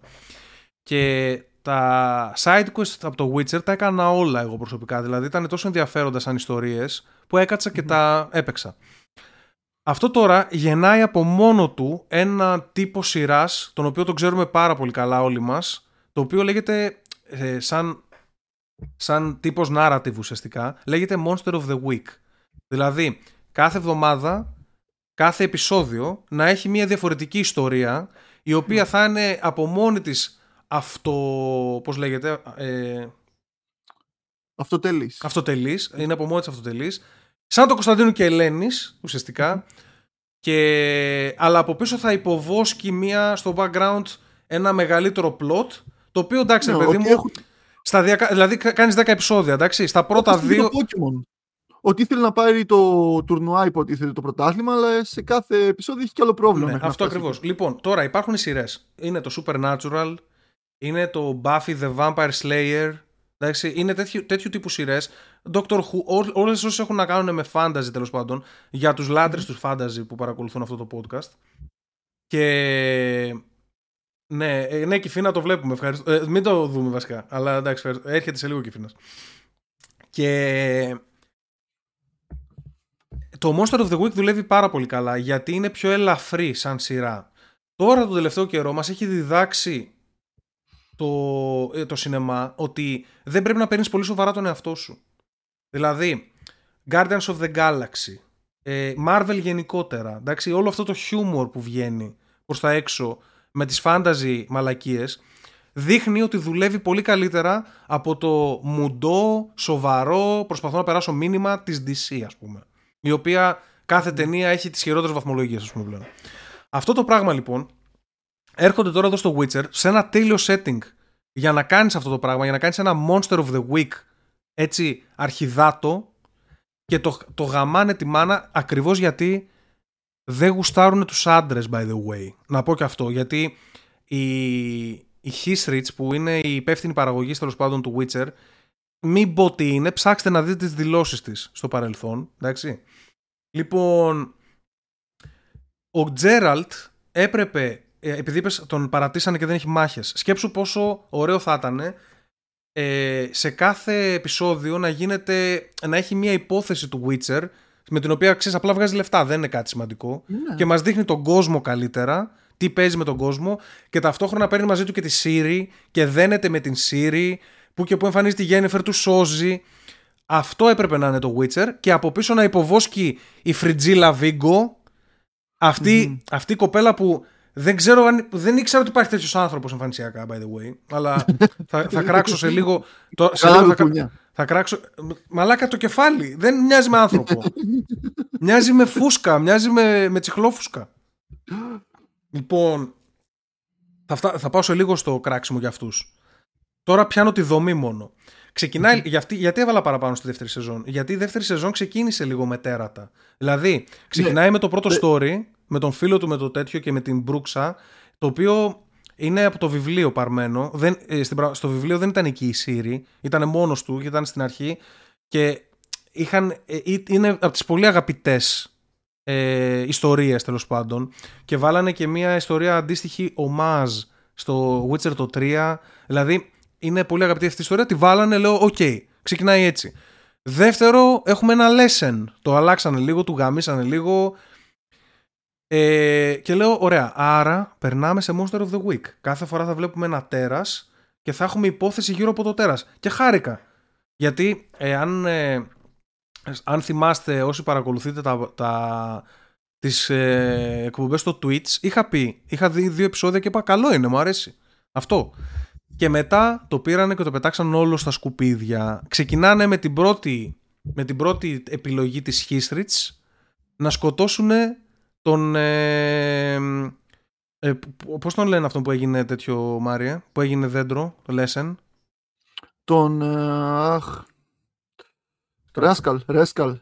Και τα side quests από το Witcher τα έκανα όλα εγώ προσωπικά. Δηλαδή ήταν τόσο ενδιαφέροντα σαν ιστορίες που έκατσα και mm-hmm. τα έπαιξα. Αυτό τώρα γεννάει από μόνο του ένα τύπο σειράς, τον οποίο τον ξέρουμε πάρα πολύ καλά όλοι μας, το οποίο λέγεται ε, σαν, σαν τύπος narrative ουσιαστικά, λέγεται Monster of the Week. Δηλαδή κάθε εβδομάδα, κάθε επεισόδιο να έχει μια διαφορετική ιστορία, η οποία θα είναι από μόνη της αυτο... πώς λέγεται... Ε, αυτοτελής. Αυτοτελής, είναι από μόνη της αυτοτελής. Σαν το Κωνσταντίνου και Ελένης, ουσιαστικά. Και... Αλλά από πίσω θα υποβόσκει μία στο background ένα μεγαλύτερο plot. Το οποίο εντάξει, ναι, παιδί okay. μου. Έχω... Σταδιακά... Δηλαδή, κάνεις δέκα επεισόδια, εντάξει. Στα πρώτα δύο. Το Pokemon. Ότι ήθελε να πάρει το τουρνουά, υποτίθεται το πρωτάθλημα, αλλά σε κάθε επεισόδιο έχει κι άλλο πρόβλημα. Ναι, αυτό ακριβώς. Λοιπόν, τώρα υπάρχουν σειρές. Είναι το Supernatural, είναι το Buffy the Vampire Slayer. Εντάξει, είναι τέτοιου, τέτοιου τύπου σειρές. Doctor Who, όλες όσες έχουν να κάνουν με fantasy τέλος πάντων, για τους λάτρες του fantasy που παρακολουθούν αυτό το podcast. Και ναι, ναι, Κυφίνα το βλέπουμε, ευχαριστώ. Ε, μην το δούμε βασικά, αλλά εντάξει, έρχεται σε λίγο Κυφίνας. Και το Monster of the Week δουλεύει πάρα πολύ καλά, γιατί είναι πιο ελαφρύ σαν σειρά. Τώρα το τελευταίο καιρό μας έχει διδάξει το, το σινεμά ότι δεν πρέπει να παίρνεις πολύ σοβαρά τον εαυτό σου. Δηλαδή Guardians of the Galaxy, Marvel γενικότερα, εντάξει, όλο αυτό το χιούμορ που βγαίνει προς τα έξω με τις fantasy μαλακίες δείχνει ότι δουλεύει πολύ καλύτερα από το μουντό, σοβαρό, προσπαθώ να περάσω μήνυμα της ντι σι, ας πούμε, η οποία κάθε ταινία έχει τις χειρότερες βαθμολογίες, ας πούμε, πλέον. Αυτό το πράγμα λοιπόν, έρχονται τώρα εδώ στο Witcher σε ένα τέλειο setting για να κάνεις αυτό το πράγμα, για να κάνεις ένα Monster of the Week, έτσι, αρχιδάτο, και το, το γαμάνε τη μάνα, ακριβώς γιατί δεν γουστάρουν τους άντρες, by the way. Να πω και αυτό, γιατί η η Χίσριτς, που είναι η υπεύθυνη παραγωγή, τέλος πάντων, του Witcher, μην πω τι είναι, ψάξτε να δείτε τις δηλώσεις της στο παρελθόν, εντάξει. Λοιπόν, ο Τζέραλτ έπρεπε, επειδή είπες, τον παρατήσανε και δεν έχει μάχες, σκέψου πόσο ωραίο θα ήταν ε, σε κάθε επεισόδιο να γίνεται, να έχει μια υπόθεση του Witcher, με την οποία, ξέρεις, απλά βγάζει λεφτά, δεν είναι κάτι σημαντικό, yeah. και μας δείχνει τον κόσμο καλύτερα, τι παίζει με τον κόσμο, και ταυτόχρονα παίρνει μαζί του και τη Σύρι και δένεται με την Σύρι, που και που εμφανίζεται η Γέννεφερ, του σώζει. Αυτό έπρεπε να είναι το Witcher, και από πίσω να υποβόσκει η Φριτζίλα Βίγκο, αυτή, mm-hmm. αυτή η κοπέλα που δεν ξέρω αν, δεν ήξερα ότι υπάρχει τέτοιος άνθρωπος εμφανισιακά, by the way, αλλά θα, θα κράξω σε λίγο, το, σε λίγο θα, θα κράξω, μαλάκα, το κεφάλι δεν μοιάζει με άνθρωπο. Μοιάζει με φούσκα, μοιάζει με, με τσιχλόφουσκα. Λοιπόν, θα, φτά, θα πάω σε λίγο στο κράξιμο για αυτούς. Τώρα πιάνω τη δομή μόνο. Ξεκινάει, mm-hmm. γιατί, γιατί έβαλα παραπάνω στη δεύτερη σεζόν? Γιατί η δεύτερη σεζόν ξεκίνησε λίγο με τέρατα. Δηλαδή, ξεκινάει yeah. με το πρώτο yeah. story, με τον φίλο του, με το τέτοιο και με την Μπρούξα, το οποίο είναι από το βιβλίο παρμένο. Δεν, ε, στο βιβλίο δεν ήταν εκεί η Σύρι, ήταν μόνος του, ήταν στην αρχή. Και είχαν, ε, είναι από τις πολύ αγαπητές Ε, ιστορίες, τέλος πάντων, και βάλανε και μια ιστορία αντίστοιχη ομάζ στο Witcher το τρία, δηλαδή είναι πολύ αγαπητή αυτή η ιστορία, τη βάλανε, λέω οκ, okay, ξεκινάει έτσι. Δεύτερο, έχουμε ένα lesson, το αλλάξανε λίγο, του γαμίσανε λίγο, ε, και λέω ωραία, άρα περνάμε σε Monster of the Week, κάθε φορά θα βλέπουμε ένα τέρας και θα έχουμε υπόθεση γύρω από το τέρας, και χάρηκα, γιατί εάν ε, αν θυμάστε, όσοι παρακολουθείτε τα, τα, τις ε, εκπομπές στο Twitch, είχα πει, είχα δει δύο επεισόδια και είπα καλό είναι, μου αρέσει αυτό, και μετά το πήρανε και το πετάξαν όλο στα σκουπίδια. Ξεκινάνε με την πρώτη, με την πρώτη επιλογή της Χίστριτς να σκοτώσουν τον ε, ε, πώς τον λένε αυτό που έγινε τέτοιο, Μάρια, που έγινε δέντρο, το Λέσεν, τον αχ Ράσκαλ, Ράσκαλ.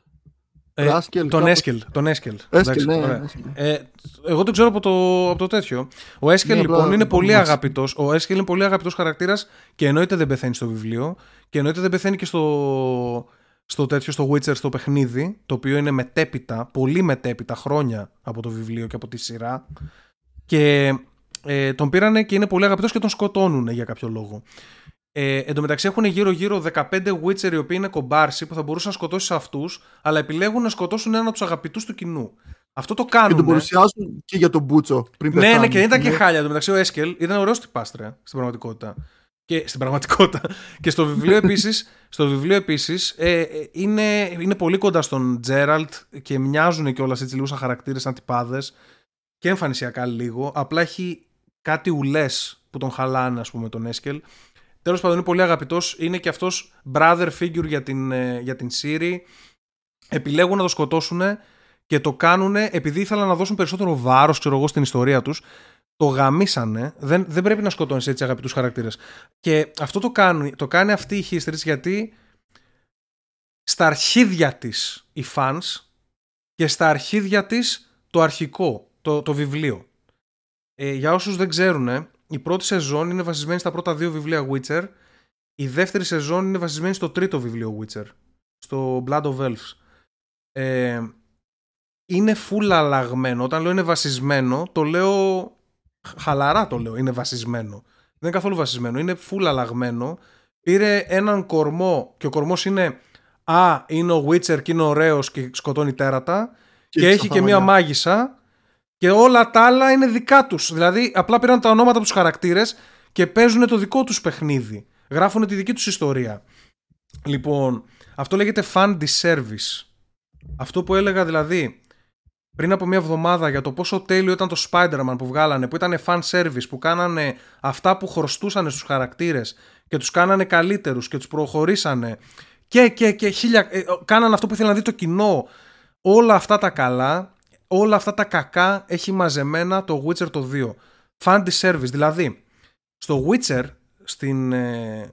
Ε, Ράσκελ, τον Έσκελ. Τον Έσκελ. Έσκελ, ναι, ναι. Ε, εγώ τον ξέρω από το, από το τέτοιο. Ο Έσκελ, ναι, λοιπόν, απλά, είναι πολύ αγαπητός. Ο Έσκελ είναι πολύ αγαπητός χαρακτήρας, και εννοείται δεν πεθαίνει στο βιβλίο, και εννοείται δεν πεθαίνει και στο, στο τέτοιο, στο Witcher, στο παιχνίδι, το οποίο είναι μετέπειτα, πολύ μετέπειτα, χρόνια από το βιβλίο και από τη σειρά. Και ε, τον πήρανε και είναι πολύ αγαπητός και τον σκοτώνουν για κάποιο λόγο. Ε, εν τω μεταξύ έχουν γύρω-γύρω δεκαπέντε Witcher οι οποίοι είναι κομπάρσοι που θα μπορούσαν να σκοτώσουν αυτούς, αλλά επιλέγουν να σκοτώσουν έναν από τους αγαπητούς του κοινού. Αυτό το κάνουν. Και τον παρουσιάζουν και για τον Μπούτσο πριν πεθάνει. Ναι, ναι, και ήταν και χάλια. Εν τω μεταξύ ο Έσκελ ήταν ωραίος τυπάστρια στην πραγματικότητα. Και, στην πραγματικότητα. και στο βιβλίο επίσης, στο βιβλίο επίσης ε, ε, είναι, είναι πολύ κοντά στον Τζέραλτ και μοιάζουν κιόλας έτσι λίγο σαν χαρακτήρες, σαν τυπάδες. Και εμφανισιακά λίγο. Απλά έχει κάτι ουλές που τον χαλάνε, ας πούμε, τον Έσκελ. Τέλος πάντων, είναι πολύ αγαπητός, είναι και αυτός brother figure για την, για την Siri. Επιλέγουν να το σκοτώσουν και το κάνουν επειδή ήθελαν να δώσουν περισσότερο βάρος, ξέρω εγώ, στην ιστορία τους. Το γαμίσανε, δεν, δεν πρέπει να σκοτώνεις έτσι αγαπητούς χαρακτήρες. Και αυτό το κάνει, το κάνει αυτή η Χίστριτς, γιατί στα αρχίδια της οι fans και στα αρχίδια της το αρχικό, το, το βιβλίο. Ε, για όσους δεν ξέρουν, η πρώτη σεζόν είναι βασισμένη στα πρώτα δύο βιβλία Witcher. Η δεύτερη σεζόν είναι βασισμένη στο τρίτο βιβλίο Witcher, στο Blood of Elves. Ε, είναι full αλλαγμένο. Όταν λέω είναι βασισμένο, το λέω χαλαρά, το λέω είναι βασισμένο. Δεν είναι καθόλου βασισμένο, είναι full αλλαγμένο. Πήρε έναν κορμό, και ο κορμός είναι α, είναι ο Witcher και είναι ωραίος και σκοτώνει τέρατα, και, και έχει και μία μάγισσα. Και όλα τα άλλα είναι δικά τους. Δηλαδή, απλά πήραν τα ονόματα από τους χαρακτήρες και παίζουν το δικό τους παιχνίδι. Γράφουν τη δική τους ιστορία. Λοιπόν, αυτό λέγεται fan service αυτό που έλεγα δηλαδή πριν από μια εβδομάδα για το πόσο τέλειο ήταν το Spider-Man που βγάλανε, που ήταν fan service, που κάνανε αυτά που χρωστούσανε στους χαρακτήρες και τους κάνανε καλύτερους και τους προχωρήσανε και, και, και χίλια, ε, κάνανε αυτό που ήθελε να δει το κοινό. Όλα αυτά τα καλά, όλα αυτά τα κακά έχει μαζεμένα το Witcher το δύο. Fan service, δηλαδή στο Witcher, στην, ε,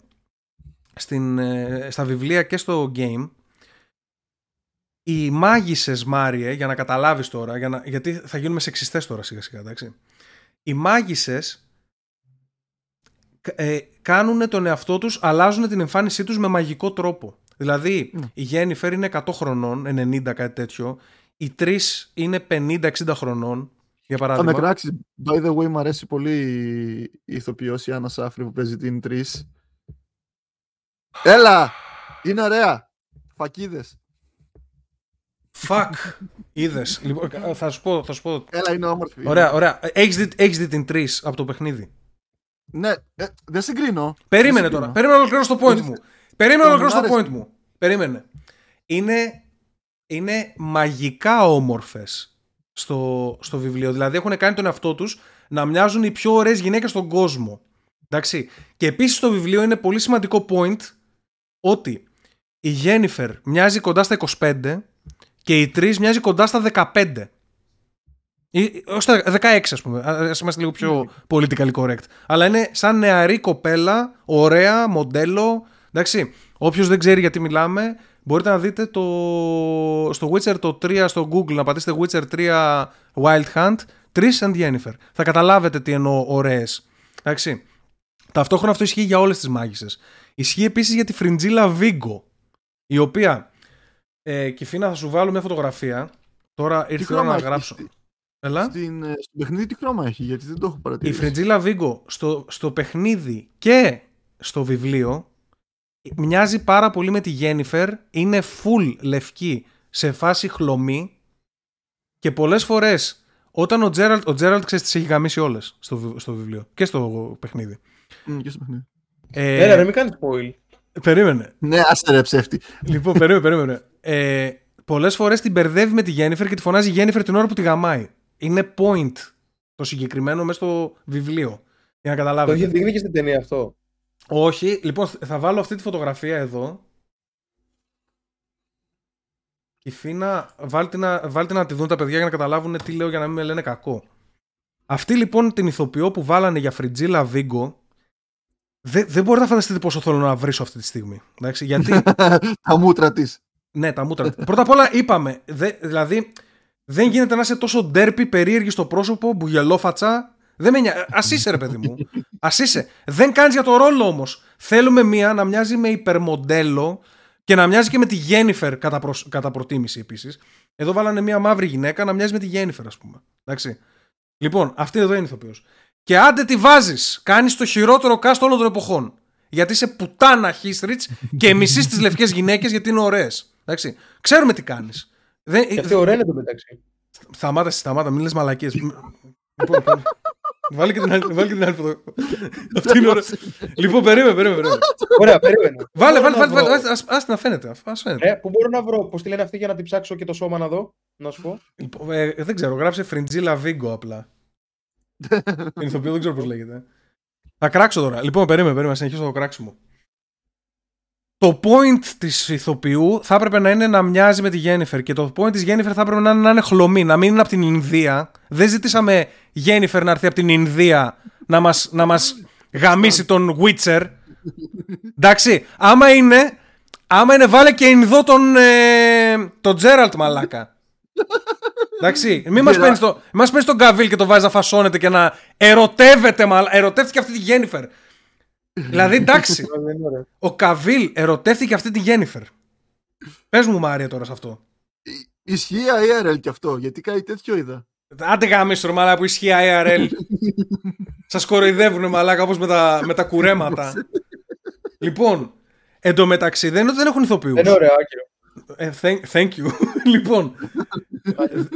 στην, ε, στα βιβλία και στο game, οι μάγισσες, Μάριε, για να καταλάβεις τώρα, για να, γιατί θα γίνουμε σεξιστές τώρα σιγά σιγά, εντάξει. Οι μάγισσες ε, κάνουν τον εαυτό τους, αλλάζουν την εμφάνισή τους με μαγικό τρόπο. Δηλαδή, mm. η Jennifer είναι εκατό χρονών, ενενήντα κάτι τέτοιο, οι τρεις είναι πενήντα εξήντα χρονών, για παράδειγμα. Θα με κράξεις, by the way, μου αρέσει πολύ η ηθοποιός η Άννα Σάφρη που παίζει την τρεις. Έλα, είναι ωραία, φακίδες. Fuck, είδες. Λοιπόν, θα σου πω, θα σου πω. Έλα, είναι όμορφη. Ωραία, ωραία. Έχεις δει, έχεις δει την τρεις από το παιχνίδι? Ναι, ε, δεν συγκρίνω. Περίμενε δεν συγκρίνω. τώρα. Περίμενε να ολοκληρώσω το point μου. Περίμενε να ολοκληρώσω το point μου. Περίμενε. Είναι, είναι μαγικά όμορφες στο, στο βιβλίο. Δηλαδή έχουν κάνει τον εαυτό τους να μοιάζουν οι πιο ωραίες γυναίκες στον κόσμο. Εντάξει. Και επίσης στο βιβλίο είναι πολύ σημαντικό point ότι η Γένιφερ μοιάζει κοντά στα είκοσι πέντε. Και η τρεις μοιάζει κοντά στα δεκαπέντε ή ως τα δεκαέξι, ας πούμε. Ας είμαστε λίγο πιο politically correct. Αλλά είναι σαν νεαρή κοπέλα, ωραία, μοντέλο. Εντάξει, όποιος δεν ξέρει γιατί μιλάμε, μπορείτε να δείτε το... στο Witcher το τρία στο Google, να πατήσετε Witcher τρία Wild Hunt, Triss and Yennefer. Θα καταλάβετε τι εννοώ ωραίες. Εντάξει. Ταυτόχρονα αυτό ισχύει για όλες τις μάγισσες. Ισχύει επίσης για τη Φριντζίλα Βίγκο, η οποία... Ε, Κυφίνα, θα σου βάλω μια φωτογραφία. Τώρα ήρθε η ώρα να γράψω. Στη... Έλα. Στην, στο παιχνίδι τι χρώμα έχει, γιατί δεν το έχω παρατηρήσει. Η Φριντζίλα Βίγκο στο, στο παιχνίδι και στο βιβλίο μοιάζει πάρα πολύ με τη Γένιφερ. Είναι full λευκή σε φάση χλωμή. Και πολλές φορές όταν ο Τζέραλτ, ο Τζέραλτ ξέρεις τις έχει γαμίσει όλες στο, στο βιβλίο και στο παιχνίδι. Mm, και στο παιχνίδι. Ε, Έλα, ρε, μην κάνεις spoil. Περίμενε. Ναι, άσε ρε ψεύτη. Λοιπόν, περίμενε, περίμενε. Ε, πολλές φορές την μπερδεύει με τη Γένιφερ και τη φωνάζει Γένιφερ την ώρα που τη γαμάει. Είναι point το συγκεκριμένο μέσα στο βιβλίο. Για να καταλάβετε. Το είχε δείχνει και στην ταινία αυτό. Όχι. Λοιπόν, θα βάλω αυτή τη φωτογραφία εδώ. Η Φίνα, βάλτε να, βάλτε να τη δουν τα παιδιά για να καταλάβουν τι λέω, για να μην με λένε κακό. Αυτή λοιπόν την ηθοποιό που βάλανε για Φριντζίλα Βίγκο. Δεν, δεν μπορείτε να φανταστείτε πόσο θέλω να βρίσω αυτή τη στιγμή. Εντάξει, γιατί... τα μούτρα της. Ναι, τα μούτρα της. Πρώτα απ' όλα είπαμε, δε, δηλαδή δεν γίνεται να είσαι τόσο ντέρπι, περίεργη στο πρόσωπο, μπουγελόφατσα. Δεν με νοιάζει. Ας είσαι, ρε παιδί μου. Ας είσαι. Δεν κάνεις για το ρόλο όμως. Θέλουμε μία να μοιάζει με υπερμοντέλο και να μοιάζει και με τη Γένιφερ κατά, προ, κατά προτίμηση επίσης. Εδώ βάλανε μία μαύρη γυναίκα να μοιάζει με τη Γένιφερ, ας πούμε. Εντάξει. Λοιπόν, αυτή εδώ είναι ηθοποιός. Και άντε τη βάζεις, κάνεις το χειρότερο cast όλων των εποχών. Γιατί είσαι πουτάνα χίστριτς και μισείς τις λευκές γυναίκες γιατί είναι ωραίες. Εντάξει. Ξέρουμε τι κάνεις. Δεν... Γιατί ωραία είναι το μεταξύ. Σταμάτα, σταμάτα, μην λες μαλακίες. Λοιπόν, βάλει και την άλλη, βάλει και την άλλη φωτο. Αυτή είναι ωραία. Λοιπόν, περίμενε, περίμενε. Ωραία, περίμενε. Βάλε, βάλε, βάλε, βάλε. Ας, ας να φαίνεται. Ας φαίνεται. Ε, που μπορώ να βρω, πώς τη λένε αυτή για να την ψάξω και το σώμα να δω, να σου πω. Λοιπόν, ε, δεν ξέρω, γράψε Φριντζίλα Βίγκο απλά. Την ηθοποιό δεν ξέρω πώς λέγεται. Θα κράξω τώρα. Λοιπόν, περίμενε, περίμενε, συνεχίζω το κράξιμο. Το point της ηθοποιού θα έπρεπε να είναι να μοιάζει με τη Γένιφερ. Και το point της Γένιφερ θα έπρεπε να είναι, να είναι χλωμή, να μην είναι από την Ινδία. Δεν ζητήσαμε Γένιφερ να έρθει από την Ινδία να μας, να μας γαμίσει τον Witcher. Εντάξει, άμα είναι, άμα είναι βάλε και Ινδό τον, ε, τον Τζέραλτ, μαλάκα. Εντάξει, μην μας παίρνεις το, τον Καβίλ και το βάζεις να φασώνεται και να ερωτεύεται, μα, ερωτεύτηκε αυτή τη Γένιφερ. Δηλαδή, εντάξει, ο Καβίλ ερωτεύτηκε αυτή τη Γένιφερ. Πες μου, Μάρια, τώρα σε αυτό. Ισχύει άι αρ ελ κι αυτό, γιατί κάτι τέτοιο είδα. Άντε γαμίσου ρε μαλάκα που ισχύει άι αρ ελ. Σας κοροϊδεύουνε μαλάκα όπως με τα, με τα κουρέματα. Λοιπόν, εντωμεταξύ δεν είναι ότι δεν έχουν ηθοποιούς. Είναι ωραίο, άκυρο. Thank, thank you. Λοιπόν,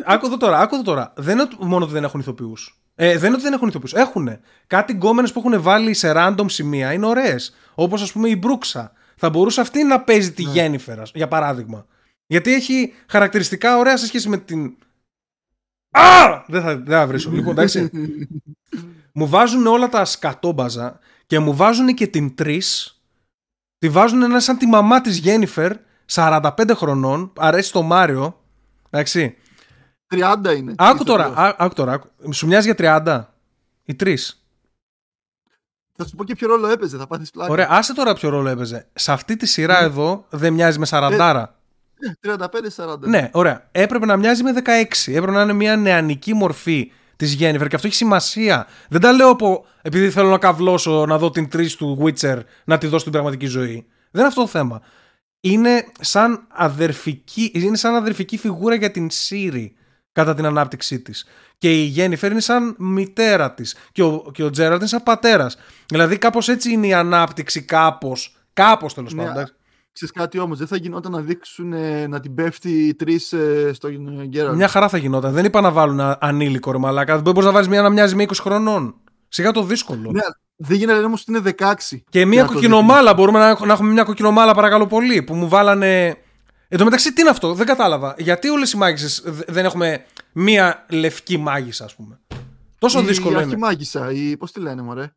άκου εδώ τώρα, άκου εδώ τώρα. Δεν είναι μόνο ότι δεν έχουν ηθοποιούς. Ε, δεν είναι ότι δεν έχουν ηθοποιούς. Έχουνε. Κάτι γκόμενες που έχουν βάλει σε random σημεία είναι ωραίες. Όπως ας πούμε η Μπρούξα. Θα μπορούσε αυτή να παίζει τη Γένιφερ, για παράδειγμα. Γιατί έχει χαρακτηριστικά ωραία σε σχέση με την. Α! Δεν θα, δεν θα βρίσω. Λοιπόν, εντάξει. Μου βάζουν όλα τα σκατόμπαζα και μου βάζουν και την τρεις. Τη βάζουν ένα σαν τη μαμά της Γένιφερ, σαράντα πέντε χρονών. Αρέσει το Μάριο. Εντάξει. τριάντα είναι. Άκου τώρα. Ά, άκου τώρα. Σου μοιάζει για τριάντα. Οι τρεις. Θα σου πω και ποιο ρόλο έπαιζε. Θα πάθεις πλάκα. Ωραία. Άσε τώρα ποιο ρόλο έπαιζε. Σε αυτή τη σειρά mm. εδώ δεν μοιάζει με σαραντάρα. τριάντα πέντε σαράντα. Ναι, ωραία. Έπρεπε να μοιάζει με δεκαέξι. Έπρεπε να είναι μια νεανική μορφή της Γένιφερ και αυτό έχει σημασία. Δεν τα λέω από, επειδή θέλω να καβλώσω να δω την τρεις του Witcher, να τη δώσω την πραγματική ζωή. Δεν είναι αυτό το θέμα. Είναι σαν αδερφική, είναι σαν αδερφική φιγούρα για την Ciri κατά την ανάπτυξή της. Και η Γένιφερ είναι σαν μητέρα της. Και ο, και ο Τζέραλντ είναι σαν πατέρας. Δηλαδή κάπως έτσι είναι η ανάπτυξη, κάπως. Κάπως τέλος πάντων. Ναι. Ξέρεις κάτι όμως, δεν θα γινόταν να δείξουν ε, να την πέφτει η τρεις ε, στον Γκέραλτ. Μια χαρά θα γινόταν. Δεν είπα να βάλουν ανήλικο ρε μαλάκα. Δεν μπορείς να βάλεις μια να μοιάζει με είκοσι χρονών. Σιγά το δύσκολο. Ναι, δεν γίνεται όμως ότι είναι δεκαέξι. Και μια κοκκινομάλα. Μπορούμε να, να έχουμε μια κοκκινομάλα παρακαλώ πολύ που μου βάλανε. Εν τω μεταξύ, τι είναι αυτό, δεν κατάλαβα. Γιατί όλες οι μάγισσες δεν έχουμε μια λευκή μάγισσα, ας πούμε. Τόσο η, δύσκολο η είναι. Η μάγισσα, η... πώς τη λένε, μωρέ.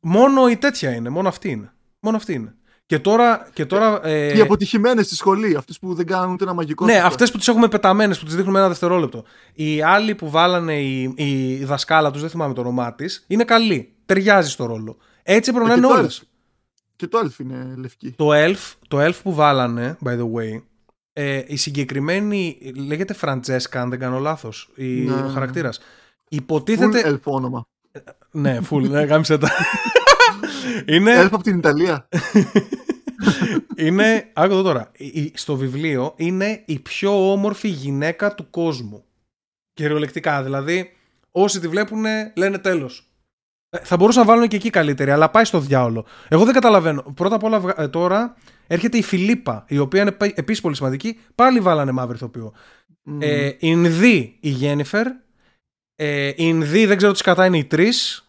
Μόνο η τέτοια είναι, μόνο αυτή είναι. Μόνο αυτή είναι. Και τώρα. Και τώρα ε... Οι αποτυχημένες στη σχολή, αυτές που δεν κάνουν ούτε ένα μαγικό. Ναι, αυτές που τις έχουμε πεταμένες, που τις δείχνουμε ένα δευτερόλεπτο. Η άλλη που βάλανε η, η δασκάλα τους, δεν θυμάμαι το όνομά της, είναι καλή. Ταιριάζει στο ρόλο. Έτσι πρέπει να είναι όλες. Και το Elf είναι λευκή. Το Elf, το Elf που βάλανε, by the way, ε, η συγκεκριμένη. Λέγεται Φραντζέσκα, αν δεν κάνω λάθος. Ναι. Ο χαρακτήρας. Υποτίθεται. Full Elf όνομα. Ναι, full, ναι, κάμισε τα. Είναι... Έλφα από την Ιταλία. Είναι, άκου εδώ τώρα, στο βιβλίο είναι η πιο όμορφη γυναίκα του κόσμου. Κυριολεκτικά, δηλαδή όσοι τη βλέπουν λένε τέλος. Θα μπορούσαν να βάλουν και εκεί καλύτερη, αλλά πάει στο διάολο. Εγώ δεν καταλαβαίνω. Πρώτα απ' όλα τώρα έρχεται η Φιλίπα, η οποία είναι επίσης πολύ σημαντική. Πάλι βάλανε μαύρη ηθοποιό. Mm. Ε, Ινδί η Γένιφερ. Ε, Ινδί δεν ξέρω τι κατά είναι οι τρεις.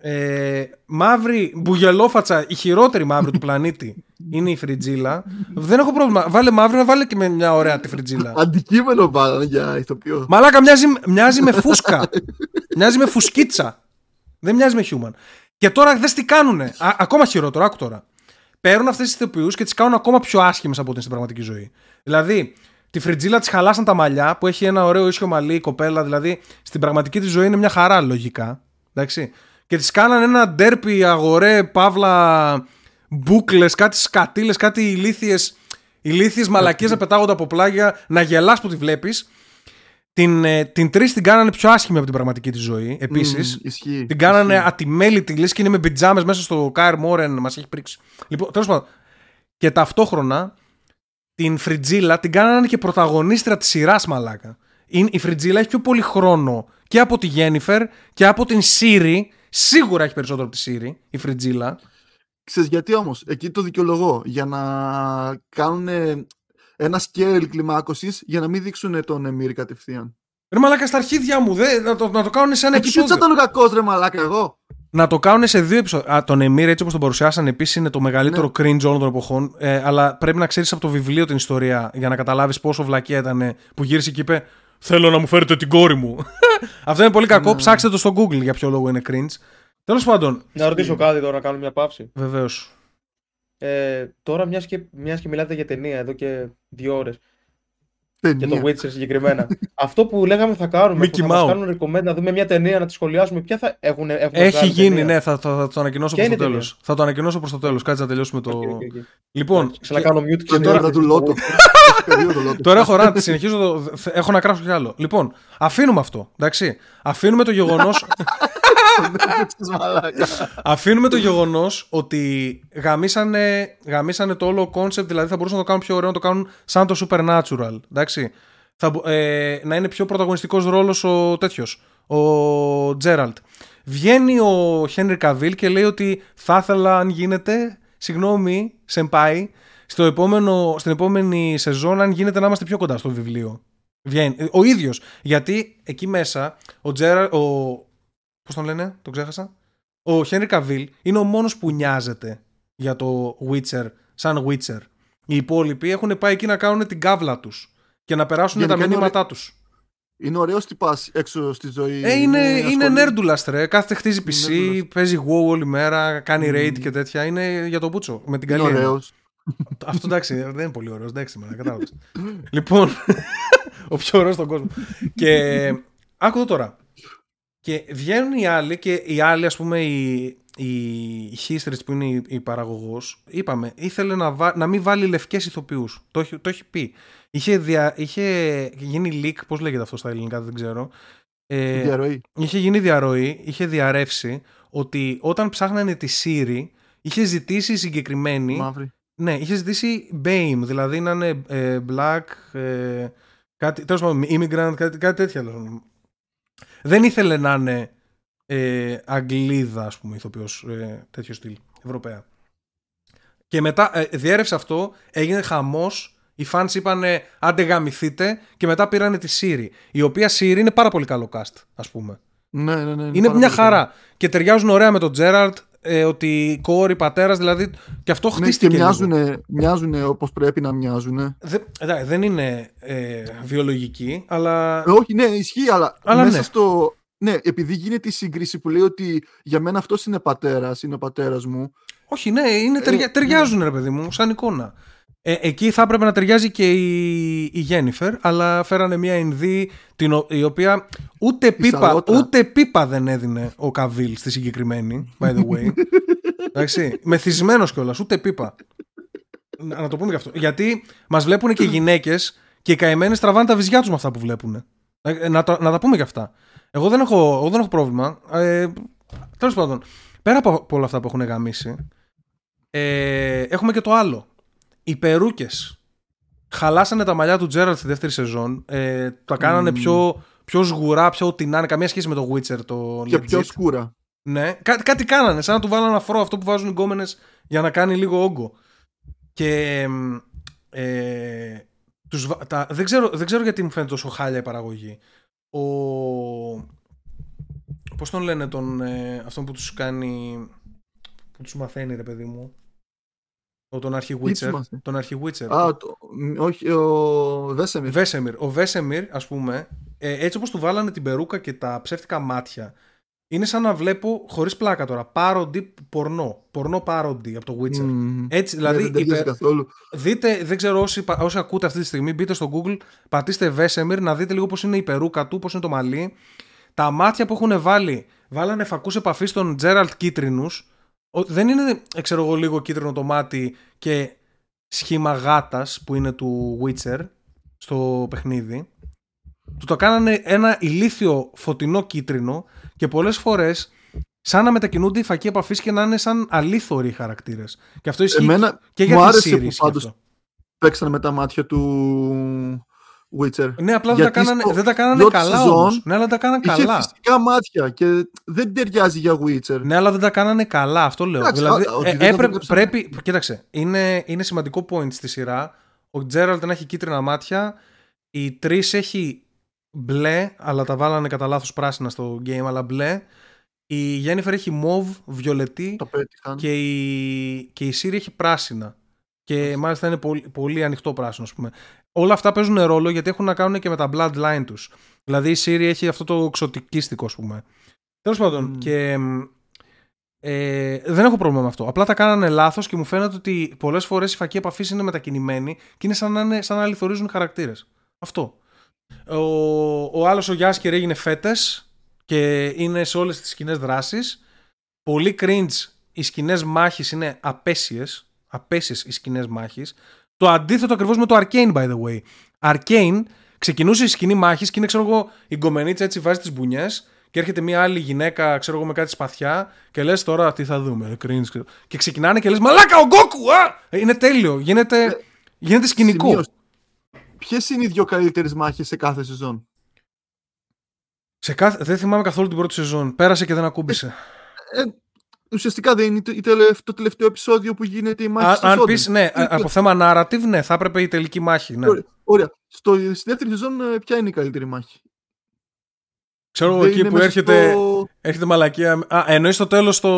Ε, μαύρη μπουγελόφατσα, η χειρότερη μαύρη του πλανήτη είναι η Φριτζίλα. Δεν έχω πρόβλημα. Βάλε μαύρη, να βάλε και με μια ωραία τη Φριτζίλα. Αντικείμενο βάλανε για ηθοποιό. Μαλάκα, μοιάζει, μοιάζει με φούσκα. Μοιάζει με φουσκίτσα. Δεν μοιάζει με human. Και τώρα δες τι κάνουνε. Α, ακόμα χειρότερο, άκου τώρα. Παίρνουν αυτές τις ηθοποιούς και τις κάνουν ακόμα πιο άσχημες από ό,τι στην πραγματική ζωή. Δηλαδή, τη Φριτζίλα της χαλάσαν τα μαλλιά που έχει ένα ωραίο ίσιο μαλλί, η κοπέλα. Δηλαδή, στην πραγματική της ζωή είναι μια χαρά λογικά. Εντάξει. Και τις κάνανε ένα ντέρπι, αγορέ, παύλα, μπούκλες, κάτι σκατήλες, κάτι ηλίθιες, ηλίθιες μαλακίες να πετάγονται από πλάγια, να γελάς που τη βλέπεις. Την, την τρεις την κάνανε πιο άσχημη από την πραγματική της ζωή, επίσης. Mm, ισχύει, την κάνανε ισχύει. Ατιμέλητη, λες και είναι με πιτζάμες μέσα στο Κάιρ Μόρεν, μας έχει πρίξει. Λοιπόν, τέλος πάντων. Και ταυτόχρονα την Φριτζίλα την κάνανε και πρωταγωνίστρια της σειράς, μαλάκα. Η Φριτζίλα έχει πιο πολύ χρόνο και από τη Γένιφερ και από την Σίρι. Σίγουρα έχει περισσότερο από τη Σίρι, η Φριτζίλα. Ξέρεις γιατί όμως, εκεί το δικαιολογώ. Για να κάνουν ένα σκέλ κλιμάκωσης για να μην δείξουν τον Εμμύρη κατευθείαν. Ρε μαλάκα, στα αρχίδια μου, δε, να, το, να το κάνουν σε ένα επεισόδιο. Ποιο ήταν ο κακός, ρε μαλάκα, εγώ. Να το κάνουν σε δύο επεισόδια. Α, τον Εμμύρη, έτσι όπως τον παρουσιάσαν, επίσης είναι το μεγαλύτερο ναι. cringe όλων των εποχών. Ε, αλλά πρέπει να ξέρεις από το βιβλίο την ιστορία για να καταλάβεις πόσο βλακία ήταν που γύρισε και είπε. Θέλω να μου φέρετε την κόρη μου. Αυτό είναι πολύ κακό. Ψάξτε το στο Google για ποιο λόγο είναι cringe. Τέλος πάντων. Να ρωτήσω κάτι τώρα, να κάνω μια παύση. Βεβαίως. Ε, τώρα, μιας και, μιας και μιλάτε για ταινία εδώ και δύο ώρες. Για το Witcher συγκεκριμένα. Αυτό που λέγαμε θα κάνουμε. Μίκι Μάου. Θα μας κάνουν recommend να δούμε μια ταινία, να τη σχολιάσουμε. Ποια θα έχουν. έχουν Έχει γίνει, ταινία. Ναι, θα, θα, θα το ανακοινώσω προς το τέλος. Θα το ανακοινώσω προς το τέλος. Κάτσε να τελειώσουμε το. Okay, okay, okay. Λοιπόν. Ξανακάνω mute και τώρα. Τώρα έχω ράντι, συνεχίζω. Το... Έχω να κράσω κι άλλο. Λοιπόν, αφήνουμε αυτό. Εντάξει. Αφήνουμε το γεγονός. Αφήνουμε το γεγονός ότι γαμίσανε, γαμίσανε το όλο concept, δηλαδή θα μπορούσαν να το κάνουν πιο ωραίο, να το κάνουν σαν το Supernatural. Εντάξει. Θα, ε, να είναι πιο πρωταγωνιστικός ρόλος ο τέτοιος, ο Τζέραλτ. Βγαίνει ο Χένρι Καβίλ και λέει ότι θα ήθελα, αν γίνεται, συγγνώμη, σενπάι, στο επόμενο, στην επόμενη σεζόν, αν γίνεται, να είμαστε πιο κοντά στο βιβλίο. Βγαίνει, ο ίδιος. Γιατί εκεί μέσα ο Τζέραλτ. Πώς τον λένε, τον ξέχασα. Ο Χένρι Καβίλ είναι ο μόνος που νοιάζεται για το Witcher σαν Witcher. Οι υπόλοιποι έχουν πάει εκεί να κάνουν την κάβλα τους και να περάσουν γενικά τα μηνύματά ωραί... τους. Είναι ωραίος τυπάς έξω στη ζωή. Ε, είναι είναι νέρντουλας, ρε. Κάθεται, χτίζει πι σι, νέρντουλας. Παίζει WoW όλη μέρα, κάνει mm. raid και τέτοια. Είναι για το πούτσο. Με την καλή. Είναι ωραίος. Αυτό εντάξει, δεν είναι πολύ ωραίος. Εντάξει, με κατάλαβες. Λοιπόν, ο πιο ωραίος στον κόσμο. Και άκου τώρα. Και βγαίνουν οι άλλοι και οι άλλοι, ας πούμε, οι. Η History που είναι η παραγωγός, είπαμε, ήθελε να, βα... να μην βάλει λευκές ηθοποιούς. Το έχει, το έχει πει. Είχε, δια... είχε γίνει leak, πώς λέγεται αυτό στα ελληνικά, δεν ξέρω. Ε... Διαρροή. Είχε γίνει διαρροή, είχε διαρρεύσει ότι όταν ψάχνανε τη Siri, είχε ζητήσει συγκεκριμένη. Μαύρη. Ναι, είχε ζητήσει BAME, δηλαδή να είναι ε, black, ε, κάτι, τέλος πάντων, immigrant, κάτι, κάτι τέτοια. Δεν ήθελε να είναι. Ε, Αγγλίδα, ας πούμε, ηθοποιός, ε, τέτοιο στυλ, Ευρωπαία. Και μετά ε, διέρευσε αυτό, έγινε χαμός. Οι fans είπανε άντε γαμηθείτε. Και μετά πήρανε τη Siri, η οποία Siri είναι πάρα πολύ καλό cast, ας πούμε. Ναι, ναι, ναι, είναι, είναι μια χαρά καλό. Και ταιριάζουν ωραία με τον Τζέραρντ, ε, ότι κόρη, πατέρας, δηλαδή. Και αυτό χτίστηκε. Ναι, και μοιάζουνε, μοιάζουνε όπως πρέπει να μοιάζουνε. Δε, δηλαδή, δεν είναι ε, βιολογική, αλλά. Όχι, ναι, ισχύει, αλλά, αλλά μέσα ναι. στο. Ναι, επειδή γίνεται η σύγκριση που λέει ότι για μένα αυτός είναι πατέρας, είναι ο πατέρας μου. Όχι, ναι, είναι, ταιριά, ε, ταιριάζουν ναι. ρε παιδί μου, σαν εικόνα. Ε, εκεί θα έπρεπε να ταιριάζει και η Γένιφερ, αλλά φέρανε μια Ινδή, την, η οποία ούτε πίπα, ούτε πίπα δεν έδινε ο Καβίλ στη συγκεκριμένη, by the way. Εντάξει, μεθυσμένος κιόλας, ούτε πίπα. Να, να το πούμε και αυτό. Γιατί μας βλέπουν και οι γυναίκες και οι καημένες τραβάνε τα βυζιά τους με αυτά που βλέπουν. Να, να, να τα πούμε και αυτά. Εγώ δεν έχω, εγώ δεν έχω πρόβλημα. Ε, τέλος πάντων, πέρα από όλα αυτά που έχουν γαμίσει, ε, έχουμε και το άλλο. Οι περούκες χαλάσανε τα μαλλιά του Τζέραλτ στη δεύτερη σεζόν. Ε, τα κάνανε mm. πιο, πιο σγουρά, πιο τεινάνε. Καμία σχέση με το Witcher. Το και legit. Πιο σκούρα. Ναι, κά, κάτι κάνανε. Σαν να του βάλανε αφρό, αυτό που βάζουν οι γκόμενες για να κάνει λίγο όγκο. Και. Ε, τους, τα, δεν, ξέρω, δεν ξέρω γιατί μου φαίνεται τόσο χάλια η παραγωγή. Ο... Πώς τον λένε τον, ε, αυτόν που τους κάνει, που τους μαθαίνει, ρε παιδί μου, ο, τον αρχι Witcher, τον αρχι Witcher. Α, το, όχι, ο Βέσεμιρ. Βέσεμιρ. Ο Βέσεμιρ, ας πούμε, ε, έτσι όπως του βάλανε την περούκα και τα ψεύτικα μάτια, είναι σαν να βλέπω, χωρίς πλάκα τώρα, πάροντι πορνό. Πορνό πάροντι από το Witcher. Mm. Έτσι, δηλαδή, yeah, υπε... δείτε, δεν ξέρω όσοι, όσοι ακούτε αυτή τη στιγμή, μπείτε στο Google, πατήστε Vesemir να δείτε λίγο πώς είναι η περούκα του, πώς είναι το μαλλί. Τα μάτια που έχουν βάλει, βάλανε φακούς επαφής στον Geralt κίτρινους. Δεν είναι, ξέρω εγώ, λίγο κίτρινο το μάτι και σχήμα γάτας που είναι του Witcher στο παιχνίδι. Του το κάνανε ένα ηλίθιο φωτεινό κίτρινο και πολλές φορές σαν να μετακινούνται οι φακοί επαφής και να είναι σαν αλήθωροι οι χαρακτήρες. Και αυτό ισχύει εμένα και για τη Siri. Πάντως παίξανε με τα μάτια του Witcher. Ναι, απλά δεν τα, κάνανε, δεν τα κάνανε καλά όμως. Ναι, αλλά τα κάνανε καλά. Φυσικά μάτια και δεν ταιριάζει για Witcher. Ναι, αλλά δεν τα κάνανε καλά, αυτό λέω. Άξε, δηλαδή, α, ε, έπρεπε, πρέπει, κοίταξε, είναι, είναι σημαντικό point στη σειρά. Ο Τζέραλτ να έχει κίτρινα μάτια, η Τρις έχει μπλε, αλλά τα βάλανε κατά λάθος πράσινα στο game, αλλά μπλε. Η Γένιφερ έχει μοβ, βιολετή, και η, και η Siri έχει πράσινα. Και μάλιστα είναι πολύ, πολύ ανοιχτό πράσινο, ας πούμε. Όλα αυτά παίζουν ρόλο γιατί έχουν να κάνουν και με τα bloodline τους. Δηλαδή η Siri έχει αυτό το εξωτικίστικο, ας πούμε. Τέλος πάντων, mm. και ε, δεν έχω πρόβλημα με αυτό. Απλά τα κάνανε λάθος και μου φαίνεται ότι πολλές φορές οι φακοί επαφής είναι μετακινημένοι και είναι σαν να, είναι, σαν να αληθορίζουν χαρακτήρες. Αυτό. Ο, ο άλλος ο Γιάσκερ έγινε φέτες και είναι σε όλες τις σκηνές δράσης. Πολύ cringe. Οι σκηνές μάχης είναι απέσιες. Απέσιες οι σκηνές μάχης. Το αντίθετο ακριβώς με το Arcane, by the way. Arcane ξεκινούσε η σκηνή μάχης και είναι, ξέρω εγώ, η γκομενίτσα έτσι βάζει τις μπουνιές και έρχεται μια άλλη γυναίκα, ξέρω εγώ, με κάτι σπαθιά και λες τώρα τι θα δούμε. Cringe, ξέρω. Και ξεκινάνε και λες μαλάκα ο Γκόκου! Α! Είναι τέλειο. Γίνεται, γίνεται σκηνικό. Σημείως. Ποιες είναι οι δύο καλύτερες μάχες σε κάθε σεζόν? Σε κάθε... Δεν θυμάμαι καθόλου την πρώτη σεζόν. Πέρασε και δεν ακούμπησε. Ε, ε, ουσιαστικά δεν είναι το, το τελευταίο επεισόδιο που γίνεται η μάχη. Α, αν σεζόν. Πεις, ναι, είναι... από θέμα narrative, ναι, θα έπρεπε η τελική μάχη. Ναι. Ωραία. Ωραία. Στο, στη δεύτερη σεζόν, ποια είναι η καλύτερη μάχη? Ξέρω δεν εκεί που έρχεται, στο... έρχεται μαλακία. Α, εννοείς στο τέλος το.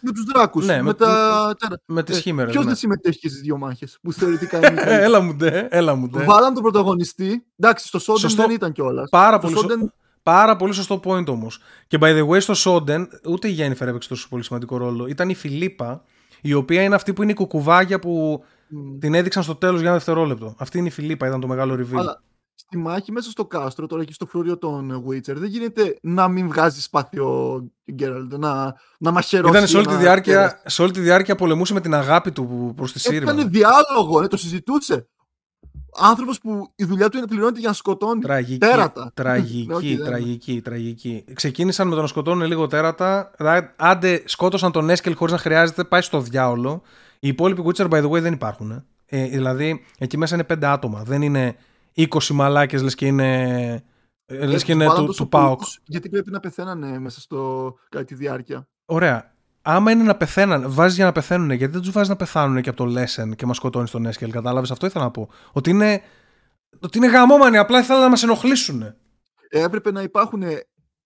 Με τους δράκους. Ναι, με, με τα με τις χήμερες. Ποιος ναι. δεν συμμετέχει στις δύο μάχες που θεωρητικά είναι. Έλα μου ντε, έλα μου ντε. Βάλαμε τον πρωταγωνιστή. Εντάξει, στο Σόντεν σωστό... δεν ήταν κιόλας. Πάρα, πολύ... Σόντεν... Πάρα πολύ σωστό point όμως. Και by the way, στο Σόντεν ούτε η Γέννιφερ έπαιξε τόσο πολύ σημαντικό ρόλο. Ήταν η Φιλίπα, η οποία είναι αυτή που είναι η κουκουβάγια που mm. την έδειξαν στο τέλος για ένα δευτερόλεπτο. Αυτή είναι η Φιλίπα, ήταν το μεγάλο reveal. Αλλά... στη μάχη μέσα στο κάστρο, τώρα εκεί στο φρούριο των Witcher, δεν γίνεται να μην βγάζει σπάθη ο Γκέραλτ, να, να μαχαιρώσει. Ήταν σε όλη, τη διάρκεια, σε όλη τη διάρκεια πολεμούσε με την αγάπη του προς τη Σύρια. Έκανε διάλογο, ναι, το συζητούσε. Άνθρωπος που η δουλειά του είναι πληρώνεται για να σκοτώνει τραγική, τέρατα. Τραγική, τραγική, τραγική. Ξεκίνησαν με το να σκοτώνουν λίγο τέρατα. Άντε σκότωσαν τον Έσκελ χωρίς να χρειάζεται, πάει στο διάολο. Οι υπόλοιποι Witcher, by the way, δεν υπάρχουν. Ε, δηλαδή, εκεί μέσα είναι πέντε άτομα. Δεν είναι. είκοσι μαλάκες λες και είναι, λες και είναι του, του ΠΑΟΚ. Γιατί πρέπει να πεθαίνανε μέσα στο κατά τη διάρκεια. Ωραία. Άμα είναι να πεθαίνανε, βάζεις για να πεθαίνουν. Γιατί δεν τους βάζεις να πεθάνουν και από το Λέσεν και μας σκοτώνεις τον Έσκελ. Κατάλαβες, αυτό ήθελα να πω. Ότι είναι, ότι είναι γαμόμανοι, απλά ήθελαν να μας ενοχλήσουν. Ε, έπρεπε να υπάρχουν.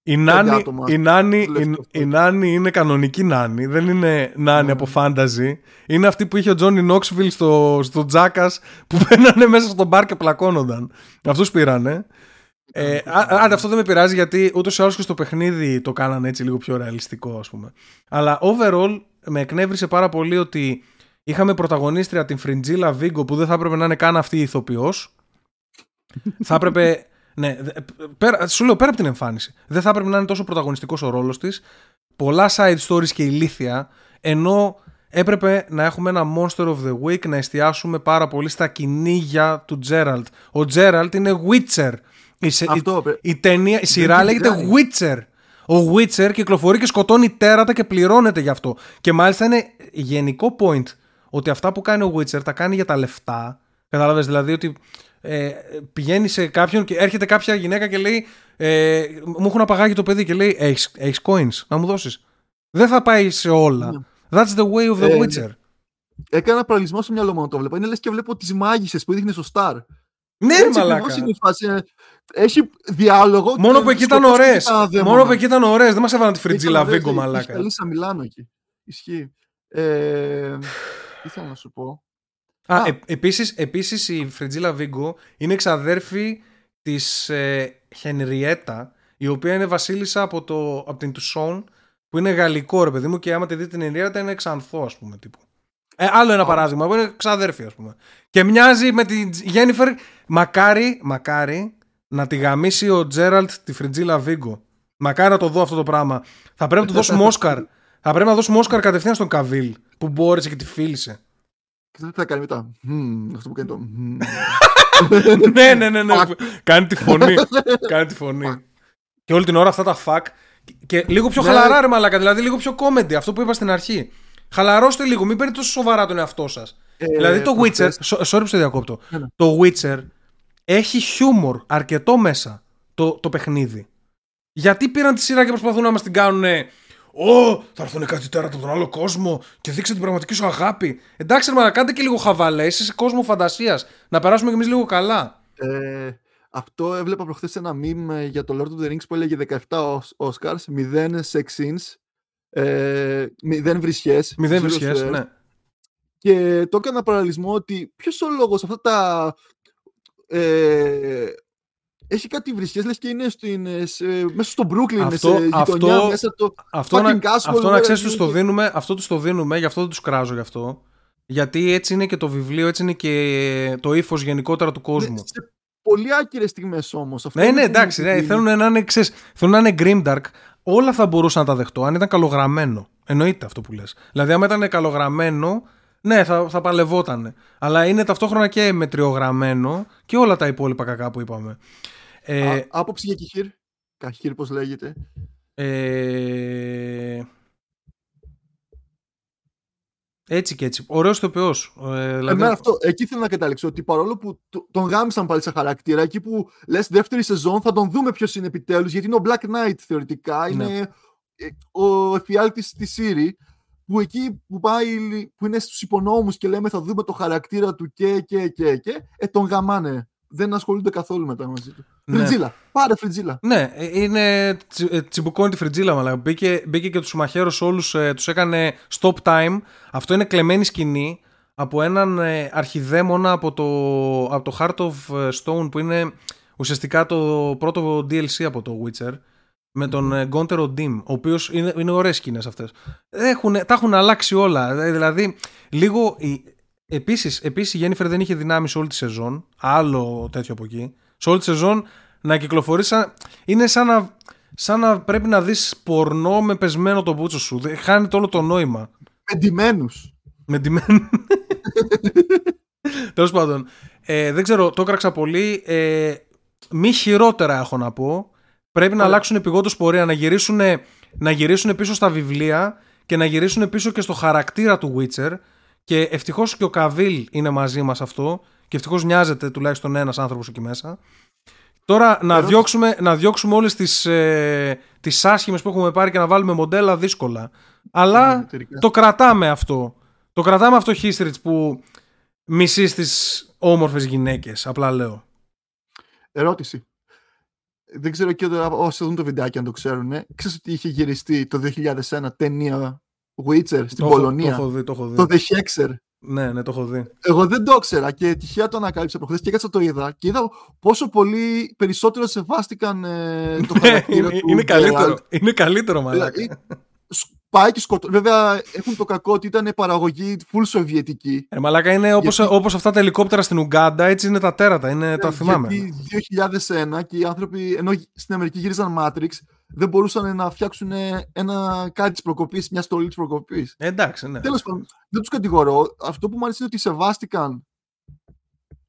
Η νάνι, η, νάνι, η, η νάνι είναι κανονική νάνι. Δεν είναι νάνι mm. από φάνταζι. Είναι αυτή που είχε ο Τζόνι Νόξβιλ στο, στο Τζάκας, που μπαίνανε μέσα στον μπαρ και πλακώνονταν. Αυτούς πήρανε. ε, Άντε αυτό δεν με πειράζει, γιατί ούτως ή άλλως και στο παιχνίδι το κάνανε έτσι λίγο πιο ρεαλιστικό, ας πούμε. Αλλά overall με εκνεύρισε πάρα πολύ ότι είχαμε πρωταγωνίστρια την Φριντζίλα Βίγκο, που δεν θα έπρεπε να είναι καν αυτή η ηθοποιός. Θα έπρεπε... Ναι, πέρα, σου λέω πέρα από την εμφάνιση. Δεν θα έπρεπε να είναι τόσο πρωταγωνιστικός ο ρόλος της. Πολλά side stories και ηλίθια. Ενώ έπρεπε να έχουμε ένα Monster of the Week, να εστιάσουμε πάρα πολύ στα κυνήγια του Τζέραλτ. Ο Τζέραλτ είναι Witcher. Η, Αυτό, η, η, ταινία, η σειρά λέγεται δηλαδή. Witcher. Ο Witcher κυκλοφορεί και σκοτώνει τέρατα και πληρώνεται γι' αυτό. Και μάλιστα είναι γενικό point ότι αυτά που κάνει ο Witcher τα κάνει για τα λεφτά. Κατάλαβες δηλαδή ότι. Ε, πηγαίνει σε κάποιον και έρχεται κάποια γυναίκα και λέει ε, μου έχουν απαγάγει το παιδί και λέει έχεις, έχεις coins να μου δώσεις. Δεν θα πάει σε όλα. That's the way of the ε, Witcher. Έκανα παραλυσμό στο μυαλό μου να το βλέπω. Είναι λες και βλέπω τις μάγισσες που δείχνει στο Star. Ναι, έτσι, μαλάκα. Έχει διάλογο. Μόνο που εκεί ήταν ωραίες. Μόνο που εκεί ήταν ωραίες. Δεν μας έβαλαν τη Φριτζίλα Βίγκο, μαλάκα. Καλή σαν Μιλάνο εκεί. Ισχύει. Ε, τι θέλω να σου πω. Α, ah. ε, επίσης, επίσης η Φριτζίλα Βίγκο είναι εξαδέρφη της ε, Χενριέτα, η οποία είναι βασίλισσα από, το, από την Τουσόν, που είναι γαλλικό ρε παιδί μου, και άμα τη δει την Χενριέτα είναι εξανθό, ας πούμε, τύπου. Ε, άλλο ένα oh. παράδειγμα που είναι εξαδέρφη, ας πούμε. Και μοιάζει με τη Γέννιφερ. Μακάρι, μακάρι να τη γαμίσει ο Τζέραλτ τη Φριτζίλα Βίγκο. Μακάρι να το δω αυτό το πράγμα. Θα πρέπει να του δώσουμε Όσκαρ. Θα πρέπει να δώσουμε Όσκαρ κατευθείαν στον Καβίλ, που μπόρεσε και τη φίλησε. Τι θα κάνει μετά. Αυτό που κάνει το. Ναι, ναι, ναι. Κάνει τη φωνή. Κάνει τη φωνή. Και όλη την ώρα αυτά τα fuck. Και λίγο πιο χαλαρά, ρε μαλάκα. Δηλαδή λίγο πιο comedy. Αυτό που είπα στην αρχή. Χαλαρώστε λίγο. Μην παίρνετε τόσο σοβαρά τον εαυτό σας. Δηλαδή το Witcher. Sorry που σε διακόπτω. Το Witcher έχει χιούμορ αρκετό μέσα το παιχνίδι. Γιατί πήραν τη σειρά και προσπαθούν να μας την κάνουν. Ω, θα έρθουν κάτι τέρατα από τον άλλο κόσμο και δείξε την πραγματική σου αγάπη. Εντάξει, μα να κάντε και λίγο χαβαλέ. Είσαι σε κόσμο φαντασίας. Να περάσουμε κι εμείς λίγο καλά. Ε, αυτό έβλεπα προχθές ένα meme για το Lord of the Rings που έλεγε δεκαεπτά Oscars, μηδέν sex scenes, ε, μηδέν βρισιές. μηδέν βρισιές, ε, ναι. Και το έκανα παραλυσμό ότι ποιος ο λόγος αυτά τα. Ε, Έχει κάτι βρισιές, λες και είναι, στο, είναι σε, μέσα στο Brooklyn, αυτό, είναι σε γειτονιά, αυτό, μέσα το αυτό fucking castle. Αυτό να ξέρεις, τους το δίνουμε, αυτό τους το δίνουμε, γι' αυτό δεν τους κράζω γι' αυτό. Γιατί έτσι είναι και το βιβλίο, έτσι είναι και το ύφος γενικότερα του κόσμου. Ναι, σε πολύ άκυρες στιγμές όμως. Αυτό ναι, ναι, εντάξει, ναι, θέλουν να είναι, ξέρεις, θέλουν να είναι grimdark. Όλα θα μπορούσα να τα δεχτώ, αν ήταν καλογραμμένο. Εννοείται αυτό που λες. Δηλαδή, άμα ήταν καλογραμμένο, ναι, θα, θα παλευότανε. Αλλά είναι ταυτόχρονα και μετριογραμμένο και όλα τα υπόλοιπα κακά που είπαμε. Ε, Α, άποψη για Κιχύρ. Καχύρ, πώς λέγεται. Ε, έτσι και έτσι. Ωραίος ηθοποιός. Ε, δηλαδή... Εμένα αυτό. Εκεί ήθελα να καταλήξω. Ότι παρόλο που τον γάμισαν πάλι σε χαρακτήρα, εκεί που λες δεύτερη σεζόν θα τον δούμε ποιος είναι επιτέλους. Γιατί είναι ο Black Knight θεωρητικά. Είναι ναι. ο εφιάλτης της Σύρη. Που εκεί που, πάει, που είναι στους υπονόμους και λέμε θα δούμε το χαρακτήρα του και και και και. Ε, τον γαμάνε. Δεν ασχολούνται καθόλου μετά μαζί του. Φριτζίλα. Πάρε φριτζίλα. Ναι, είναι τσιμπουκώνει τη φριτζίλα, μαλάκα. Μπήκε, μπήκε και τους μαχαίρους όλους, ε, τους έκανε stop time. Αυτό είναι κλεμμένη σκηνή από έναν ε, αρχιδαίμονα από το, από το Heart of Stone, που είναι ουσιαστικά το πρώτο ντι ελ σι από το Witcher, με τον mm. Gunther Odin, ο οποίος είναι, είναι ωραίες σκηνές αυτές. Έχουν, τα έχουν αλλάξει όλα. Δηλαδή, λίγο... Επίσης, επίσης η Jennifer δεν είχε δυνάμεις όλη τη σεζόν. Άλλο τέτοιο από εκεί. Σε όλη τη σεζόν να κυκλοφορεί σαν... Είναι σαν να, σαν να πρέπει να δεις πορνό με πεσμένο το μπούτσο σου. Χάνει το όλο το νόημα. Με ντυμένους. Με ντυμένους. Τέλος πάντων, ε, δεν ξέρω, το κράξα πολύ. ε, Μη χειρότερα έχω να πω. Πρέπει να αλλάξουν επειγόντως πορεία, να γυρίσουν, να γυρίσουν πίσω στα βιβλία και να γυρίσουν πίσω και στο χαρακτήρα του Witcher. Και ευτυχώς και ο Καβίλ είναι μαζί μας αυτό. Και ευτυχώς νοιάζεται τουλάχιστον ένας άνθρωπος εκεί μέσα. Τώρα να διώξουμε, να διώξουμε όλες τις, ε, τις άσχημες που έχουμε πάρει και να βάλουμε μοντέλα δύσκολα. Αλλά το κρατάμε αυτό. Το κρατάμε αυτό, Χίστριτς, που μισείς τις όμορφες γυναίκες. Απλά λέω. Ερώτηση. Δεν ξέρω και όσοι δουν το βιντεάκι αν το ξέρουν. Ε. Ξέρεις ότι είχε γυριστεί το δύο χιλιάδες ένα ταινία Witcher στην το Πολωνία. Το έχω δει, το έχω δει. Το The Hexer. Ναι, ναι, το έχω δει. Εγώ δεν το ήξερα και τυχαία το ανακάλυψα προχθές και κάτσα το είδα και είδα πόσο πολύ περισσότερο σεβάστηκαν ε, το χαρακτήρα του. Είναι καλύτερο, είναι καλύτερο μαλάκα. Δηλαδή, πάει και σκοτώ. Βέβαια έχουν το κακό ότι ήταν παραγωγή full σοβιετική. Ε, μαλάκα είναι όπως, γιατί... όπως αυτά τα ελικόπτερα στην Ουγκάντα, έτσι είναι τα τέρατα, είναι, ε, τα θυμάμαι. δύο χιλιάδες ένα και οι άνθρωποι, ενώ στην Αμερική γύριζαν Matrix, δεν μπορούσαν να φτιάξουν ένα κάτι της προκοπής, μια στολή της προκοπής. Εντάξει, ναι. Τέλος πάντων, δεν τους κατηγορώ. Αυτό που μου αρέσει είναι ότι σεβάστηκαν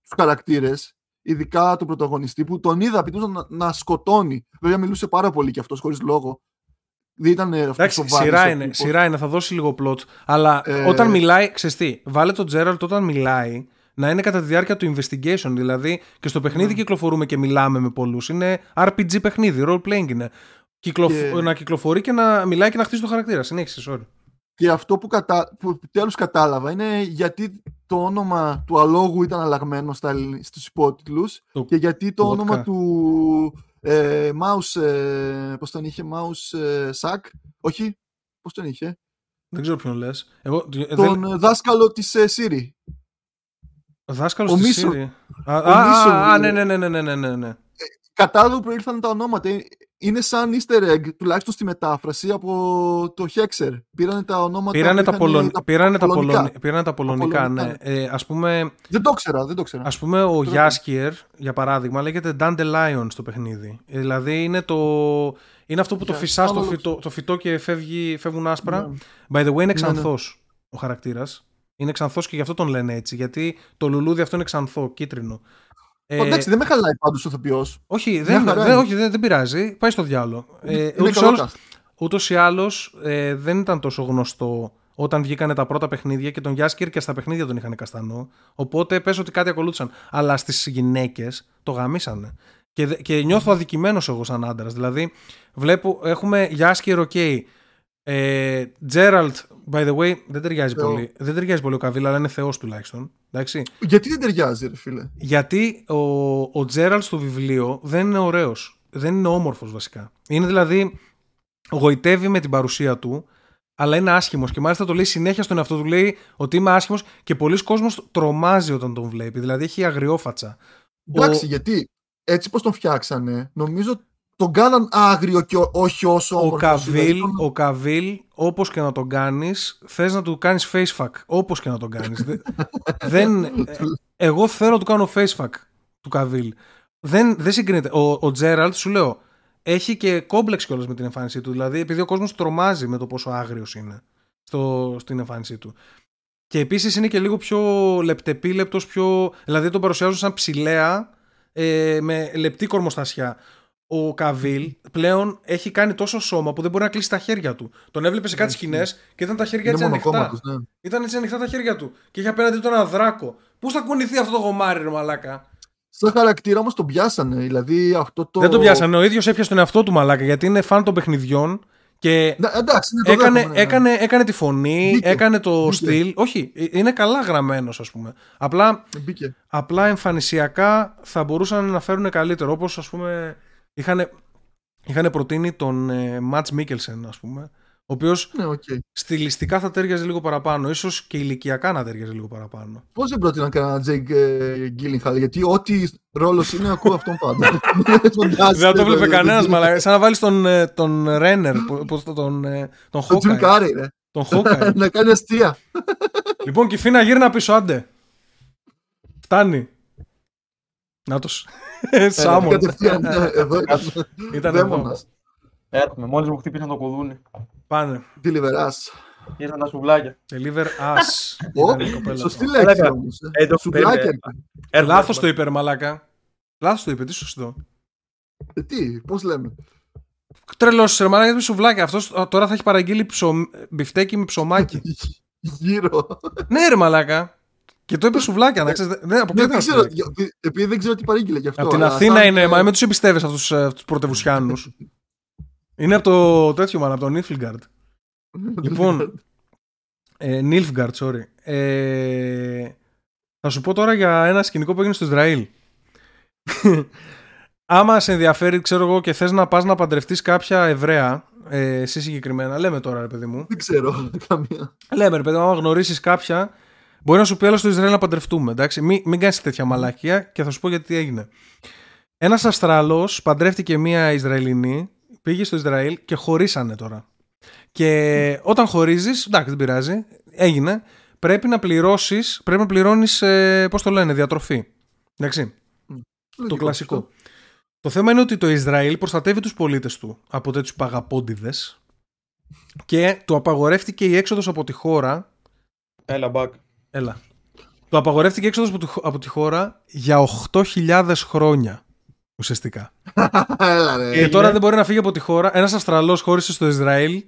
τους χαρακτήρες, ειδικά τον πρωταγωνιστή, που τον είδα απαιτούσαν να, να σκοτώνει. Βέβαια, μιλούσε πάρα πολύ κι αυτός, χωρίς λόγο. Δεν ήταν αυτό. Εντάξει, σειρά είναι, σειρά είναι, θα δώσει λίγο plot. Αλλά ε... όταν μιλάει, ξεστή, βάλε τον Τζέραλτ όταν μιλάει να είναι κατά τη διάρκεια του investigation, δηλαδή και στο παιχνίδι mm. κυκλοφορούμε και μιλάμε με πολλούς. Είναι αρ πι τζι παιχνίδι, role playing είναι. Κυκλοφ... Και... να κυκλοφορεί και να μιλάει και να χτίσει το χαρακτήρα. Συνέχισε, sorry. Και αυτό που, κατα... που επιτέλους κατάλαβα είναι γιατί το όνομα του αλόγου ήταν αλλαγμένο στα... στους υπότιτλους το... και γιατί το, το όνομα vodka. Του ε, Mouse, ε, πώς τον είχε, Mouse ε, Sack, όχι, πώς τον είχε. Δεν ξέρω ποιον λες. Εγώ... Τον δεν... δάσκαλο της ε, Siri. Δάσκαλος της Μίσο... Siri. Α, α, α, α, α, ναι, ναι, ναι, ναι, ναι, ναι. Ε, κατάλαβα που ήρθαν τα ονόματα. Είναι σαν easter egg, τουλάχιστον στη μετάφραση, από το Hexer. Πήρανε τα ονόματα. Πήρανε τα, Πολων... τα... Πήρανε τα, Πολων... Πήρανε τα πολωνικά, τα πολωνικά, ναι. Ε, ας πούμε... Δεν το ξέρα, δεν το ξέρα. Ας πούμε ο Γιάσκιερ, για παράδειγμα, λέγεται Dandelion στο παιχνίδι. Ε, δηλαδή είναι, το... είναι αυτό που yeah, το φυσά στο φυτό, το φυτό και φεύγει, φεύγουν άσπρα. Yeah. By the way, είναι ξανθός yeah, yeah. ο χαρακτήρας. Είναι ξανθός και γι' αυτό τον λένε έτσι. Γιατί το λουλούδι αυτό είναι ξανθό, κίτρινο. Ε, εντάξει, δεν με χαλάει πάντως ο ηθοποιός. Όχι, δεν, δεν, όχι δεν, δεν πειράζει. Πάει στο διάλο. Ε, ούτως ή άλλως ε, δεν ήταν τόσο γνωστό όταν βγήκανε τα πρώτα παιχνίδια και τον Γιάσκιρ και στα παιχνίδια τον είχαν καστανό. Οπότε πες ότι κάτι ακολούθησαν. Αλλά στις γυναίκες το γαμίσανε. Και, και νιώθω αδικημένος εγώ σαν άντρας. Δηλαδή βλέπω, έχουμε Γιάσκιρ, οκ. Okay. Τζέραλτ, ε, by the way, δεν ταιριάζει Θεό. πολύ. Δεν ταιριάζει πολύ ο Καβίλα, αλλά είναι θεός τουλάχιστον. Εντάξει. Γιατί δεν ταιριάζει, ρε φίλε? Γιατί ο Τζέραλτ στο βιβλίο δεν είναι ωραίος. Δεν είναι όμορφος βασικά. Είναι δηλαδή, γοητεύει με την παρουσία του, αλλά είναι άσχημος. Και μάλιστα το λέει συνέχεια στον εαυτό του, λέει ότι είμαι άσχημος. Και πολλοί κόσμος τρομάζει όταν τον βλέπει. Δηλαδή έχει αγριόφατσα. Εντάξει, ο... γιατί έτσι πως τον φτιάξανε, νομίζω. Τον κάναν άγριο και ό, όχι όσο ο Καβίλ, ο Καβίλ, όπως και να τον κάνεις, θες να του κάνεις face fuck. Όπως και να τον κάνεις. δεν, ε, εγώ θέλω να του κάνω face fuck του Καβίλ. Δεν, δεν συγκρίνεται. Ο, ο Τζέραλτ, σου λέω, έχει και κόμπλεξ κιόλας με την εμφάνισή του. Δηλαδή, επειδή ο κόσμος τρομάζει με το πόσο άγριος είναι στο, στην εμφάνισή του. Και επίσης είναι και λίγο πιο λεπτεπίλεπτος, πιο... δηλαδή τον παρουσιάζουν σαν ψηλέα ε, με λεπτή κορμοστασιά. Ο Καβίλ πλέον έχει κάνει τόσο σώμα που δεν μπορεί να κλείσει τα χέρια του. Τον έβλεπε σε κάτι σκηνές και ήταν τα χέρια έτσι ανοιχτά. Τους, ναι. Ήταν έτσι ανοιχτά τα χέρια του. Και είχε απέναντι του ένα δράκο. Πού θα κουνηθεί αυτό το γομάρι, ρε μαλάκα. Σαν χαρακτήρα όμως τον πιάσανε. Δηλαδή αυτό το... Δεν τον πιάσανε. Ο ίδιος έπιασε τον εαυτό του, μαλάκα. Γιατί είναι φαν των παιχνιδιών Και να, εντάξει, ναι, το έκανε, δέχομαι, έκανε, ναι. έκανε τη φωνή, μπήκε, έκανε το μπήκε. στυλ. Όχι, είναι καλά γραμμένος, ας πούμε. Απλά, απλά εμφανισιακά θα μπορούσαν να φέρουν καλύτερο. Όπως, ας πούμε, είχαν, είχαν προτείνει τον Ματς Μίκελσεν, ας πούμε, ο οποίος ναι, okay. στιλιστικά θα τέριαζε λίγο παραπάνω, ίσως και ηλικιακά να τέριαζε λίγο παραπάνω. Πώς δεν πρότειναν κανένα Τζέικ Γκίλινχαλ, γιατί ό,τι ρόλος είναι ακούω αυτόν πάντα. Δεν το βλέπε κανένας, μαλάκα. Σαν να βάλεις τον Ρένερ, τον Χόκαϊ. Τον Χόκαϊ. Να κάνει αστεία. Λοιπόν, Κυφίνα, γύρνα πίσω, άντε. Φτάνει. Να τους. Σάμον. Ήταν εδώ. Έρχομαι, μόλις μου χτύπησαν το κουδούνι. Πάνε. Deliver us. Ήρθαν τα σουβλάκια. Deliver us. Σωστή λέξη όμως. Σουβλάκια. Λάθος το είπε, μαλάκα. Λάθος το είπε, τι σωστό. Τι, πώς λέμε. Τρελός, ρε μαλάκα, γιατί σουβλάκια. Αυτός τώρα θα έχει παραγγείλει μπιφτέκι με ψωμάκι. Γύρω. Ναι, ρε μαλάκα. Και το είπε σουβλάκια, να ξέρεις. Επειδή δεν ξέρω τι παρήγγειλε γι' αυτό. Από την Αθήνα είναι, μα με τους εμπιστεύεσαι αυτούς τους πρωτευουσιάνους. Είναι από το τέτοιο μάλλον, από τον Νίλφγκαρντ. Λοιπόν, ε, Νίλφγκαρντ, sorry. Ε, θα σου πω τώρα για ένα σκηνικό που έγινε στο Ισραήλ. Άμα σε ενδιαφέρει, ξέρω εγώ, και θες να πας να παντρευτείς κάποια Εβραία, ε, εσύ συγκεκριμένα, λέμε τώρα, ρε παιδί μου. Δεν ξέρω, καμία. Λέμε, ρε παιδί μου, άμα γνωρίσεις κάποια, μπορεί να σου πει άλλο στο Ισραήλ να παντρευτούμε, εντάξει. Μην, μην κάνεις τέτοια μαλακία και θα σου πω γιατί τι έγινε. Ένας Αυστραλός παντρεύτηκε μία Ισραηλινή. Πήγε στο Ισραήλ και χωρίσανε τώρα. Και mm. όταν χωρίζεις, εντάξει, δεν πειράζει, έγινε, πρέπει να πληρώσεις, πρέπει να πληρώνεις, ε, πώς το λένε, διατροφή. Εντάξει, mm. το Λογικό, κλασικό. Αυτό. Το θέμα είναι ότι το Ισραήλ προστατεύει τους πολίτες του από τέτοιους παγαπόντιδες και του απαγορεύτηκε η έξοδος από τη χώρα. Έλα, μπακ. Έλα. Του απαγορεύτηκε η έξοδος από τη χώρα για οκτώ χιλιάδες χρόνια. Ουσιαστικά. Και τώρα δεν μπορεί να φύγει από τη χώρα. Ένας Αυστραλός χώρισε στο Ισραήλ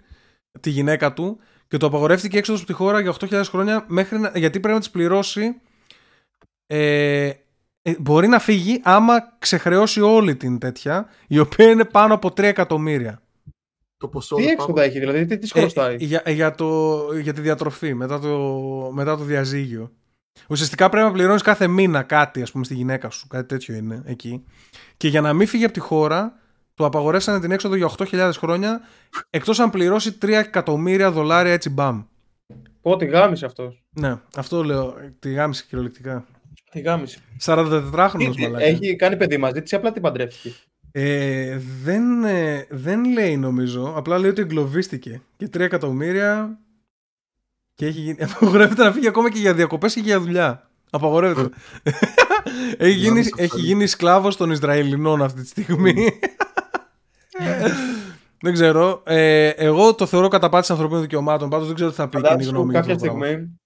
τη γυναίκα του και του απαγορεύτηκε έξοδος από τη χώρα για οκτώ χιλιάδες χρόνια μέχρι να... γιατί πρέπει να τις πληρώσει. Ε... Ε, μπορεί να φύγει άμα ξεχρεώσει όλη την τέτοια, η οποία είναι πάνω από τρία εκατομμύρια. Το ποσό. Τι έξοδα έχει, δηλαδή, τι, τι σκορωστάει. Ε, για, για, το, για τη διατροφή μετά το, μετά το διαζύγιο. Ουσιαστικά πρέπει να πληρώνεις κάθε μήνα κάτι, ας πούμε, στη γυναίκα σου. Κάτι τέτοιο είναι εκεί. Και για να μην φύγει από τη χώρα, του απαγορεύσανε την έξοδο για οκτώ χιλιάδες χρόνια, εκτός αν πληρώσει τρία εκατομμύρια δολάρια, έτσι μπαμ. Πω, τη γάμισε αυτός. Ναι, αυτό λέω. Τη γάμισε κυριολεκτικά. Τη γάμισε. σαραντατετράχρονος μαλάκα. Έχει κάνει παιδί μαζί της, απλά την παντρεύτηκε. Ε, δεν, ε, δεν λέει, νομίζω. Απλά λέει ότι εγκλωβίστηκε. Και τρία εκατομμύρια. Και έχει γίνει... απαγορεύεται να φύγει ακόμα και για διακοπές και για δουλειά. Απαγορεύεται. έχει, γίνει... έχει γίνει σκλάβος των Ισραηλινών αυτή τη στιγμή. Δεν ξέρω. Ε, εγώ το θεωρώ καταπάτηση ανθρωπίνων δικαιωμάτων. Πάντως δεν ξέρω τι θα πει η κοινή γνώμη. Κάποια στιγμή,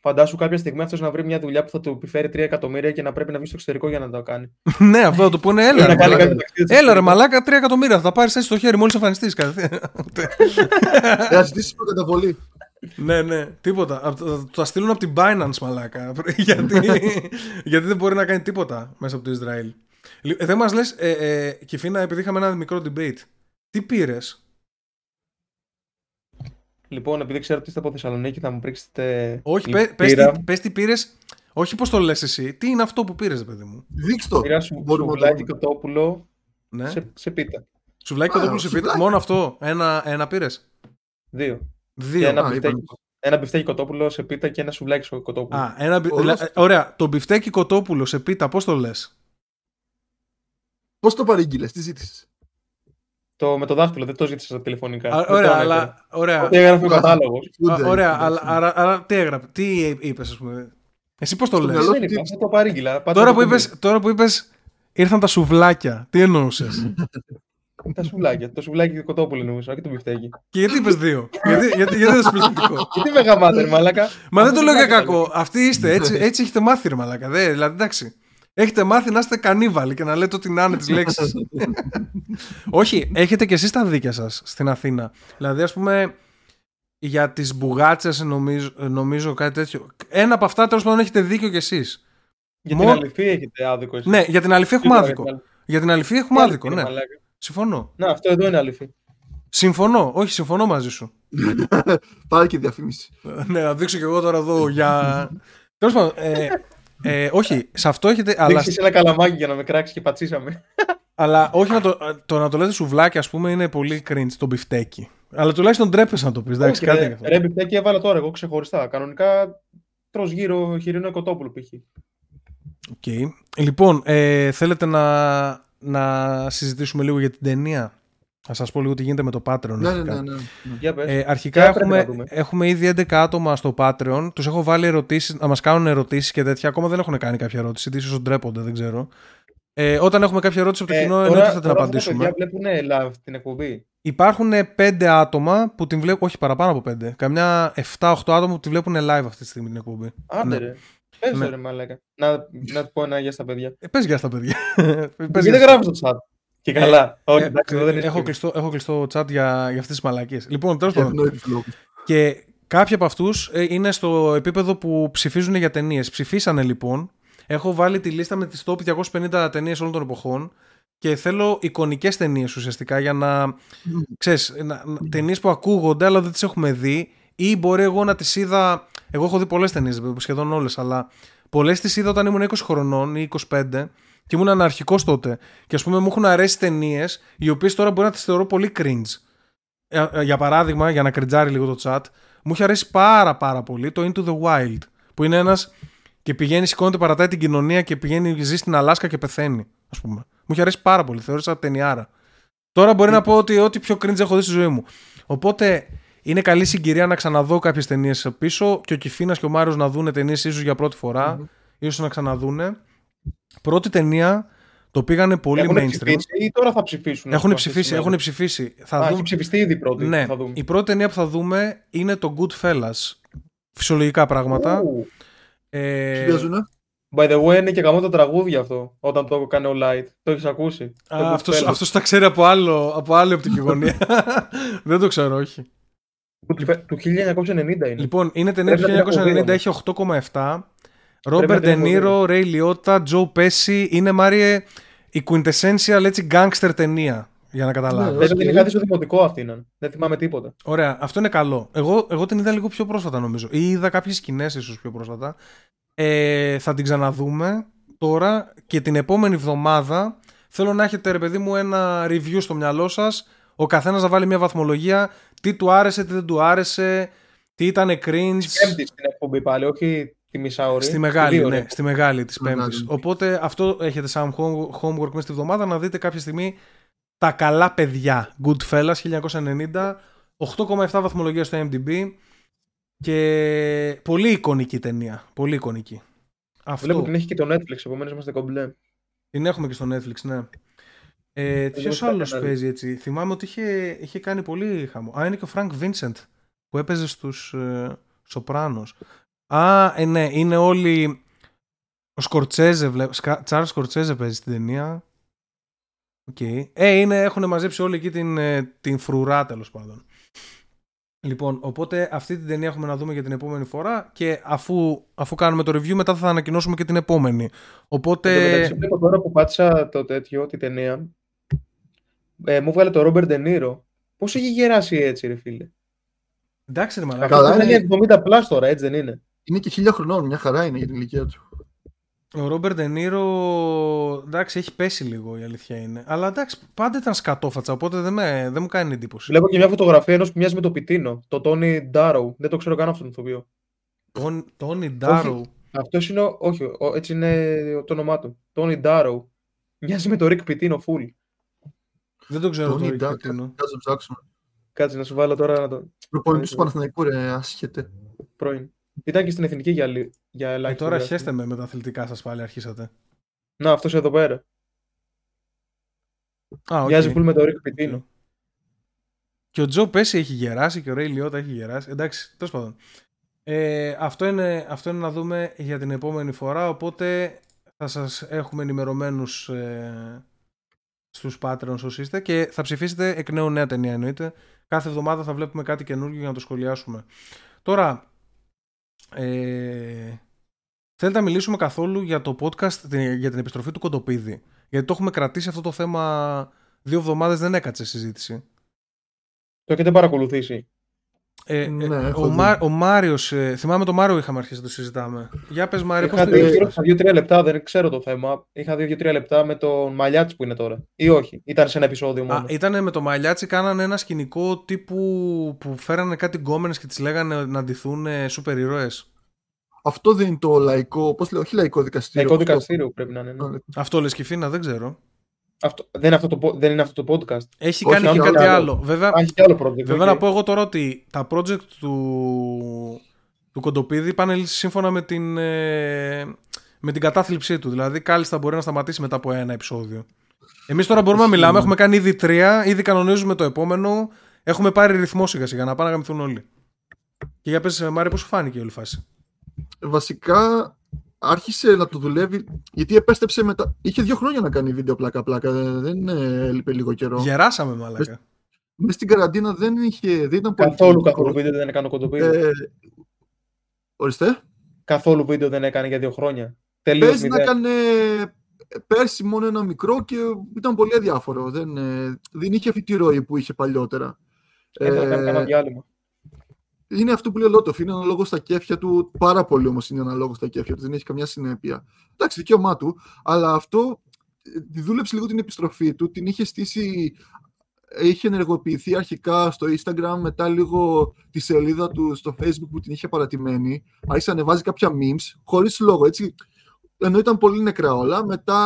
φαντάσου κάποια στιγμή αυτός να βρει μια δουλειά που θα του επιφέρει τρία εκατομμύρια και να πρέπει να βγει στο εξωτερικό για να το κάνει. Ναι, αυτό θα του πούνε. Έλα, ρε, μαλάκα. Έλα, ρε μαλάκα, τρία εκατομμύρια. Θα πάρεις έτσι στο χέρι μόλις εμφανιστείς. Θα ζητήσεις προκαταβολή. Ναι, ναι, τίποτα. Θα στείλουν από την Binance, μαλάκα. Γιατί, γιατί δεν μπορεί να κάνει τίποτα μέσα από το Ισραήλ. Δεν μας λες, ε, ε, Κυφίνα, επειδή είχαμε ένα μικρό debate, τι πήρες? Λοιπόν, επειδή ξέρω ότι είστε από Θεσσαλονίκη, θα μου πρίξετε. Όχι, πε, πες, τι, πες τι πήρες. Όχι, πώς το λες εσύ. Τι είναι αυτό που πήρες, παιδί μου? Δείξτε το. Πήρα σου, σουβλάκι κοτόπουλο, ναι. σε, σε πίτα. Σουβλάκι κοτόπουλο σε πίτα. Μόνο αυτό. Ένα, ένα πήρες? Δύο. Δύο. Ένα, α, μπιφτέκι, ένα μπιφτέκι κοτόπουλο σε πίτα και ένα σουβλάκι κοτόπουλο. Α, ένα, Ολώς... Ωραία. Το μπιφτέκι κοτόπουλο σε πίτα, πώς το λες? Πώς το παρήγγειλες, τι ζήτησες? Το με το δάχτυλο, δεν το ζήτησα τηλεφωνικά. Α, ωραία, αλλά. Ωραία. Τι έγραφε ο κατάλογος. Ωραία, αλλά τι έγραφε, τι είπες, ας πούμε. Εσύ πώς το λες? Δεν είπα, δεν το παρήγγειλα. Τώρα που είπες, ήρθαν τα σουβλάκια. Τι εννοούσες? Τα σουβλάκια, το σουβλάκι κοτόπουλο νομίζω, και το μπιφτέκι. Και γιατί είπες δύο? γιατί, γιατί, γιατί δεν σπληκτικό? Γιατί με γαμάτε, μαλάκα. Μα δεν το λέω για κακό. Αυτοί είστε, έτσι, έτσι έχετε μάθει, ρε μαλάκα. Δε, δηλαδή, εντάξει. Έχετε μάθει να είστε κανίβαλοι και να λέτε ό,τι να είναι τις λέξεις. Όχι, έχετε κι εσείς τα δίκια σας στην Αθήνα. Δηλαδή, ας πούμε, για τις μπουγάτσες νομίζω, νομίζω κάτι τέτοιο. Ένα από αυτά, τέλος πάντων, έχετε δίκιο κι εσείς. Για Μό... την αληφή έχετε άδικο εσείς. Ναι, για την αληφή έχουμε άδικο. Για την αληφή έχουμε άδικο, ναι. Συμφωνώ. Να, αυτό εδώ είναι αληθή. Συμφωνώ, όχι, συμφωνώ μαζί σου. Πάρε και διαφήμιση. Ναι, να δείξω και εγώ τώρα εδώ για. Τέλος πάντων. Ε, όχι, σε αυτό έχετε. Δείξεις αλλά... ένα καλαμάκι για να με κράξει και πατσίσαμε. Αλλά όχι να το, το, να το λέτε σουβλάκι, ας πούμε, είναι πολύ cringe το μπιφτέκι. Αλλά τουλάχιστον τρέπεσαι να το πεις. Όχι, ρε, ρε μπιφτέκι έβαλα τώρα εγώ ξεχωριστά. Κανονικά τρως γύρω χοιρινό οικοτόπουλο π.χ. Okay. Λοιπόν, ε, θέλετε να, να συζητήσουμε λίγο για την ταινία. Να σας πω λίγο τι γίνεται με το Patreon. Ναι, αρχικά, ναι, ναι, ναι. Ε, αρχικά έχουμε, έχουμε ήδη έντεκα άτομα στο Patreon. Τους έχω βάλει ερωτήσεις, να μας κάνουν ερωτήσεις και τέτοια. Ακόμα δεν έχουν κάνει κάποια ερώτηση. Ίσως ντρέπονται, δεν ξέρω. Ε, όταν έχουμε κάποια ερώτηση από το ε, κοινό, εννοείται θα την τώρα απαντήσουμε. Αυτά βλέπουν live την εκπομπή. Υπάρχουν πέντε άτομα που την βλέπουν. Όχι, παραπάνω από πέντε. Καμιά εφτά οχτώ άτομα που την βλέπουν live αυτή τη στιγμή την εκπομπή. Άντε, ναι. Ρε. Πες ναι. Ρε, μαλάκα. Να, να του πω ένα γεια στα παιδιά. Ε, πες γεια στα παιδιά. Γιατί δεν γράφεις στο chat. Και καλά. Ε, Όχι, εντάξει, ε, δεν είναι έχω, κλειστό, έχω κλειστό chat για, για αυτές τις μαλακίες. Λοιπόν, τέλος πάντων. Και κάποιοι από αυτούς ε, είναι στο επίπεδο που ψηφίζουν για ταινίες. Ψηφίσανε λοιπόν. Έχω βάλει τη λίστα με τις top διακόσιες πενήντα ταινίες όλων των εποχών και θέλω εικονικές ταινίες ουσιαστικά για να. Ξέρεις, να, ταινίες που ακούγονται αλλά δεν τις έχουμε δει ή μπορεί εγώ να τις είδα. Εγώ έχω δει πολλές ταινίες, σχεδόν όλες, αλλά πολλές τις είδα όταν ήμουν είκοσι χρονών ή είκοσι πέντε και ήμουν αναρχικός τότε. Και ας πούμε μου έχουν αρέσει ταινίες οι οποίες τώρα μπορεί να τις θεωρώ πολύ cringe. Για παράδειγμα, για να κριτζάρει λίγο το chat, μου είχε αρέσει πάρα πάρα πολύ το Into the Wild, που είναι ένας. Και πηγαίνει, σηκώνεται, παρατάει την κοινωνία και πηγαίνει, ζει στην Αλάσκα και πεθαίνει, ας πούμε. Μου είχε αρέσει πάρα πολύ, θεώρησα ταινιάρα. Τώρα μπορεί να πω ότι ό,τι πιο cringe έχω δει στη ζωή μου. Οπότε είναι καλή συγκυρία να ξαναδώ κάποιες ταινίες πίσω και ο Κιφίνας και ο Μάριος να δούνε ταινίες ίσως για πρώτη φορά, mm-hmm. ίσως να ξαναδούνε. Πρώτη ταινία το πήγανε πολύ έχουν mainstream. Έχουν ψηφίσει ή τώρα θα ψηφίσουν? Έχουν ψηφίσει, έχουν ψηφίσει. Θα Α, δούμε... έχει ψηφιστεί ήδη πρώτη. Ναι, θα δούμε. Η πρώτη ταινία που θα δούμε είναι το Goodfellas. Φυσιολογικά πράγματα. Ooh. Ε... By the way, είναι και γαμώ τα τραγούδια αυτό. Όταν το έκανε ο Light, το έχεις ακούσει? Α, αυτός, αυτός τα ξέρει από, άλλο, από άλλη οπτική γωνία. Δεν το ξέρω, όχι. Του χίλια εννιακόσια ενενήντα είναι. Λοιπόν, είναι ταινία του χίλια εννιακόσια ενενήντα, έχει οκτώ κόμμα επτά. Ρόμπερτ Ντε Νίρο, Ρέι Λιότα, Τζο Πέσι. Είναι Μάριε η quintessential έτσι γκάνγκστερ ταινία. Για να καταλάβεις. Είναι κάτι στο δημοτικό αυτή είναι. Δεν θυμάμαι τίποτα. Ωραία, αυτό είναι καλό. Εγώ, εγώ την είδα λίγο πιο πρόσφατα νομίζω. Ή είδα κάποιες σκηνές ίσως πιο πρόσφατα. Ε, θα την ξαναδούμε τώρα και την επόμενη εβδομάδα θέλω να έχετε ρε παιδί μου ένα review στο μυαλό σας. Ο καθένας να βάλει μια βαθμολογία. Τι του άρεσε, τι δεν του άρεσε. Τι ήταν cringe. Στην Πέμπτη στην εκπομπή πάλι, όχι τη μισά ώρα. Στη μεγάλη, δύο, ναι, στη μεγάλη της Πέμπτης. Οπότε αυτό έχετε σαν homework μέσα τη βδομάδα να δείτε κάποια στιγμή. Τα καλά παιδιά, Goodfellas χίλια εννιακόσια ενενήντα, οκτώ κόμμα επτά βαθμολογία στο IMDb και πολύ εικονική ταινία, πολύ εικονική. Αυτό. Βλέπω την έχει και το Netflix, επομένως είμαστε κομπλέ. Την έχουμε και στο Netflix, ναι. Ε, ποιος άλλος παίζει έτσι, θυμάμαι ότι είχε, είχε κάνει πολύ χαμό. Α, είναι και ο Frank Vincent που έπαιζε στους ε, Σοπράνος. Α, ε, ναι, είναι όλοι, ο Σκορτσέζε, βλέπω, Τσάρλς Σκορτσέζε παίζει στην ταινία. Okay. Ε, είναι, έχουν μαζέψει όλη εκεί την, την φρουρά τέλος πάντων. Λοιπόν, οπότε αυτή την ταινία έχουμε να δούμε για την επόμενη φορά και αφού, αφού κάνουμε το review μετά θα ανακοινώσουμε και την επόμενη. Οπότε... Μετά, τώρα που πάτησα το τέτοιο, τη ταινία, ε, μου βγάλε το Ρόμπερτ Ντε Νίρο. Πώς έχει γεράσει έτσι ρε φίλε? Εντάξει ρε μαλάκα. Αυτό είναι εβδομήντα πλάς τώρα, έτσι δεν είναι? Είναι και χίλια χρονών, μια χαρά είναι για την ηλικία του. Ο Ρόμπερτ Ντε Νίρο, εντάξει, έχει πέσει λίγο η αλήθεια είναι. Αλλά εντάξει, πάντα ήταν σκατόφατσα, οπότε δεν, με, δεν μου κάνει εντύπωση. Βλέπω και μια φωτογραφία ενός που μοιάζει με το Πιτίνο, το Τόνι Ντάρου. Δεν το ξέρω καν αυτόν τον ηθοποιό. Τόνι Ντάρου. Αυτός είναι, ο, όχι, ο, έτσι είναι το όνομά του. Τόνι Ντάρου. Μοιάζει με το Ρικ Πιτίνο, φουλ. Δεν το ξέρω. Τόνι Ντάρου. Κάτσε να ψάξουμε. Κάτσε να σου βάλω τώρα να το. Προπονητής του Παναθηναϊκού, ρε, άσχετε. Πρώην. Ήταν και στην εθνική για λίγο. Ε, τώρα χέστε με με τα αθλητικά σας πάλι, αρχίσατε. Να, αυτός εδώ πέρα. Α, okay. Μοιάζει πολύ με το Ρίκο Πιτίνο. Και ο Τζο Πέσι έχει γεράσει και ο Ρέι Λιότα έχει γεράσει. Εντάξει, τέλος πάντων. Ε, αυτό, είναι, αυτό είναι να δούμε για την επόμενη φορά. Οπότε θα σας έχουμε ενημερωμένους ε, στους Patreons όσοι είστε και θα ψηφίσετε εκ νέου νέα ταινία εννοείται. Κάθε εβδομάδα θα βλέπουμε κάτι καινούργιο για να το σχολιάσουμε. Τώρα. Ε, θέλετε να μιλήσουμε καθόλου για το podcast, για την επιστροφή του Κοντοπίδη? Γιατί το έχουμε κρατήσει αυτό το θέμα δύο εβδομάδες, δεν έκατσε συζήτηση. Το έχετε παρακολουθήσει? Ε, ναι, ε, ο Μά, ο Μάριος, ε, θυμάμαι τον Μάριο είχαμε αρχίσει να το συζητάμε. Για πες Μάριο. Είχα δύο τρία λεπτά, δεν ξέρω το θέμα. Είχα δύο τρία λεπτά με τον Μαλιάτσι που είναι τώρα. Ή όχι, ήταν σε ένα επεισόδιο μόνο. Ήταν με τον Μαλιάτσι, κάνανε ένα σκηνικό τύπου που φέρανε κάτι γκόμενες και τις λέγανε να ντυθούν σούπερ ήρωες. Αυτό δεν είναι το λαϊκό, πώς λέω, όχι λαϊκό δικαστήριο. Λαϊκό δικαστήριο αυτό πρέπει να είναι. Ναι. Αυτό λες Κιφίνα, δεν ξέρω. Αυτό, δεν, είναι αυτό το, δεν είναι αυτό το podcast. Έχει όχι, κάνει και κάτι άλλο. άλλο. Βέβαια, και άλλο project, βέβαια okay. Να πω εγώ τώρα ότι τα project του, του Κοντοπίδη πάνε σύμφωνα με την, με την κατάθλιψή του. Δηλαδή, κάλλιστα μπορεί να σταματήσει μετά από ένα επεισόδιο. Εμείς τώρα μπορούμε να μιλάμε. Έχουμε κάνει ήδη τρία, ήδη κανονίζουμε το επόμενο. Έχουμε πάρει ρυθμό σιγά-σιγά να πάνε να γαμηθούν όλοι. Και για πες, Μάρη, πώς σου φάνηκε η όλη φάση? Βασικά. Άρχισε να το δουλεύει, γιατί επέστρεψε μετά. Είχε δύο χρόνια να κάνει βίντεο πλάκα-πλάκα, δεν έλειπε λίγο καιρό. Γεράσαμε, μαλάκα. Μες στην καραντίνα δεν είχε. Δεν ήταν καθόλου καθόλου βίντεο δεν έκανε Κοντοπίδη. Ε, ορίστε. Καθόλου βίντεο δεν έκανε για δύο χρόνια. Τελείως. Πέρσι να έκανε πέρσι μόνο ένα μικρό και ήταν πολύ αδιάφορο. Δεν, δεν είχε αυτή τη ροή που είχε παλιότερα. Έπρεπε να κάνει κανένα διάλειμμα. Είναι αυτό που λέει ο Λότοφ, είναι αναλόγω στα κέφια του. Πάρα πολύ όμως είναι αναλόγω στα κέφια του, δεν έχει καμιά συνέπεια. Εντάξει, δικαίωμά του, αλλά αυτό δούλεψε λίγο την επιστροφή του, την είχε στήσει, είχε ενεργοποιηθεί αρχικά στο Instagram, μετά λίγο τη σελίδα του στο Facebook που την είχε παρατημένη. Άρχισε να ανεβάζει κάποια memes, χωρίς λόγο, έτσι. Ενώ ήταν πολύ νεκρά όλα, μετά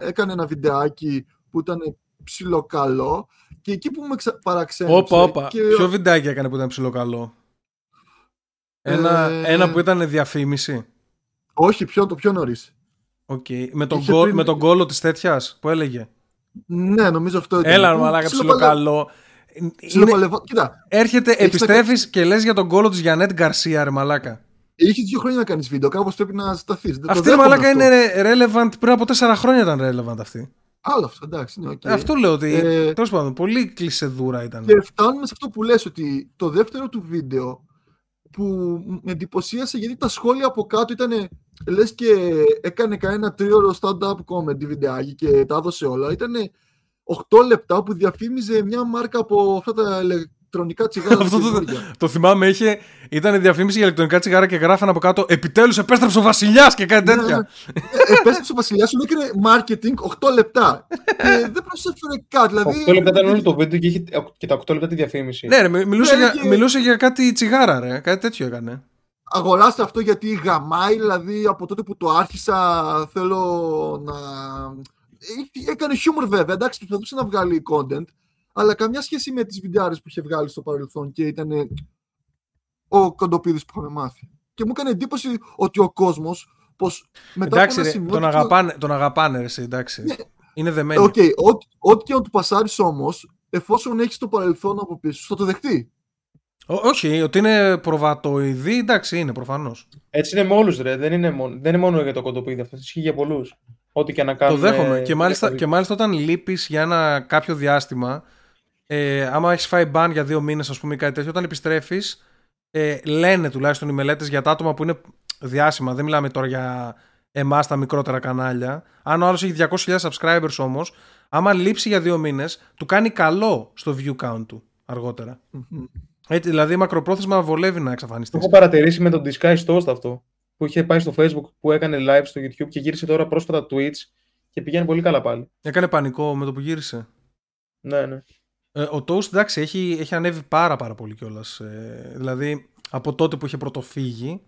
έκανε ένα βιντεάκι που ήταν ψιλοκαλό και εκεί που με ξα... παραξένεψε. Όπα, όπα. Και... ποιο βιντεάκι έκανε που ήταν ψιλοκαλό? Ένα, ε... ένα που ήταν διαφήμιση. Όχι, πιο, το πιο νωρίς. Okay. Με τον γκολ, πριν... με τον γκόλο της τέτοιας που έλεγε. Ναι, νομίζω αυτό ήταν. Έλα, μαλάκα, ψιλοκαλό. Ψιλοπαλευό. Κοίτα. Έρχεται, επιστρέφεις θα... και λες για τον γκόλο της Γιαννέτ Γκαρσία, ρε μαλάκα. Είχε δύο χρόνια να κάνεις βίντεο, κάπως πρέπει να σταθείς. Αυτή η μαλάκα αυτό. Είναι relevant, πριν από τέσσερα χρόνια ήταν relevant αυτή. Άλλο αυτό, εντάξει. Ναι, okay. Αυτό λέω ότι. Ε... Τέλος πάντων, πολύ κλεισεδούρα ήταν. Και φτάνουμε σε αυτό που λες, ότι το δεύτερο του βίντεο. Που με εντυπωσίασε γιατί τα σχόλια από κάτω ήταν λες και έκανε κανένα τρίωρο stand-up comedy βιντεάκι και τα έδωσε όλα. Ήταν οκτώ λεπτά που διαφήμιζε μια μάρκα από αυτά τα ηλεκτρονικά τσιγάρα. Αυτό το, το θυμάμαι. Είχε, ήταν διαφήμιση για ηλεκτρονικά τσιγάρα και γράφανε από κάτω «Επιτέλους επέστρεψε ο Βασιλιάς» και κάτι τέτοια. ε, επέστρεψε ο Βασιλιάς, σου έκανε marketing οκτώ λεπτά. ε, δεν προσέφερε κάτι. Δηλαδή... οκτώ λεπτά ήταν όλο το βίντεο και, είχε, και τα οκτώ λεπτά τη διαφήμιση. Ναι, ρε, μιλούσε, ναι, για, και... μιλούσε για κάτι τσιγάρα, ρε. Κάτι τέτοιο έκανε. Αγοράστε αυτό γιατί γαμάει, δηλαδή από τότε που το άρχισα θέλω να. Έκανε χιούμορ βέβαια, εντάξει, προσπαθούσε να βγάλει content. Αλλά καμιά σχέση με τις βιντεάρες που είχε βγάλει στο παρελθόν και ήταν ο Κοντοπίδης που είχαμε μάθει. Και μου έκανε εντύπωση ότι ο κόσμος, πως μετά εντάξει, από ένα σημείο... Τον αγαπάνε, τον αγαπάνε εσύ, εντάξει. Ναι. Είναι δεμένοι. Okay, ό,τι και να του πασάρεις όμως, εφόσον έχεις το παρελθόν από πίσω, θα το δεχτεί. Όχι, ότι είναι προβατοειδή, εντάξει, είναι προφανώς. Έτσι είναι με όλους, ρε. Δεν είναι μόνο, δεν είναι μόνο για το Κοντοπίδη, αυτό ισχύει για πολλούς. Ό,τι και να κάνουν. Το δέχομαι. Και μάλιστα, και μάλιστα όταν λείπεις για ένα κάποιο διάστημα. Ε, άμα έχεις φάει μπαν για δύο μήνες, ας πούμε, ή κάτι τέτοιο, όταν επιστρέφεις, ε, λένε τουλάχιστον οι μελέτες για τα άτομα που είναι διάσημα. Δεν μιλάμε τώρα για εμάς τα μικρότερα κανάλια. Αν ο άλλος έχει διακόσιες χιλιάδες subscribers όμως, άμα λείψει για δύο μήνες, του κάνει καλό στο view count του αργότερα. Mm-hmm. Έτσι, δηλαδή, μακροπρόθεσμα βολεύει να εξαφανιστεί. Το έχω παρατηρήσει με τον Disguise Toast αυτό, που είχε πάει στο Facebook, που έκανε live στο YouTube και γύρισε τώρα πρόσφατα Twitch και πηγαίνει πολύ καλά πάλι. Έκανε πανικό με το που γύρισε. Ναι, ναι. Ο Toast, εντάξει, έχει, έχει ανέβει πάρα πάρα πολύ κιόλας. Ε, δηλαδή, από τότε που είχε πρωτοφύγει,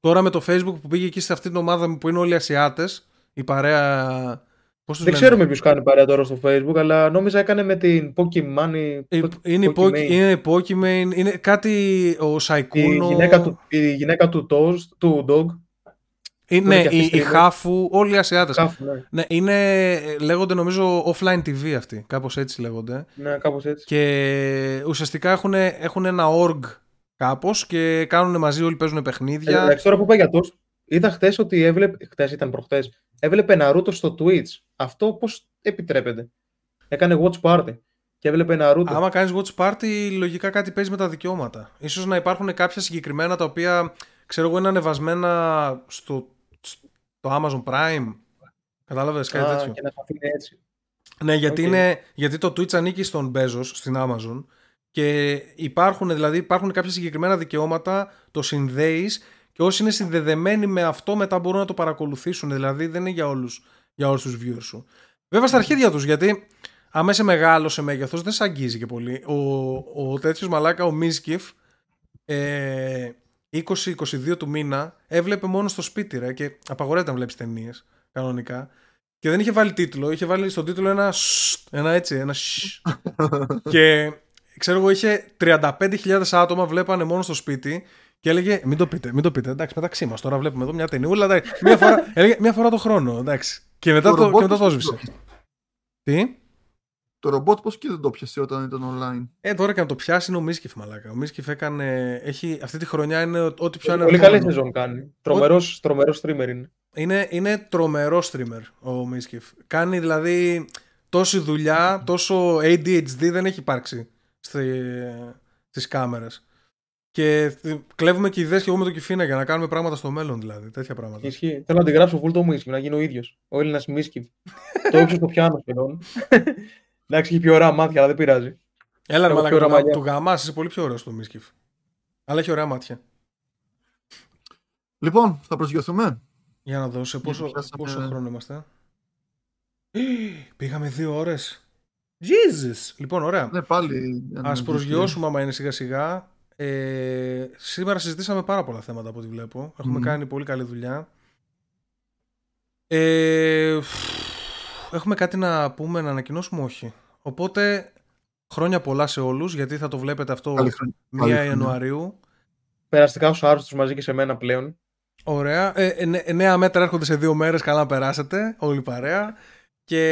τώρα με το Facebook που πήγε εκεί σε αυτή την ομάδα που είναι όλοι Ασιάτες, η παρέα... Πώς τους δεν λένε? Ξέρουμε ποιος κάνει παρέα τώρα στο Facebook, αλλά νόμιζα έκανε με την Pokimani. Είναι η Pokimane, είναι κάτι ο Σαϊκούνο... Η γυναίκα του, η γυναίκα του Toast, του Dog. Είναι, ναι, η, η Χάφου, όλοι οι Ασιάτες. Χάφου, ναι. Ναι, είναι, λέγονται νομίζω offline τι βι αυτοί, κάπως έτσι λέγονται. Ναι, κάπως έτσι. Και ουσιαστικά έχουν, έχουν ένα org κάπως και κάνουν μαζί, όλοι παίζουν παιχνίδια. Εντάξει, τώρα που είπα για Toast, είδα χτες ότι έβλεπε, χτες ήταν προχτές, έβλεπε Naruto στο Twitch. Αυτό πώς επιτρέπεται? Έκανε watch party και έβλεπε Naruto. Άμα κάνεις watch party, λογικά κάτι παίζει με τα δικαιώματα. Ίσως να υπάρχουν κάποια συγκεκριμένα τα οποία, ξέρω εγώ, είναι ανεβασμένα στο το Amazon Prime, κατάλαβες κάτι ah, τέτοιο. Και να έτσι. Ναι, γιατί, okay. είναι, γιατί το Twitch ανήκει στον Bezos, στην Amazon Και υπάρχουν, δηλαδή, υπάρχουν κάποια συγκεκριμένα δικαιώματα, το συνδέεις και όσοι είναι συνδεδεμένοι με αυτό μετά μπορούν να το παρακολουθήσουν. Δηλαδή δεν είναι για όλους, για όλους τους viewers σου. Βέβαια στα αρχίδια τους, γιατί αμέσως μεγάλο σε μέγεθος δεν σε αγγίζει και πολύ. Ο, ο τέτοιος μαλάκα, ο Μίσκιφ, ε, είκοσι είκοσι δύο του μήνα έβλεπε μόνο στο σπίτι, ρε, και απαγορεύεται να βλέπεις ταινίες κανονικά. Και δεν είχε βάλει τίτλο, είχε βάλει στον τίτλο ένα σσσ, ένα έτσι, ένα σσσ. Και ξέρω εγώ, είχε τριάντα πέντε χιλιάδες άτομα βλέπανε μόνο στο σπίτι και έλεγε μην το πείτε, μην το πείτε, εντάξει, μεταξύ μας τώρα βλέπουμε εδώ μια ταινιούλα, εντάξει, μια φορά, έλεγε, μια φορά το χρόνο, εντάξει. Και μετά το, το, το σβήσε. Τι? Το ρομπότ πώς και δεν το πιασε όταν ήταν online. Ε, τώρα και να το πιάσει είναι ο Μίσκιφ, μαλάκα. Ο Μίσκιφ έκανε, έχει, αυτή τη χρονιά είναι ό,τι πιο ανεργό. Πολύ καλή σεζόν κάνει. Τρομερός, τρομερός streamer είναι. Είναι, είναι τρομερό streamer ο Μίσκιφ. Κάνει δηλαδή τόση δουλειά, τόσο έι ντι έιτς ντι δεν έχει υπάρξει στη, στις κάμερες. Και κλέβουμε και ιδέες και εγώ με το Κιφίνα για να κάνουμε πράγματα στο μέλλον, δηλαδή. Τέτοια πράγματα. Ισχύει. Θέλω να τη γράψω full το Μίσκιφ, να γίνω ο ίδιος. Ο Έλληνας Μίσκιφ. Το ύψος το πιάνω σχεδόν. Εντάξει, έχει πιο ωραία μάτια, αλλά δεν πειράζει. Έλα, ρε μαλάκα, του γαμάς, είσαι πολύ πιο ωραίος του Μίσκιφ. Αλλά έχει ωραία μάτια. Λοιπόν, θα προσγειωθούμε. Για να δω σε πόσο, πιάσαμε... πόσο χρόνο είμαστε. Πήγαμε δύο ώρες. Jesus! Λοιπόν, ωραία. Ναι, πάλι. Ας προσγειώσουμε άμα είναι σιγά-σιγά. Ε, σήμερα συζητήσαμε πάρα πολλά θέματα από ό,τι βλέπω. Έχουμε mm. κάνει πολύ καλή δουλειά. Ε, Έχουμε κάτι να πούμε, να ανακοινώσουμε, όχι. Οπότε, χρόνια πολλά σε όλους, γιατί θα το βλέπετε αυτό πρώτη Ιανουαρίου. Περαστικά στους άρρωστους μαζί και σε μένα πλέον. Ωραία. Ε, νε, νέα μέτρα έρχονται σε δύο μέρες, καλά να περάσετε, όλη παρέα. Και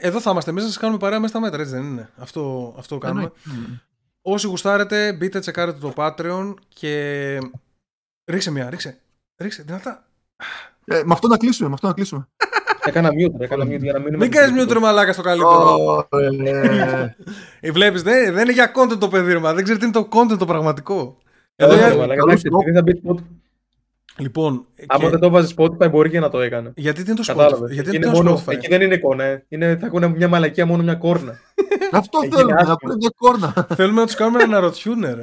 εδώ θα είμαστε εμείς να σας κάνουμε παρέα μέσα στα μέτρα, έτσι δεν είναι? Αυτό, αυτό κάνουμε. Εναι. Όσοι γουστάρετε, μπείτε, τσεκάρετε το Patreon και ρίξε μια, ρίξε, ρίξε, δυνατά. Ε, με αυτό να κλείσουμε, με αυτό να κλείσουμε. Έκανα μιούτρε, έκανα μιούτρε για να μην... Μην κάνεις μιούτρε μαλάκα στο καλύτερο. Βλέπεις, δεν είναι για content το παιδίρμα. Δεν ξέρει τι είναι το content το πραγματικό. Λοιπόν... άμα δεν το βάζεις Spotify μπορεί και να το έκανε. Γιατί τι είναι το Spotify? Εκεί δεν είναι εικόνα. Θα ακούνε μια μαλακία, μόνο μια κόρνα. Αυτό θέλουμε, να πούμε μια κόρνα. Θέλουμε να τους κάνουμε να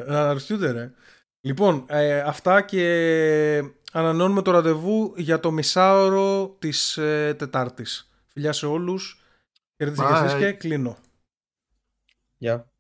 αναρωτιούνται. Λοιπόν, αυτά και... ανανεώνουμε το ραντεβού για το μισάωρο της ε, Τετάρτης. Φιλιά σε όλους. Χαιρετίζεις και κλείνω. Γεια. Yeah.